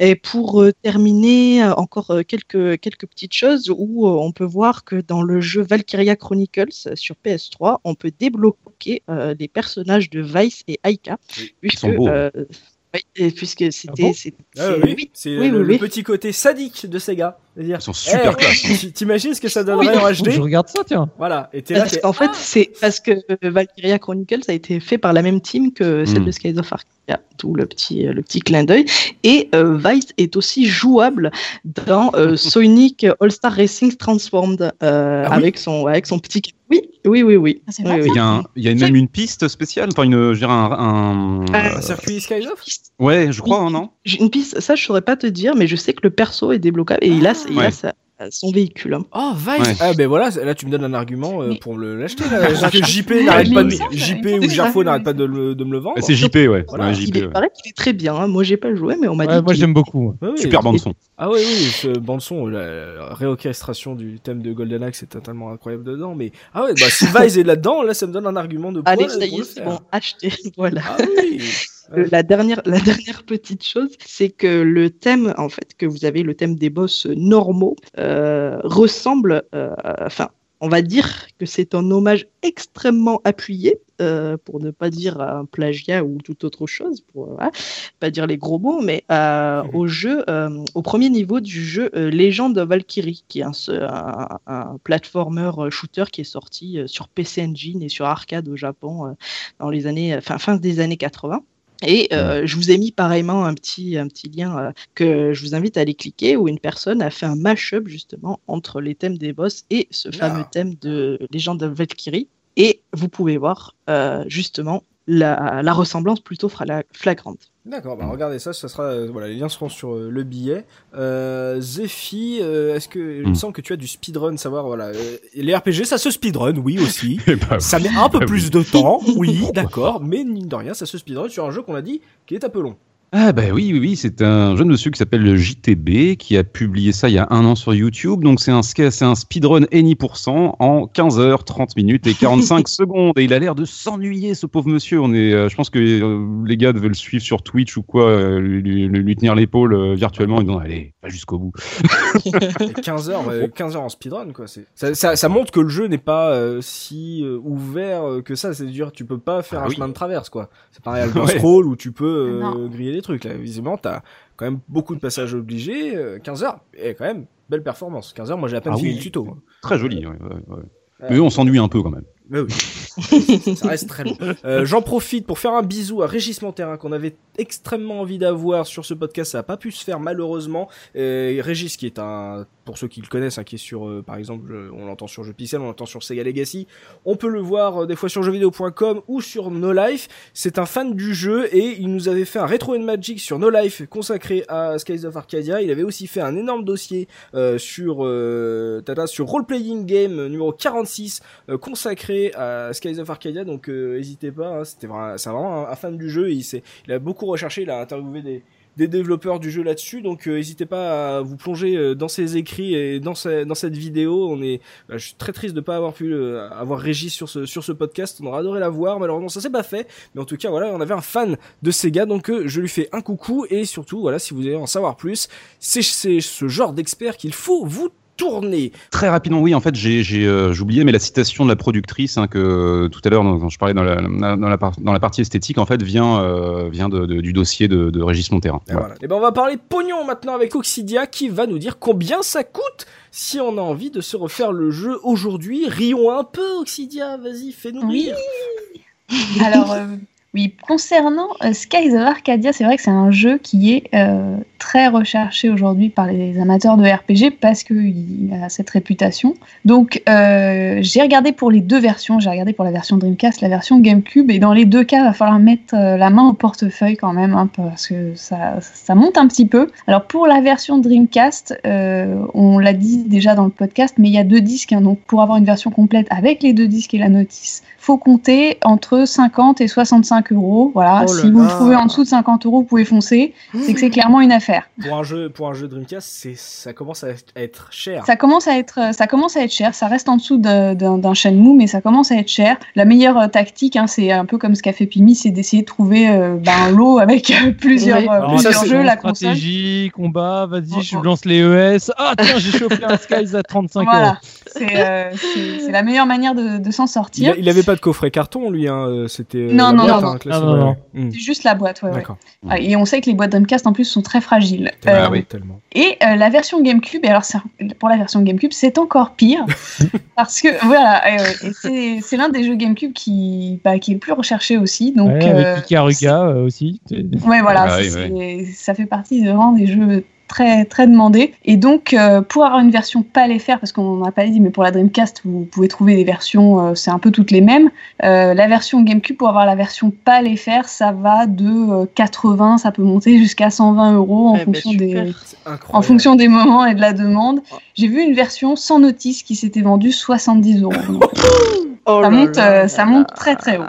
Et pour euh, terminer, euh, encore euh, quelques, quelques petites choses où euh, on peut voir que dans le jeu Valkyria Chronicles euh, sur P S trois, on peut débloquer euh, les personnages de Vyse et Aika. Oui. Puisque, ils sont beaux. Euh, Oui, puisque c'était... Ah bon c'est, c'est... Ah oui, oui, c'est oui, le, oui, le oui. petit côté sadique de Sega. C'est-à-dire, ils sont super hey, classe. T'imagines ce que ça donnerait oui, en H D ? Je regarde ça, tiens. Voilà. Et t'es là, t'es... En fait, c'est parce que Valkyria Chronicles a été fait par la même team que celle mm. de Skies of Arcadia, d'où le petit, le petit clin d'œil. Et euh, Vyse est aussi jouable dans euh, Sonic All-Star Racing Transformed, euh, ah, oui avec, son, avec son petit... Oui, oui, oui, oui. Ah, c'est oui, oui. Il y a, un, il y a même une piste spéciale, enfin une, je dirais un, un, ah, euh, un circuit Skies of. Ouais, je crois, oui, non. Une piste, ça je saurais pas te dire, mais je sais que le perso est débloquable et ah, il a, il ouais. a sa, son véhicule. Hein. Oh, Vyse. Ouais. Ah ben voilà, là tu me donnes un argument euh, pour le l'acheter. Là, parce que J P n'arrête pas, de, ça, J P ou Jarfo n'arrête pas de, de me le vendre. C'est J P, ouais. Voilà. ouais J P, il est ouais. pareil, il est très bien. Hein. Moi j'ai pas joué, mais on m'a ouais, dit. Moi j'aime beaucoup. Ouais, super bande son. Ah oui, oui, ce bande-son, la réorchestration du thème de Golden Axe est totalement incroyable dedans, mais ah ouais, bah, si Vyse est là-dedans, là, ça me donne un argument de poids. Allez, ça y est, c'est bon, achetez, voilà. Ah oui. Euh, la dernière, la dernière petite chose, c'est que le thème, en fait, que vous avez, le thème des boss normaux, euh, ressemble, euh, enfin, on va dire que c'est un hommage extrêmement appuyé, euh, pour ne pas dire un plagiat ou toute autre chose, pour euh, pas dire les gros mots, mais euh, mmh. au jeu, euh, au premier niveau du jeu euh, Legend of Valkyrie, qui est un, un, un platformer shooter qui est sorti euh, sur P C Engine et sur arcade au Japon euh, dans les années, fin, fin des années quatre-vingts. Et euh, je vous ai mis pareillement un petit, un petit lien euh, que je vous invite à aller cliquer, où une personne a fait un mash-up justement entre les thèmes des boss et ce yeah. fameux thème de Legend of Valkyrie. Et vous pouvez voir euh, justement la, la ressemblance plutôt flagrante. D'accord, bah regardez ça, ça sera, euh, voilà, les liens seront sur euh, le billet. Euh, Zéphi, euh, est-ce que, il me semble que tu as du speedrun, savoir, voilà, euh, les R P G, ça se speedrun, oui aussi. bah, ça met un peu bah, plus oui. de temps, oui, d'accord, mais mine de rien, ça se speedrun sur un jeu qu'on a dit qui est un peu long. Ah bah oui, oui, oui, c'est un jeune monsieur qui s'appelle J T B, qui a publié ça il y a un an sur YouTube, donc c'est un, c'est un speedrun N I pour cent en quinze heures, trente minutes et quarante-cinq secondes, et il a l'air de s'ennuyer ce pauvre monsieur. On est, euh, je pense que euh, les gars veulent le suivre sur Twitch ou quoi, euh, lui, lui tenir l'épaule euh, virtuellement, et disent allez, pas jusqu'au bout. quinze heures en speedrun, quoi, c'est... Ça, ça, ça montre que le jeu n'est pas euh, si euh, ouvert que ça, c'est-à-dire tu peux pas faire ah, un oui. chemin de traverse, quoi. C'est pareil à le ouais. scroll où tu peux euh, griller les trucs, là, visiblement, t'as quand même beaucoup de passages obligés, euh, quinze heures, et quand même, belle performance, quinze heures, moi j'ai à peine ah fini oui. le tuto. Moi. Très joli, ouais, ouais, ouais. Euh, mais on s'ennuie un peu quand même. Mais oui, ça reste très long. Euh, j'en profite pour faire un bisou à Régis Monterrain qu'on avait extrêmement envie d'avoir sur ce podcast, ça n'a pas pu se faire malheureusement. Euh, Régis qui est un, pour ceux qui le connaissent, hein, qui est sur, euh, par exemple, on l'entend sur Jeux Pixel, on l'entend sur Sega Legacy, on peut le voir euh, des fois sur jeux vidéo point com ou sur No Life. C'est un fan du jeu et il nous avait fait un Retro and Magic sur No Life consacré à Skies of Arcadia. Il avait aussi fait un énorme dossier euh, sur euh, tata sur Role Playing Game numéro quarante-six euh, consacré à Skies of Arcadia, donc n'hésitez euh, pas, hein, c'était vraiment, c'est vraiment un, un fan du jeu, et il, s'est, il a beaucoup recherché, il a interviewé des, des développeurs du jeu là-dessus, donc euh, n'hésitez pas à vous plonger euh, dans ses écrits et dans, sa, dans cette vidéo. On est, bah, je suis très triste de pas avoir pu euh, avoir Régis sur ce, sur ce podcast, on aurait adoré la voir, malheureusement ça s'est pas fait, mais en tout cas voilà, on avait un fan de Sega, donc euh, je lui fais un coucou, et surtout voilà, si vous voulez en savoir plus, c'est ce genre d'expert qu'il faut vous tourner. Très rapidement, oui, en fait, j'ai, j'ai, euh, j'ai oublié, mais la citation de la productrice hein, que euh, tout à l'heure, dont je parlais dans la, dans, la par- dans la partie esthétique, en fait, vient, euh, vient de, de, du dossier de, de Régis Monterrain. Et, voilà. Voilà. Et ben, on va parler pognon maintenant avec Oxidia, qui va nous dire combien ça coûte si on a envie de se refaire le jeu aujourd'hui. Rions un peu, Oxidia, vas-y, fais-nous rire. Oui. Alors, euh, oui, concernant euh, Skies of Arcadia, c'est vrai que c'est un jeu qui est euh, très recherché aujourd'hui par les amateurs de R P G parce qu'il a cette réputation. Donc euh, j'ai regardé pour les deux versions, j'ai regardé pour la version Dreamcast, la version Gamecube, et dans les deux cas, il va falloir mettre euh, la main au portefeuille quand même, hein, parce que ça, ça monte un petit peu. Alors pour la version Dreamcast, euh, on l'a dit déjà dans le podcast, mais il y a deux disques, hein, donc pour avoir une version complète avec les deux disques et la notice, il faut compter entre cinquante et soixante-cinq euros, voilà. Oh si vous le trouvez en dessous de cinquante euros, vous pouvez foncer. Mmh. C'est que c'est clairement une affaire. Pour un jeu, pour un jeu Dreamcast, c'est, ça commence à être cher. Ça commence à être, ça commence à être cher. Ça reste en dessous d'un, d'un, d'un Shenmue, mais ça commence à être cher. La meilleure tactique, hein, c'est un peu comme ce qu'a fait Pimi, c'est d'essayer de trouver euh, bah, un lot avec plusieurs, oui. euh, plusieurs ça, jeux, la console. Stratégie, combat, vas-y, oh, je oh. lance les E S. Ah tiens, j'ai chopé un Skies à trente-cinq voilà. euros. C'est, euh, c'est, c'est la meilleure manière de, de s'en sortir. Il, il avait pas de coffret carton, lui. Hein. C'était. Non, non, non. Ah, non, non. C'est juste la boîte, ouais, ouais. Et on sait que les boîtes Dreamcast en plus sont très fragiles. Ah, euh, oui, tellement. Et euh, la version GameCube, et alors c'est, pour la version GameCube, c'est encore pire parce que voilà, euh, et c'est, c'est l'un des jeux GameCube qui, bah, qui est le plus recherché aussi. Donc, ouais, avec euh, Ikaruga euh, aussi. Ouais, voilà, ah, c'est, ouais. C'est, ça fait partie de vraiment des jeux très très demandé, et donc euh, pour avoir une version pas les faire, parce qu'on n'a pas dit, mais pour la Dreamcast vous pouvez trouver des versions, euh, c'est un peu toutes les mêmes, euh, la version GameCube, pour avoir la version pas les faire, ça va de euh, quatre-vingts, ça peut monter jusqu'à cent vingt euros en, eh fonction ben, des, en fonction des moments et de la demande. J'ai vu une version sans notice qui s'était vendue soixante-dix euros. Oh, ça monte, euh, ça monte très très haut.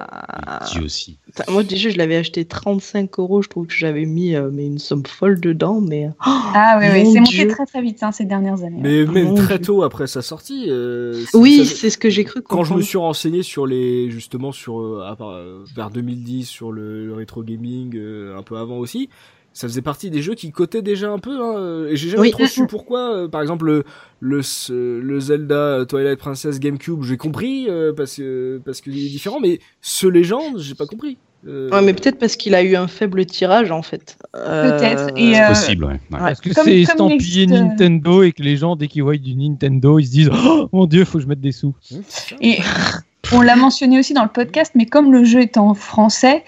Tu aussi. Moi déjà je l'avais acheté trente-cinq euros, je trouve que j'avais mis euh, mais une somme folle dedans, mais oh, ah oui, oui, c'est monté très très vite hein, ces dernières années. Mais hein. Même mon très Dieu. Tôt après sa sortie. Euh, c'est, oui, ça... c'est ce que j'ai cru. Comprendre. Quand je me suis renseigné sur les justement sur euh, à part, euh, vers deux mille dix sur le, le rétro gaming, euh, un peu avant aussi. Ça faisait partie des jeux qui cotaient déjà un peu, hein, et j'ai jamais oui. trop su pourquoi. Euh, par exemple, le, le, le Zelda Twilight Princess Gamecube, j'ai compris, euh, parce, euh, parce qu'il est différent, mais ce Légende, j'ai pas compris. Euh... Ouais, mais peut-être parce qu'il a eu un faible tirage en fait. Euh... Peut-être. Et c'est euh... possible, ouais. ouais. Parce que comme, c'est estampillé existe... Nintendo, et que les gens, dès qu'ils voient du Nintendo, ils se disent oh, mon Dieu, faut que je mette des sous. Et on l'a mentionné aussi dans le podcast, mais comme le jeu est en français.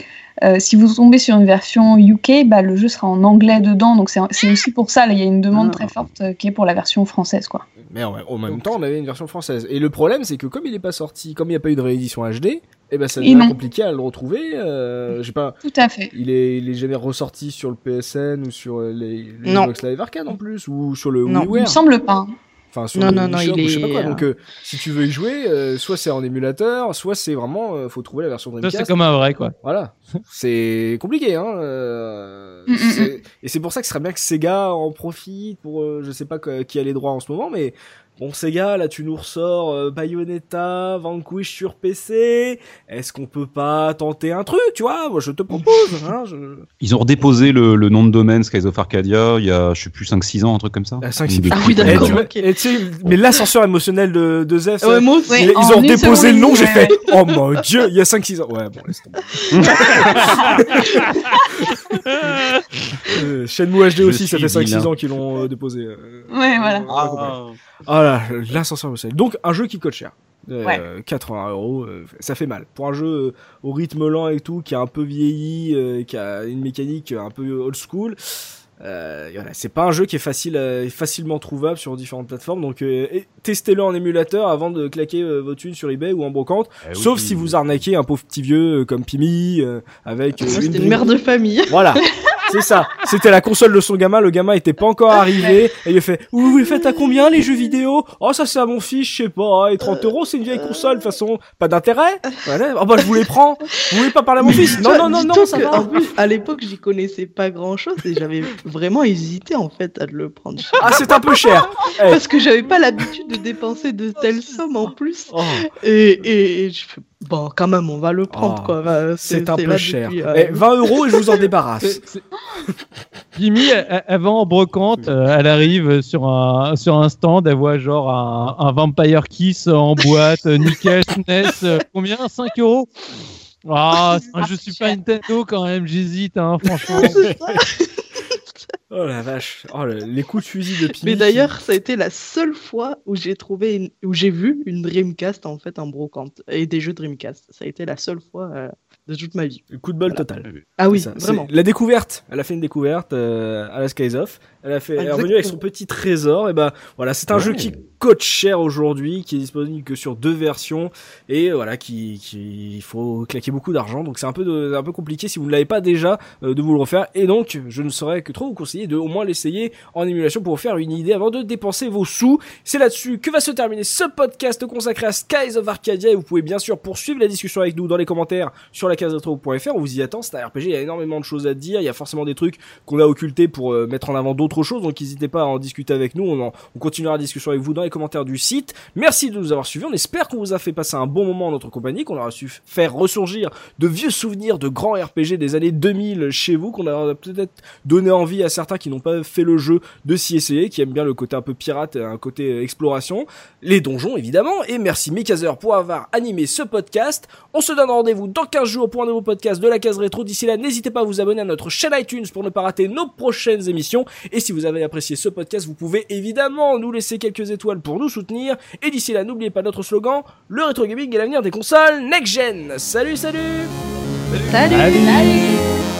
Euh, si vous tombez sur une version U K, bah, le jeu sera en anglais dedans, donc c'est, c'est aussi pour ça, il y a une demande ah. très forte euh, qui est pour la version française, quoi. Mais en, en même donc. temps, on avait une version française. Et le problème, c'est que comme il n'est pas sorti, comme il n'y a pas eu de réédition H D, eh ben, ça devient non. compliqué à le retrouver. Euh, je sais pas. Tout à fait. Il est, il est jamais ressorti sur le P S N ou sur les, les Xbox Live Arcade en plus, ou sur le WiiWare. Il me semble pas. Enfin, sur non, le non, non, il est... je sais pas quoi. Donc, euh, si tu veux y jouer, euh, soit c'est en émulateur, soit c'est vraiment, euh, faut trouver la version Dreamcast. Ça, c'est comme un vrai, quoi. Voilà. C'est compliqué, hein. Euh, c'est... Et c'est pour ça que ce serait bien que Sega en profite pour, euh, je sais pas qui a les droits en ce moment, mais bon, Sega, là, tu nous ressors euh, Bayonetta, Vanquish sur P C. Est-ce qu'on peut pas tenter un truc, tu vois? Moi, je te propose. Hein, je... Ils ont redéposé le, le nom de domaine Skies of Arcadia il y a, je sais plus, cinq six ans, un truc comme ça. Ah, cinq six Ah oui, d'accord. Et, okay. Et, mais l'ascenseur émotionnel de, de Zeph, ouais, moi, ouais, ils, ils ont redéposé le nom, ouais. J'ai fait « Oh mon Dieu, il y a cinq six ans !» Ouais, bon, laisse tomber. euh, Shenmue H D je aussi, ça fait cinq six ans qu'ils l'ont euh, déposé. Euh, ouais, voilà. Ah, ah là, l'ascenseur émotionnel. Donc, un jeu qui coûte cher. Euh, ouais. quatre-vingts euros, euh, ça fait mal. Pour un jeu euh, au rythme lent et tout, qui a un peu vieilli, euh, qui a une mécanique euh, un peu old school... Euh, voilà, c'est pas un jeu qui est facile, euh, facilement trouvable sur différentes plateformes, donc euh, testez-le en émulateur avant de claquer euh, vos thunes sur eBay ou en brocante, eh sauf oui. si vous arnaquez un pauvre petit vieux euh, comme Pimi euh, avec euh, une, une mère de famille. Voilà. C'est ça. C'était la console de son gamin. Le gamin était pas encore arrivé. Et il a fait, vous, vous les faites à combien, les jeux vidéo? Oh, ça, c'est à mon fils, je sais pas. Et trente euros, c'est une vieille console. De toute façon, pas d'intérêt. Voilà. Oh, bah, je vous les prends. Vous voulez pas parler à mon fils? Non, non, non, non, ça va. En plus, à l'époque, j'y connaissais pas grand chose et j'avais vraiment hésité, en fait, à le prendre. Ah, c'est un peu cher. Parce que j'avais pas l'habitude de dépenser de telles sommes, en plus. Et, et, je fais, bon, quand même, on va le prendre, oh, quoi. Bah, c'est, c'est un c'est peu cher. Depuis, euh... vingt euros et je vous en débarrasse. Pimi, elle va en brocante, euh, elle arrive sur un, sur un stand, elle voit genre un, un Vampire Kiss en boîte, nickel, S N E S, euh, combien? cinq euros? Ah, oh, je suis pas Nintendo quand même, j'hésite, hein, franchement. Oh la vache, oh, les coups de fusil de Pimi. Mais d'ailleurs, ça a été la seule fois où j'ai trouvé, une... où j'ai vu une Dreamcast en fait en brocante et des jeux Dreamcast. Ça a été la seule fois euh, de toute ma vie. Coup de bol voilà. Total. Ah oui, vraiment. C'est la découverte. Elle a fait une découverte euh, à la Skies of. Elle a fait, elle est revenue avec son petit trésor. Et ben voilà, c'est un ouais. jeu qui coûte cher aujourd'hui, qui est disponible que sur deux versions et voilà, qui, qui, il faut claquer beaucoup d'argent. Donc c'est un peu, de, un peu compliqué si vous ne l'avez pas déjà euh, de vous le refaire. Et donc, je ne saurais que trop vous conseiller de au moins l'essayer en émulation pour vous faire une idée avant de dépenser vos sous. C'est là-dessus que va se terminer ce podcast consacré à Skies of Arcadia et vous pouvez bien sûr poursuivre la discussion avec nous dans les commentaires sur la case rétro point f r. On vous y attend, c'est un R P G, il y a énormément de choses à dire, il y a forcément des trucs qu'on a occultés pour euh, mettre en avant d'autres choses, donc n'hésitez pas à en discuter avec nous, on, en, on continuera la discussion avec vous dans les commentaires du site. Merci de nous avoir suivis, on espère qu'on vous a fait passer un bon moment en notre compagnie, qu'on aura su faire ressurgir de vieux souvenirs de grands R P G des années deux mille chez vous, qu'on a peut-être donné envie à certains qui n'ont pas fait le jeu de s'y essayer, qui aiment bien le côté un peu pirate, un côté exploration, les donjons évidemment, et merci Mekazer pour avoir animé ce podcast. On se donne rendez-vous dans quinze jours pour un nouveau podcast de la case rétro. D'ici là, n'hésitez pas à vous abonner à notre chaîne iTunes pour ne pas rater nos prochaines émissions, et si vous avez apprécié ce podcast, vous pouvez évidemment nous laisser quelques étoiles pour nous soutenir, et d'ici là, n'oubliez pas notre slogan, le rétro gaming est l'avenir des consoles next-gen. Salut, salut, salut, salut, salut.